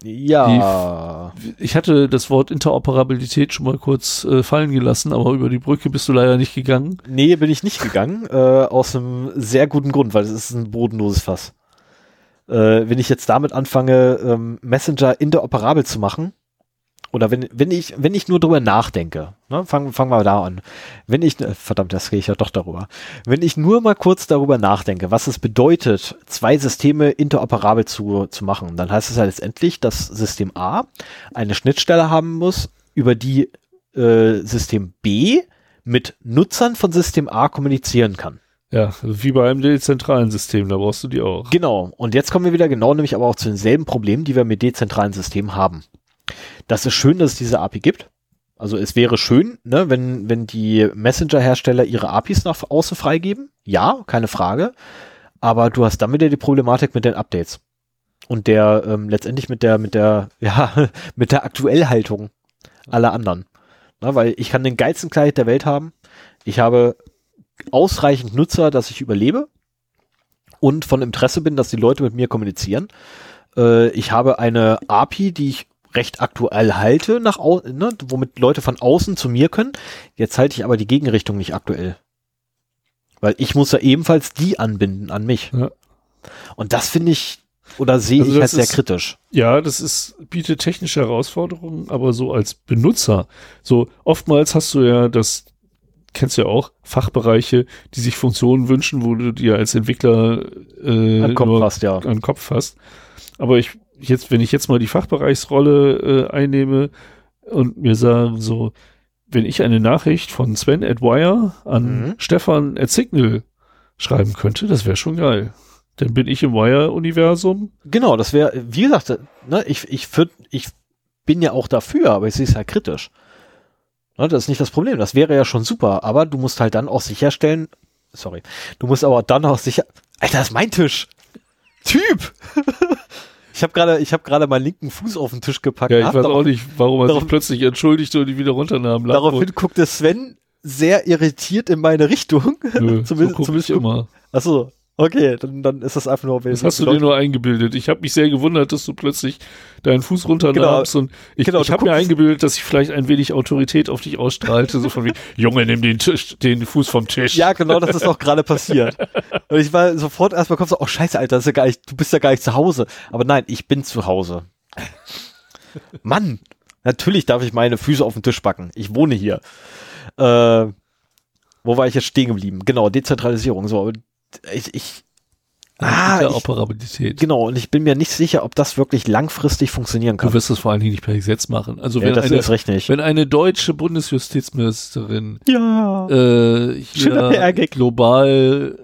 Ja. Die, ich hatte das Wort Interoperabilität schon mal kurz äh, fallen gelassen, aber über die Brücke bist du leider nicht gegangen. Nee, bin ich nicht gegangen, äh, aus einem sehr guten Grund, weil es ist ein bodenloses Fass. Äh, wenn ich jetzt damit anfange, ähm, Messenger interoperabel zu machen, oder wenn, wenn ich, wenn ich nur drüber nachdenke, ne, fangen fang wir da an. Wenn ich, äh, verdammt, das rede ich ja doch darüber. Wenn ich nur mal kurz darüber nachdenke, was es bedeutet, zwei Systeme interoperabel zu, zu machen, dann heißt es ja letztendlich, dass System A eine Schnittstelle haben muss, über die äh, System B mit Nutzern von System A kommunizieren kann. Ja, wie bei einem dezentralen System, da brauchst du die auch. Genau, und jetzt kommen wir wieder genau nämlich aber auch zu denselben Problemen, die wir mit dezentralen Systemen haben. Das ist schön, dass es diese A P I gibt. Also es wäre schön, ne, wenn, wenn die Messenger-Hersteller ihre A P Is nach außen freigeben. Ja, keine Frage. Aber du hast dann wieder die Problematik mit den Updates. Und der ähm, letztendlich mit der, mit der, ja, mit der Aktuellhaltung aller anderen. Na, weil ich kann den geilsten Client der Welt haben. Ich habe ausreichend Nutzer, dass ich überlebe und von Interesse bin, dass die Leute mit mir kommunizieren. Äh, ich habe eine A P I, die ich recht aktuell halte, nach au- ne, womit Leute von außen zu mir können. Jetzt halte ich aber die Gegenrichtung nicht aktuell. Weil ich muss ja ebenfalls die anbinden an mich. Ja. Und das finde ich, oder sehe also ich halt sehr ist, kritisch. Ja, das ist, bietet technische Herausforderungen, aber so als Benutzer. So oftmals hast du ja das, kennst du ja auch, Fachbereiche, die sich Funktionen wünschen, wo du dir als Entwickler äh, an den Kopf hast, ja. an den Kopf hast. Aber ich Jetzt, wenn ich jetzt mal die Fachbereichsrolle äh, einnehme und mir sagen so, wenn ich eine Nachricht von Sven at Wire an mhm. Stefan at Signal schreiben könnte, das wäre schon geil. Dann bin ich im Wire-Universum. Genau, das wäre, wie gesagt, ne, ich, ich, für, ich bin ja auch dafür, aber ich sehe es halt kritisch. Ne, das ist nicht das Problem, das wäre ja schon super, aber du musst halt dann auch sicherstellen, sorry, du musst aber dann auch sicher, Alter, das ist mein Tisch. Typ! Ich habe gerade, ich habe gerade meinen linken Fuß auf den Tisch gepackt. Ja, ich weiß auch nicht, warum er sich plötzlich entschuldigte und ihn wieder runternahm. Daraufhin guckte Sven sehr irritiert in meine Richtung. Nö, zumindest so zumindest ich immer. Achso, okay, dann, dann ist das einfach nur. Das hast du dir nur eingebildet. Ich habe mich sehr gewundert, dass du plötzlich deinen Fuß runternahmst, genau. und ich, genau, ich habe mir eingebildet, dass ich vielleicht ein wenig Autorität auf dich ausstrahlte, so von wie Junge, nimm den Tisch, den Fuß vom Tisch. Ja, genau, das ist auch gerade passiert. Und ich war sofort erstmal kommst du, oh scheiße, Alter, das ist ja gar nicht, du bist ja gar nicht zu Hause. Aber nein, ich bin zu Hause. Mann, natürlich darf ich meine Füße auf den Tisch packen. Ich wohne hier. Äh, wo war ich jetzt stehen geblieben? Genau, Dezentralisierung. So, ich, ich, ah, Interoperabilität. Ich, genau, und ich bin mir nicht sicher, ob das wirklich langfristig funktionieren kann. Du wirst es vor allen Dingen nicht per Gesetz machen. Also wenn ja, das eine, ist recht nicht. Wenn eine deutsche Bundesjustizministerin ja. äh, hier global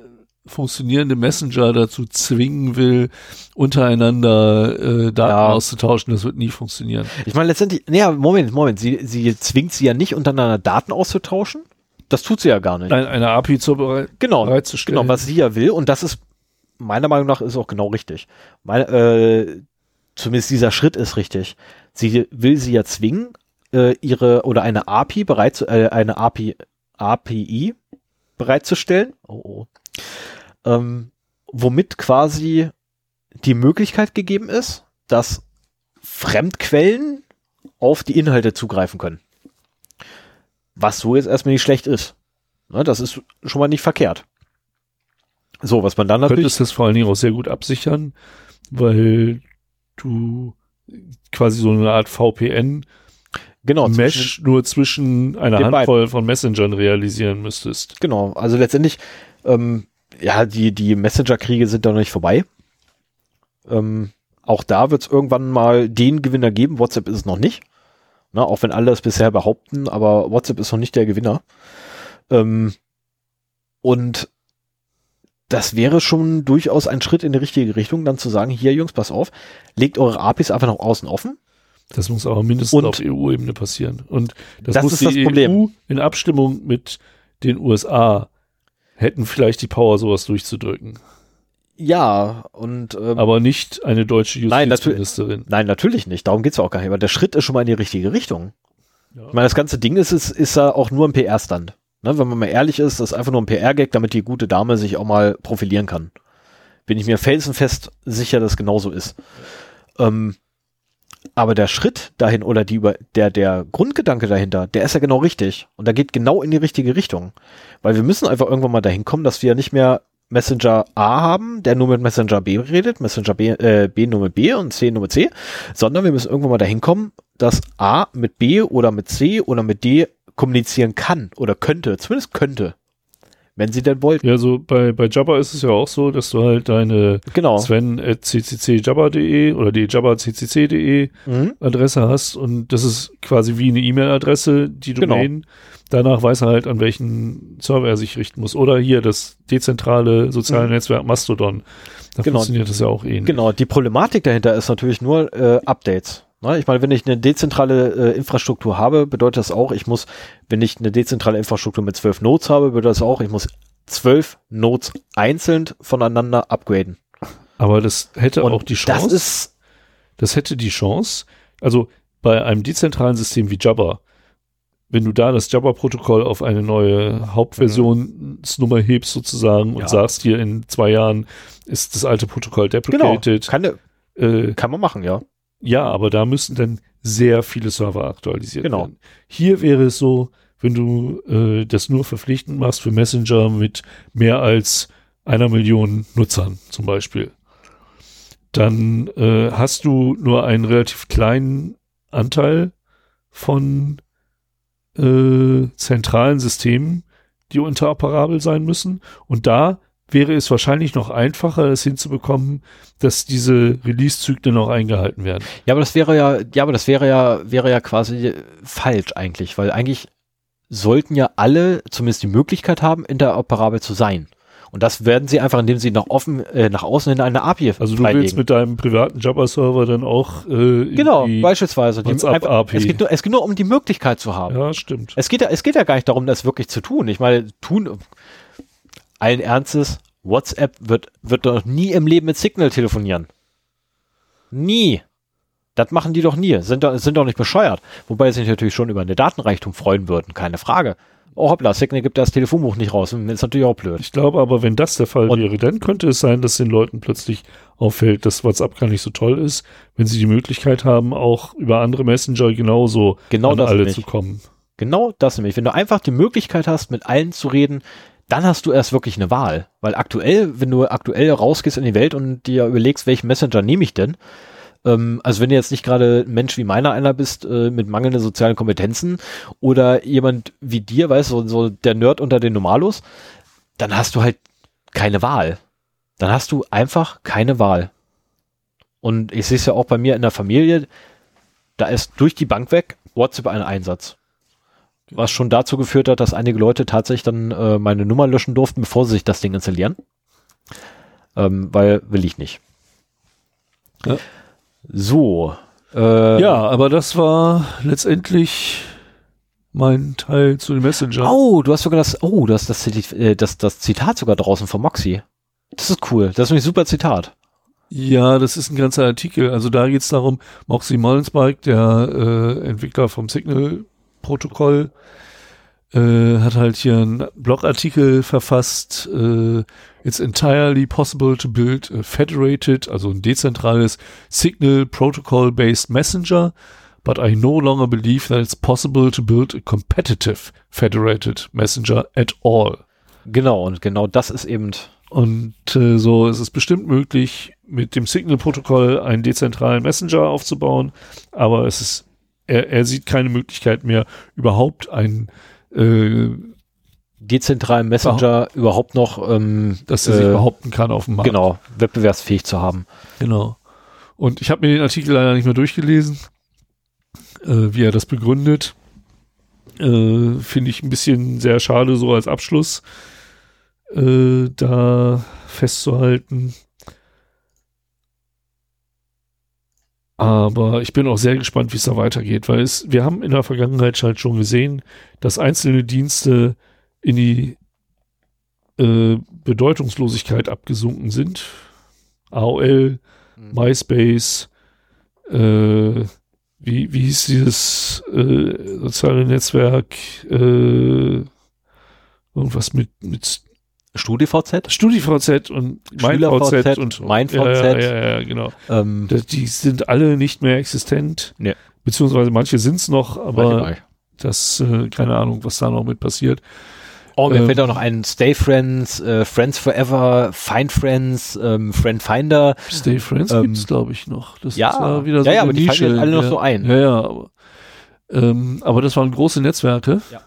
funktionierende Messenger dazu zwingen will, untereinander äh, Daten ja. auszutauschen, das wird nie funktionieren. Ich meine letztendlich, naja, Moment, Moment, sie, sie zwingt sie ja nicht, untereinander Daten auszutauschen. Das tut sie ja gar nicht. Eine, eine A P I zu bereit, genau, bereitzustellen. Genau, was sie ja will, und das ist meiner Meinung nach ist auch genau richtig. Meine, äh, zumindest dieser Schritt ist richtig. Sie will sie ja zwingen, äh, ihre oder eine A P I bereit zu, äh, eine A P I, A P I bereitzustellen. Oh, oh. Ähm, womit quasi die Möglichkeit gegeben ist, dass Fremdquellen auf die Inhalte zugreifen können. Was so jetzt erstmal nicht schlecht ist. Ne, das ist schon mal nicht verkehrt. So, was man dann natürlich... Du könntest das vor allen Dingen auch sehr gut absichern, weil du quasi so eine Art V P N Genau, Mesh nur zwischen einer Handvoll beiden. von Messengern realisieren müsstest. Genau, also letztendlich... Ähm, ja, die, die Messenger-Kriege sind da noch nicht vorbei. Ähm, auch da wird es irgendwann mal den Gewinner geben. WhatsApp ist es noch nicht. Na, auch wenn alle es bisher behaupten, aber WhatsApp ist noch nicht der Gewinner. Ähm, und das wäre schon durchaus ein Schritt in die richtige Richtung, dann zu sagen, hier Jungs, pass auf, legt eure A P Is einfach noch außen offen. Das muss aber mindestens und auf E U-Ebene passieren. Und das, das muss die das E U in Abstimmung mit den U S A hätten vielleicht die Power, sowas durchzudrücken. Ja, und ähm, aber nicht eine deutsche Justizministerin. Nein, natür- nein, natürlich nicht. Darum geht's ja auch gar nicht. Aber der Schritt ist schon mal in die richtige Richtung. Ja. Ich meine, das ganze Ding ist, ist, ist ja auch nur ein P R-Stand. Ne? Wenn man mal ehrlich ist, das ist einfach nur ein P R-Gag, damit die gute Dame sich auch mal profilieren kann. Bin ich mir felsenfest sicher, dass genauso ist. Ähm, aber der Schritt dahin oder die über der der Grundgedanke dahinter, der ist ja genau richtig und da geht genau in die richtige Richtung, weil wir müssen einfach irgendwann mal dahin kommen, dass wir nicht mehr Messenger A haben, der nur mit Messenger B redet, Messenger B, äh, B nur mit B und C nur mit C, sondern wir müssen irgendwann mal dahin kommen, dass A mit B oder mit C oder mit D kommunizieren kann oder könnte, zumindest könnte. Wenn sie denn wollten. Ja, so bei, bei Jabber ist es ja auch so, dass du halt deine genau. Sven at c c c jabber punkt d e oder die jabber punkt c c c punkt d e mhm. Adresse hast und das ist quasi wie eine E-Mail-Adresse, die Domain. Genau. Danach weiß er halt, an welchen Server er sich richten muss. Oder hier das dezentrale soziale mhm. Netzwerk Mastodon. Da genau. funktioniert das ja auch ähnlich. Genau, die Problematik dahinter ist natürlich nur äh, Updates. Ich meine, wenn ich eine dezentrale äh, Infrastruktur habe, bedeutet das auch, ich muss, wenn ich eine dezentrale Infrastruktur mit zwölf Nodes habe, bedeutet das auch, ich muss zwölf Nodes einzeln voneinander upgraden. Aber das hätte und auch die Chance, das ist, das hätte die Chance, also bei einem dezentralen System wie Jabber, wenn du da das Jabber-Protokoll auf eine neue Hauptversionsnummer hebst sozusagen ja. und sagst, hier in zwei Jahren ist das alte Protokoll deprecated. Genau, kann, äh, kann man machen, ja. Ja, aber da müssten dann sehr viele Server aktualisiert genau. werden. Hier wäre es so, wenn du äh, das nur verpflichtend machst für Messenger mit mehr als einer Million Nutzern zum Beispiel, dann äh, hast du nur einen relativ kleinen Anteil von äh, zentralen Systemen, die interoperabel sein müssen. Und da wäre es wahrscheinlich noch einfacher, es hinzubekommen, dass diese Release-Zyklen noch eingehalten werden. Ja, aber das wäre ja, ja, aber das wäre ja, wäre ja quasi falsch eigentlich, weil eigentlich sollten ja alle zumindest die Möglichkeit haben, interoperabel zu sein. Und das werden sie einfach, indem sie nach offen, äh, nach außen in eine A P I freilegen. Also du willst mit deinem privaten Jabber-Server dann auch äh, in genau, die beispielsweise die WhatsApp-A P I. Es geht, nur, es geht nur um die Möglichkeit zu haben. Ja, stimmt. Es geht ja, es geht ja gar nicht darum, das wirklich zu tun. Ich meine, tun. Allen Ernstes, WhatsApp wird, wird doch nie im Leben mit Signal telefonieren. Nie. Das machen die doch nie. Sind, sind doch nicht bescheuert. Wobei sie sich natürlich schon über eine Datenreichtum freuen würden. Keine Frage. Oh hoppla, Signal gibt das Telefonbuch nicht raus. Ist natürlich auch blöd. Ich glaube aber, wenn das der Fall und wäre, dann könnte es sein, dass den Leuten plötzlich auffällt, dass WhatsApp gar nicht so toll ist, wenn sie die Möglichkeit haben, auch über andere Messenger genauso genau an alle nämlich. zu kommen. Genau das nämlich. Wenn du einfach die Möglichkeit hast, mit allen zu reden, dann hast du erst wirklich eine Wahl. Weil aktuell, wenn du aktuell rausgehst in die Welt und dir überlegst, welchen Messenger nehme ich denn, ähm, also wenn du jetzt nicht gerade ein Mensch wie meiner einer bist, äh, mit mangelnden sozialen Kompetenzen oder jemand wie dir, weißt du, so, so der Nerd unter den Normalos, dann hast du halt keine Wahl. Dann hast du einfach keine Wahl. Und ich sehe es ja auch bei mir in der Familie, da ist durch die Bank weg WhatsApp ein Einsatz. Was schon dazu geführt hat, dass einige Leute tatsächlich dann äh, meine Nummer löschen durften, bevor sie sich das Ding installieren. Ähm, weil will ich nicht. Ja. So. Äh, ja, aber das war letztendlich mein Teil zu den Messenger. Oh, du hast sogar das, oh, du hast das, äh, das, das Zitat sogar draußen von Moxie. Das ist cool. Das ist nämlich ein super Zitat. Ja, das ist ein ganzer Artikel. Also da geht es darum, Moxie Mollensbeck, der äh, Entwickler vom Signal Protokoll, äh, hat halt hier einen Blogartikel verfasst. Äh, It's entirely possible to build a federated, also ein dezentrales Signal Protocol-based Messenger, but I no longer believe that it's possible to build a competitive federated Messenger at all. Genau, und genau das ist eben. Und äh, so ist es bestimmt möglich, mit dem Signal-Protokoll einen dezentralen Messenger aufzubauen, aber es ist Er, er sieht keine Möglichkeit mehr, überhaupt einen äh, dezentralen Messenger überhaupt, überhaupt noch, ähm, dass er äh, sich behaupten kann auf dem Markt. Genau, wettbewerbsfähig zu haben. Genau. Und ich habe mir den Artikel leider nicht mehr durchgelesen, äh, wie er das begründet. Äh, finde ich ein bisschen sehr schade, so als Abschluss äh, da festzuhalten. Aber ich bin auch sehr gespannt, wie es da weitergeht, weil es, wir haben in der Vergangenheit halt schon gesehen, dass einzelne Dienste in die äh, Bedeutungslosigkeit abgesunken sind. A O L, mhm. MySpace, äh, wie, wie hieß dieses äh, soziale Netzwerk, äh, irgendwas mit, mit StudiVZ? StudiVZ und MeinVZ und MeinVZ. Ja, ja, ja, genau. Ähm, die sind alle nicht mehr existent. Ne. Beziehungsweise manche sind es noch, aber das, äh, keine Ahnung, was da noch mit passiert. Oh, mir ähm, fällt auch noch ein Stay Friends, äh, Friends Forever, Find Friends, ähm, Friend Finder. Stay Friends ähm, gibt's, glaube ich, noch. Das ja, ist ja, wieder so ja, ja, aber die fallen jetzt alle ja. noch so ein. Ja, ja, aber, ähm, aber das waren große Netzwerke. Ja.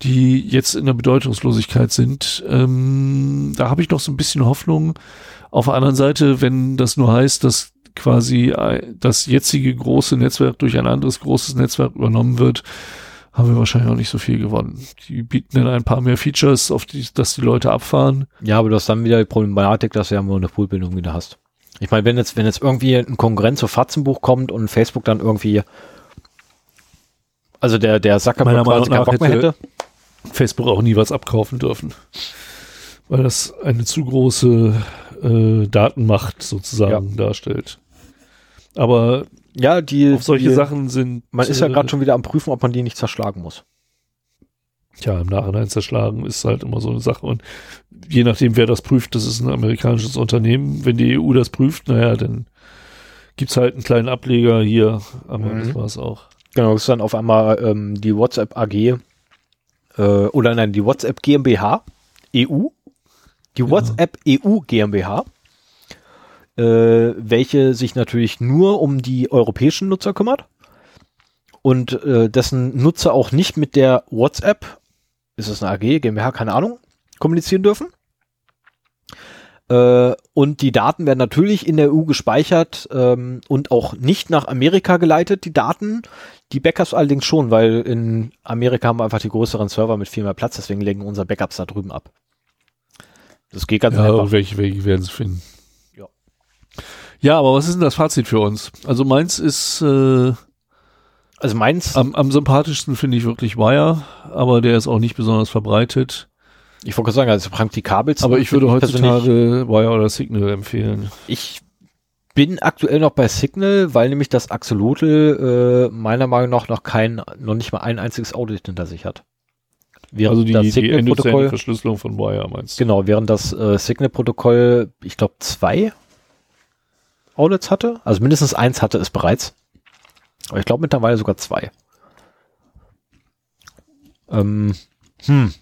Die jetzt in der Bedeutungslosigkeit sind. Ähm, da habe ich noch so ein bisschen Hoffnung. Auf der anderen Seite, wenn das nur heißt, dass quasi das jetzige große Netzwerk durch ein anderes großes Netzwerk übernommen wird, haben wir wahrscheinlich auch nicht so viel gewonnen. Die bieten dann ein paar mehr Features, auf die, dass die Leute abfahren. Ja, aber du hast dann wieder die Problematik, dass du ja nur eine Poolbildung wieder hast. Ich meine, wenn jetzt, wenn jetzt irgendwie ein Konkurrent zu Fatzenbuch kommt und Facebook dann irgendwie, also der, der Zuckerberg quasi keinen Bock mehr hätte, Facebook auch nie was abkaufen dürfen, weil das eine zu große äh, Datenmacht sozusagen ja. darstellt. Aber ja, die, auf solche die, Sachen sind... Man ist ja gerade schon wieder am Prüfen, ob man die nicht zerschlagen muss. Tja, im Nachhinein zerschlagen ist halt immer so eine Sache. Und je nachdem, wer das prüft, das ist ein amerikanisches Unternehmen. Wenn die E U das prüft, naja, dann gibt es halt einen kleinen Ableger hier. Aber mhm. das war es auch. Genau, das ist dann auf einmal ähm, die WhatsApp A G... Oder nein, die WhatsApp GmbH, E U, die ja. WhatsApp E U GmbH, äh, welche sich natürlich nur um die europäischen Nutzer kümmert und äh, dessen Nutzer auch nicht mit der WhatsApp, ist es eine A G, GmbH, keine Ahnung, kommunizieren dürfen. Äh, und die Daten werden natürlich in der E U gespeichert ähm, und auch nicht nach Amerika geleitet, die Daten. Die Backups allerdings schon, weil in Amerika haben wir einfach die größeren Server mit viel mehr Platz, deswegen legen unsere Backups da drüben ab. Das geht ganz ja, einfach. Ja, welche Wege werden sie finden. Ja. Ja, aber was ist denn das Fazit für uns? Also meins ist äh, also meins am, am sympathischsten finde ich wirklich Wire, aber der ist auch nicht besonders verbreitet. Ich wollte sagen, also praktikabelst. Aber ich würde heutzutage Wire oder Signal empfehlen. Ich bin aktuell noch bei Signal, weil nämlich das Axolotl äh, meiner Meinung nach noch kein, noch nicht mal ein einziges Audit hinter sich hat. Während also die, das Signal-Protokoll, Verschlüsselung von Wire meinst du? Genau, während das äh, Signal-Protokoll, ich glaube, zwei Audits hatte. Also mindestens eins hatte es bereits. Aber ich glaube mittlerweile sogar zwei. Ähm, hm.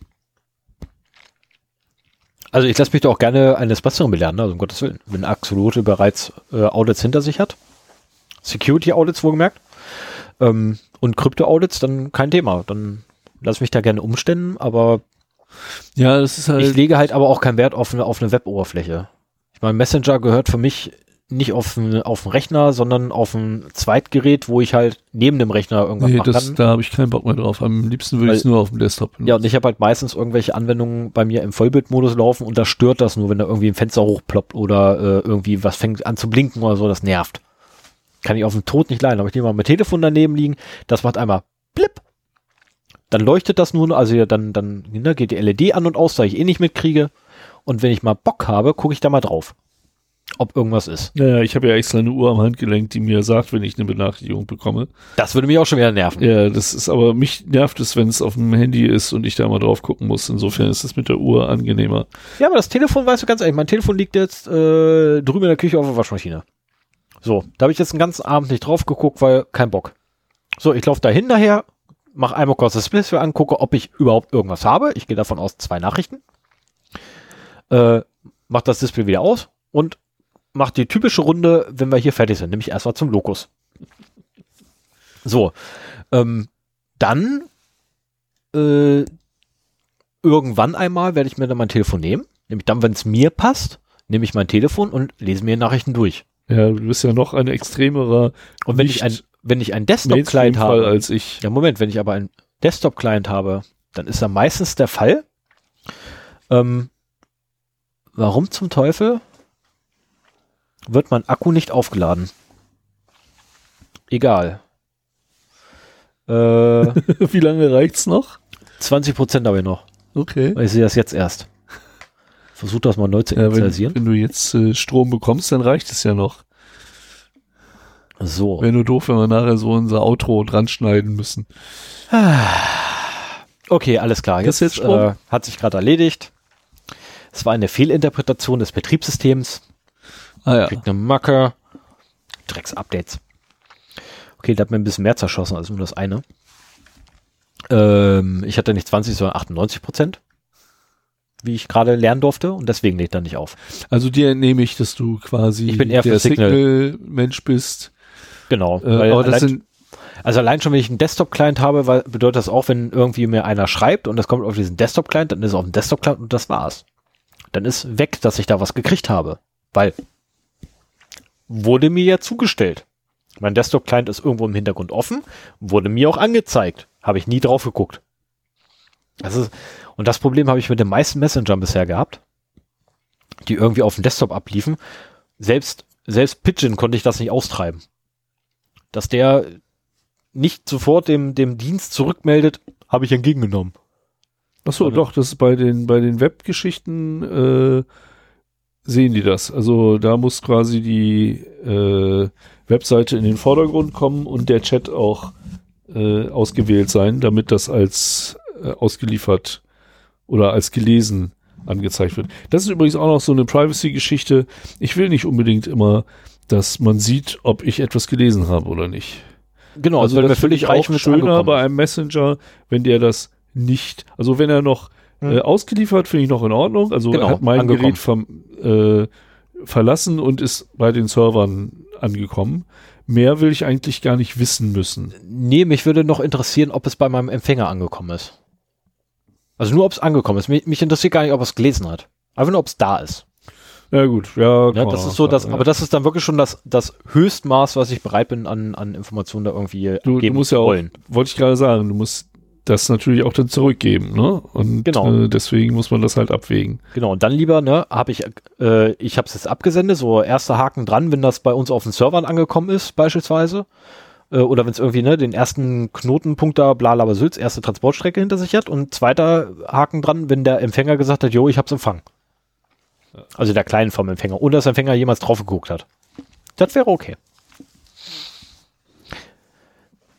Also ich lasse mich doch auch gerne eines Besseren belehren, also um Gottes Willen. Wenn Axolotl bereits äh, Audits hinter sich hat, Security-Audits wohlgemerkt, ähm, und Krypto-Audits, dann kein Thema. Dann lass mich da gerne umständen, aber ja, das ist halt ich lege halt aber auch keinen Wert auf eine, auf eine Web-Oberfläche. Ich meine, Messenger gehört für mich nicht auf einen auf einen Rechner, sondern auf ein Zweitgerät, wo ich halt neben dem Rechner irgendwas nee, machen das, kann. Da habe ich keinen Bock mehr drauf. Am liebsten würde ich es nur auf dem Desktop benutzen. Ja, und ich habe halt meistens irgendwelche Anwendungen bei mir im Vollbildmodus laufen und da stört das nur, wenn da irgendwie ein Fenster hochploppt oder äh, irgendwie was fängt an zu blinken oder so. Das nervt. Kann ich auf dem Tod nicht leiden. Habe ich nicht mal mein Telefon daneben liegen. Das macht einmal blipp. Dann leuchtet das nur, also ja, dann, dann na, geht die L E D an und aus, da ich eh nicht mitkriege. Und wenn ich mal Bock habe, gucke ich da mal drauf, ob irgendwas ist. Naja, ich habe ja extra eine Uhr am Handgelenk, die mir sagt, wenn ich eine Benachrichtigung bekomme. Das würde mich auch schon wieder nerven. Ja, das ist aber, mich nervt es, wenn es auf dem Handy ist und ich da mal drauf gucken muss. Insofern ist es mit der Uhr angenehmer. Ja, aber das Telefon, weißt du ganz ehrlich, mein Telefon liegt jetzt äh, drüben in der Küche auf der Waschmaschine. So, da habe ich jetzt den ganzen Abend nicht drauf geguckt, weil kein Bock. So, ich laufe dahin daher, mache einmal kurz das Display an, gucke, ob ich überhaupt irgendwas habe. Ich gehe davon aus, zwei Nachrichten. Äh, mach das Display wieder aus und macht die typische Runde, wenn wir hier fertig sind, nämlich erstmal zum Lokus. So, ähm, dann äh, irgendwann einmal werde ich mir dann mein Telefon nehmen, nämlich dann, wenn es mir passt, nehme ich mein Telefon und lese mir Nachrichten durch. Ja, du bist ja noch ein extremerer. Und wenn ich ein, wenn ich ein Desktop-Client habe, als ich. Ja, Moment, wenn ich aber einen Desktop-Client habe, dann ist da meistens der Fall. Ähm, warum zum Teufel wird mein Akku nicht aufgeladen? Egal. Äh, Wie lange reicht's noch? zwanzig Prozent habe ich noch. Okay. Ich sehe das jetzt erst. Versuch das mal neu zu initialisieren. Ja, wenn, wenn du jetzt äh, Strom bekommst, dann reicht es ja noch. So. Wäre nur doof, wenn wir nachher so unser Outro dran schneiden müssen. Okay, alles klar. Jetzt, jetzt äh, hat sich gerade erledigt. Es war eine Fehlinterpretation des Betriebssystems. Ah ja. Kriegt eine Macke. Drecks-Updates. Okay, da hat mir ein bisschen mehr zerschossen als nur das eine. Ähm, ich hatte nicht zwanzig, sondern achtundneunzig Prozent, wie ich gerade lernen durfte, und deswegen legt er nicht auf. Also dir entnehme ich, dass du quasi ich bin eher der Signal-Mensch bist. Genau. Äh, weil aber allein, das sind also allein schon, wenn ich einen Desktop-Client habe, weil, bedeutet das auch, wenn irgendwie mir einer schreibt und das kommt auf diesen Desktop-Client, dann ist es auf dem Desktop-Client und das war's. Dann ist weg, dass ich da was gekriegt habe, weil wurde mir ja zugestellt. Mein Desktop-Client ist irgendwo im Hintergrund offen, wurde mir auch angezeigt. Habe ich nie drauf geguckt. Das ist, und das Problem habe ich mit den meisten Messengern bisher gehabt, die irgendwie auf dem Desktop abliefen. Selbst, selbst Pidgin konnte ich das nicht austreiben. Dass der nicht sofort dem, dem Dienst zurückmeldet, habe ich entgegengenommen. Achso, doch, das ist bei den, bei den Web-Geschichten, äh, sehen die das. Also da muss quasi die äh, Webseite in den Vordergrund kommen und der Chat auch äh, ausgewählt sein, damit das als äh, ausgeliefert oder als gelesen angezeigt wird. Das ist übrigens auch noch so eine Privacy-Geschichte. Ich will nicht unbedingt immer, dass man sieht, ob ich etwas gelesen habe oder nicht. Genau, also das finde ich auch schöner bei einem Messenger, wenn der das nicht, also wenn er noch Äh, ausgeliefert, finde ich noch in Ordnung. Also genau, er hat mein angekommen. Gerät vom, äh, verlassen und ist bei den Servern angekommen. Mehr will ich eigentlich gar nicht wissen müssen. Nee, mich würde noch interessieren, ob es bei meinem Empfänger angekommen ist. Also nur, ob es angekommen ist. Mich, mich interessiert gar nicht, ob er es gelesen hat. Einfach nur, ob es da ist. Ja gut, ja. ja das ist so, das, ja. Aber das ist dann wirklich schon das, das Höchstmaß, was ich bereit bin, an, an Informationen da irgendwie du, geben du musst ja auch, wollen. Wollte ich gerade sagen, du musst das natürlich auch dann zurückgeben, ne? Und genau. äh, deswegen muss man das halt abwägen. Genau, und dann lieber, ne, habe ich, äh, ich habe es jetzt abgesendet, so erster Haken dran, wenn das bei uns auf den Servern angekommen ist, beispielsweise. Äh, oder wenn es irgendwie, ne, den ersten Knotenpunkt da, Blalaber Sülz, erste Transportstrecke hinter sich hat. Und zweiter Haken dran, wenn der Empfänger gesagt hat, jo, ich hab's empfangen. Also der Kleinen vom Empfänger. Ohne dass der Empfänger jemals drauf geguckt hat. Das wäre okay.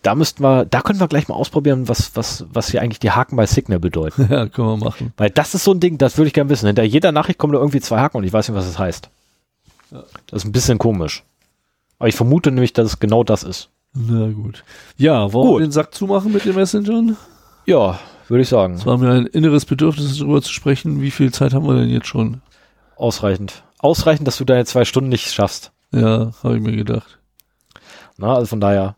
Da müssten wir, da können wir gleich mal ausprobieren, was, was, was hier eigentlich die Haken bei Signal bedeuten. Ja, können wir machen. Weil das ist so ein Ding, das würde ich gerne wissen. Hinter jeder Nachricht kommen da irgendwie zwei Haken und ich weiß nicht, was das heißt. Ja. Das ist ein bisschen komisch. Aber ich vermute nämlich, dass es genau das ist. Na gut. Ja, wollen wir den Sack zumachen mit den Messengern? Ja, würde ich sagen. Es war mir ein inneres Bedürfnis, darüber zu sprechen. Wie viel Zeit haben wir denn jetzt schon? Ausreichend. Ausreichend, dass du deine zwei Stunden nicht schaffst. Ja, habe ich mir gedacht. Na, also von daher.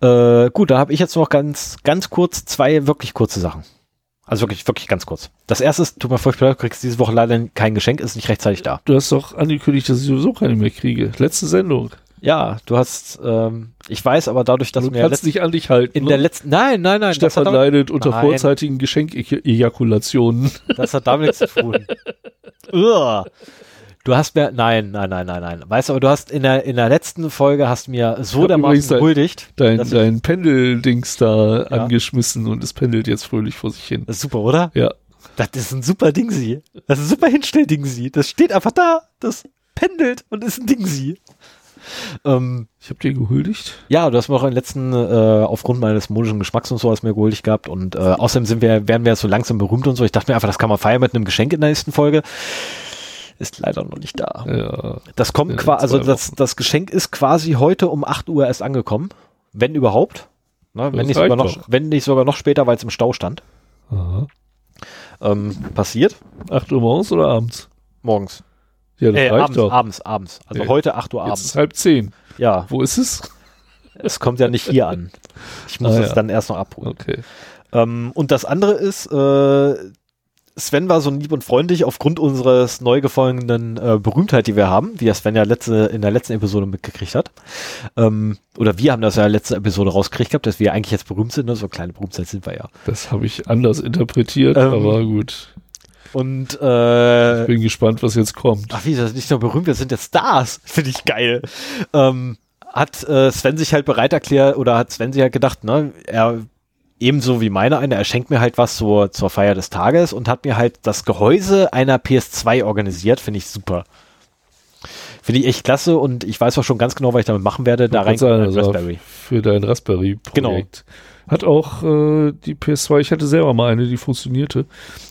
Äh, gut, da habe ich jetzt noch ganz, ganz kurz zwei wirklich kurze Sachen. Also wirklich, wirklich ganz kurz. Das erste ist, tut mir furchtbar, du kriegst diese Woche leider kein Geschenk, ist nicht rechtzeitig da. Du hast doch angekündigt, dass ich sowieso keine mehr kriege. Letzte Sendung. Ja, du hast, ähm, ich weiß, aber dadurch, dass du mir kannst dich an dich halten. In ne? der letzten, nein, nein, nein. Stefan das leidet unter nein. vorzeitigen Geschenk-Ejakulationen. Das hat damit nichts zu tun. Uah. Du hast mir, nein, nein, nein, nein, nein. Weißt du, aber du hast in der, in der letzten Folge hast mir so dermaßen huldigt. Dein, dein, dein Pendeldings da ja. angeschmissen und es pendelt jetzt fröhlich vor sich hin. Das ist super, oder? Ja. Das ist ein super Dingsi. Das ist ein super Hinstell-Dingsi. Das steht einfach da. Das pendelt und ist ein Dingsi. Ähm, ich habe dir gehuldigt? Ja, du hast mir auch im letzten, äh, aufgrund meines modischen Geschmacks und so, hast mir gehuldigt gehabt und äh, außerdem sind wir, werden wir jetzt so langsam berühmt und so. Ich dachte mir einfach, das kann man feiern mit einem Geschenk in der nächsten Folge. Ist leider noch nicht da. Ja, das kommt quasi, also das, das Geschenk ist quasi heute um acht Uhr erst angekommen. Wenn überhaupt. Ne, wenn, nicht sogar noch, wenn nicht sogar noch später, weil es im Stau stand. Aha. Ähm, passiert. acht Uhr morgens oder abends? Morgens. Ja, das äh, reicht abends, doch. Abends, abends. Also äh, heute acht Uhr abends. Jetzt ist halb zehn. Ja. Wo ist es? Es kommt ja nicht hier an. Ich muss ah, es ja. dann erst noch abholen. Okay. Ähm, und das andere ist, äh, Sven war so lieb und freundlich aufgrund unseres neu gefallenen äh, Berühmtheit, die wir haben, wie das Sven ja letzte, in der letzten Episode mitgekriegt hat. Ähm, oder wir haben das ja in der letzten Episode rausgekriegt gehabt, dass wir eigentlich jetzt berühmt sind. Ne? So kleine Berühmtheit sind wir ja. Das habe ich anders interpretiert, ähm, aber gut. Und äh, ich bin gespannt, was jetzt kommt. Ach wie, das ist nicht nur berühmt, wir sind jetzt Stars. Finde ich geil. Ähm, hat äh, Sven sich halt bereit erklärt, oder hat Sven sich halt gedacht, ne, er ebenso wie meine eine, er schenkt mir halt was so, zur Feier des Tages und hat mir halt das Gehäuse einer P S zwei organisiert, finde ich super. Finde ich echt klasse und ich weiß auch schon ganz genau, was ich damit machen werde, da rein also Raspberry. Für dein Raspberry-Projekt. Genau. Hat auch äh, die P S zwei, ich hatte selber mal eine, die funktionierte,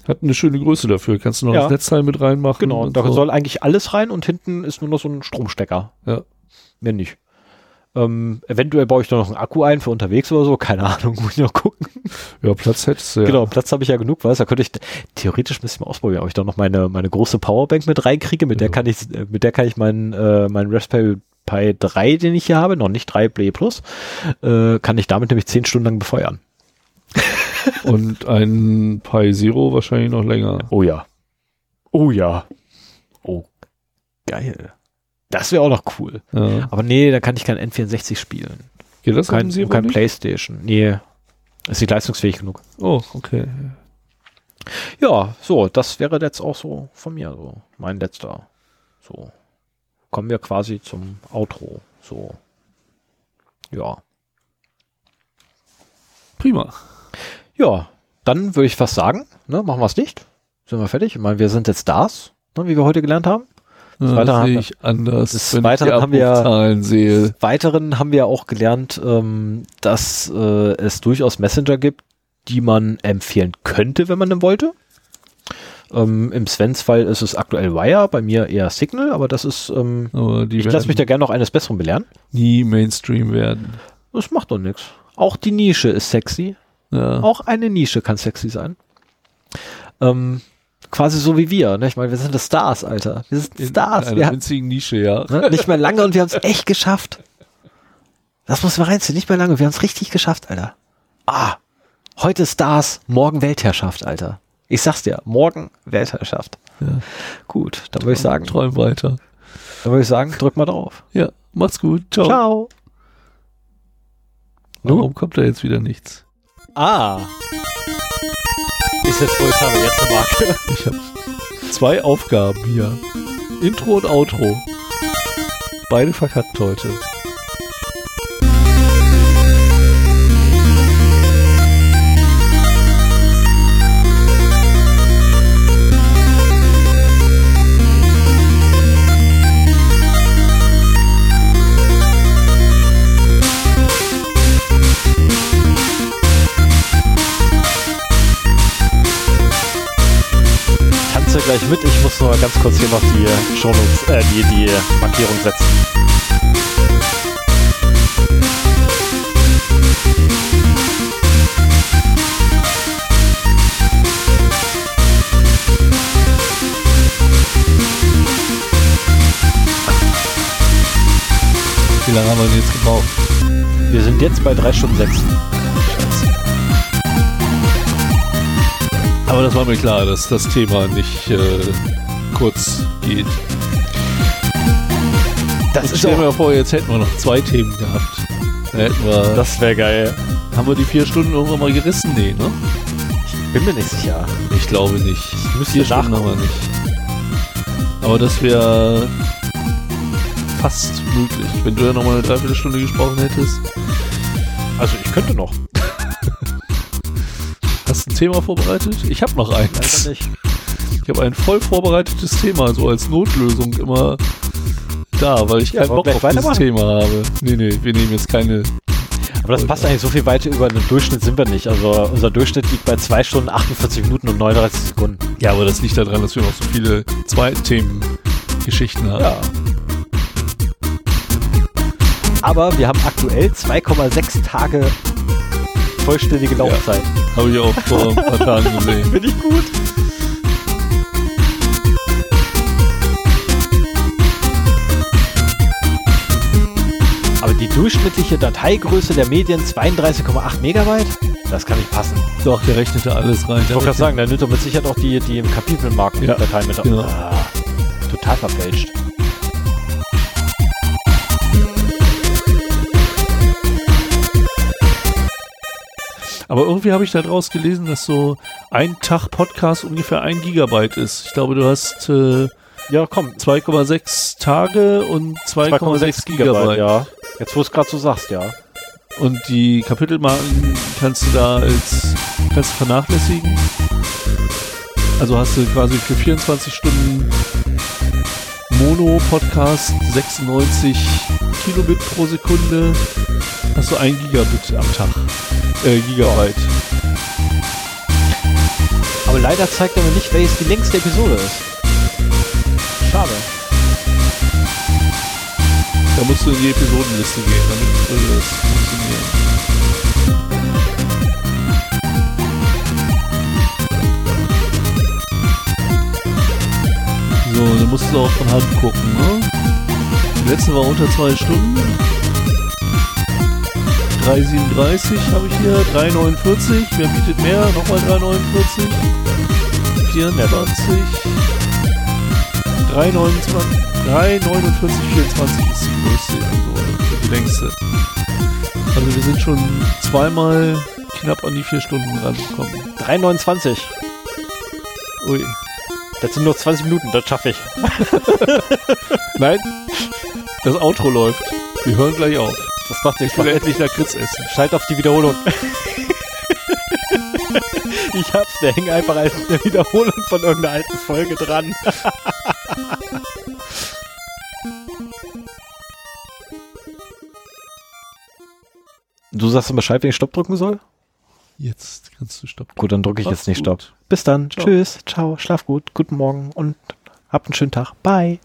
hat eine schöne Größe dafür. Kannst du noch ja. das Netzteil mit reinmachen. Genau, und da so. Soll eigentlich alles rein und hinten ist nur noch so ein Stromstecker. Ja. Mehr nicht. Ähm, eventuell baue ich da noch einen Akku ein für unterwegs oder so, keine Ahnung, muss ich noch gucken. Ja, Platz hättest du ja. Genau, Platz habe ich ja genug, weißt du, da könnte ich theoretisch ein bisschen ausprobieren, ob ich da noch meine, meine große Powerbank mit reinkriege, mit ja. der kann ich, mit der kann ich meinen, äh, meinen Raspberry Pi drei, den ich hier habe, noch nicht drei Play Plus, äh, kann ich damit nämlich zehn Stunden lang befeuern. Und ein Pi Zero wahrscheinlich noch länger. Oh ja. Oh ja. Oh, geil. Das wäre auch noch cool. Ja. Aber nee, da kann ich kein N vierundsechzig spielen. Geht das kein, Zero kein nicht? PlayStation. Nee, ist nicht leistungsfähig genug. Oh, okay. Ja, so, das wäre jetzt auch so von mir, so mein letzter. So. Kommen wir quasi zum Outro. So. Ja. Prima. Ja, dann würde ich fast sagen, ne, machen wir es nicht. Sind wir fertig? Ich meine, wir sind jetzt Stars, ne, wie wir heute gelernt haben. Des ja, Weiteren, haben, ich anders, des Weiteren ich haben wir sehe. Des Weiteren haben wir auch gelernt, ähm, dass äh, es durchaus Messenger gibt, die man empfehlen könnte, wenn man denn wollte. Ähm, Im Svens Fall ist es aktuell Wire, bei mir eher Signal, aber das ist, ähm, aber ich lasse mich da gerne noch eines Besseren belehren. Nie Mainstream werden. Das macht doch nichts. Auch die Nische ist sexy. Ja. Auch eine Nische kann sexy sein. Ähm, Quasi so wie wir, ne? Ich meine, wir sind das Stars, Alter. Wir sind in Stars. In einer winzigen Nische, ja. Ne? Nicht mehr lange und wir haben es echt geschafft. Das muss man reinziehen, nicht mehr lange. Wir haben es richtig geschafft, Alter. Ah, heute Stars, morgen Weltherrschaft, Alter. Ich sag's dir, morgen Weltherrschaft. Ja. Gut, dann würde ich sagen. Träum weiter. Dann würde ich sagen, drück mal drauf. Ja, macht's gut. Ciao. Ciao. Warum uh. kommt da jetzt wieder nichts? Ah. Ist jetzt wohl habe jetzt eine Marke. Ich habe zwei Aufgaben hier. Intro und Outro. Beide verkackt heute. Gleich mit. Ich muss nur ganz kurz hier noch die Shownotes, äh, die, die Markierung setzen. Wie lange haben wir denn jetzt gebraucht? Wir sind jetzt bei drei Stunden sechs. Aber das war mir klar, dass das Thema nicht äh, kurz geht. Das ist stell mir vor, jetzt hätten wir noch zwei Themen gehabt. Da hätten wir, das wäre geil. Haben wir die vier Stunden irgendwann mal gerissen? Nee, ne? Ich bin mir nicht sicher. Ich glaube nicht. Ich muss vier Stunden haben wir nicht. Aber das wäre fast möglich. Wenn du ja nochmal eine Dreiviertelstunde gesprochen hättest. Also ich könnte noch. Hast du ein Thema vorbereitet? Ich habe noch eins. Nicht. Ich habe ein voll vorbereitetes Thema, so als Notlösung immer da, weil ich keinen ja, Bock auf dieses Thema habe. Nee, nee, wir nehmen jetzt keine... Aber das passt eigentlich so viel weiter über den Durchschnitt sind wir nicht. Also unser Durchschnitt liegt bei zwei Stunden, achtundvierzig Minuten und neununddreißig Sekunden. Ja, aber das liegt daran, dass wir noch so viele Zweitthemen-Geschichten haben. Ja. Aber wir haben aktuell zwei Komma sechs Tage vollständige Laufzeit. Ja, habe ich auch vor ein paar Tagen gesehen. Bin ich gut? Aber die durchschnittliche Dateigröße der Medien zweiunddreißig Komma acht Megabyte? Das kann nicht passen. Doch, der rechnet da alles rein. Ich wollte gerade sagen, der nimmt doch mit Sicherheit auch die, die im Kapitelmarken-Datei ja, mit. Genau. Ah, total verfälscht. Aber irgendwie habe ich da draus gelesen, dass so ein Tag Podcast ungefähr ein Gigabyte ist. Ich glaube, du hast äh, ja, komm. zwei Komma sechs Tage und zwei Komma sechs Gigabyte. Gigabyte ja. Jetzt, wo du es gerade so sagst, ja. Und die Kapitelmarken kannst du da als kannst du vernachlässigen. Also hast du quasi für vierundzwanzig Stunden Mono-Podcast sechsundneunzig Kilobit pro Sekunde hast du ein Gigabit am Tag. Äh, Gigabyte. Aber leider zeigt er mir nicht, welches die längste Episode ist. Schade. Da musst du in die Episodenliste gehen, damit würde das funktionieren. So, dann musst du auch von Hand gucken, ne? Die letzte war unter zwei Stunden. drei Komma siebenunddreißig habe ich hier, drei Komma neunundvierzig. Wer bietet mehr? Nochmal drei Komma neunundvierzig. vierundzwanzig. drei Komma neunundzwanzig. drei Komma neunundvierzig, vierundzwanzig ist die größte, also die längste. Also wir sind schon zweimal knapp an die vier Stunden rangekommen. drei Komma neunundzwanzig. Ui. Das sind noch zwanzig Minuten, das schaffe ich. Nein, das Outro läuft. Wir hören gleich auf. Das macht nichts. Ich will endlich Lakritz essen. Schalt auf die Wiederholung. Ich hab's, wir hängen einfach als eine Wiederholung von irgendeiner alten Folge dran. Du sagst dann Bescheid, wenn ich Stopp drücken soll? Jetzt kannst du Stopp drücken. Gut, dann drücke ich jetzt nicht Stopp. Bis dann. Ciao. Tschüss. Ciao. Schlaf gut. Guten Morgen und habt einen schönen Tag. Bye.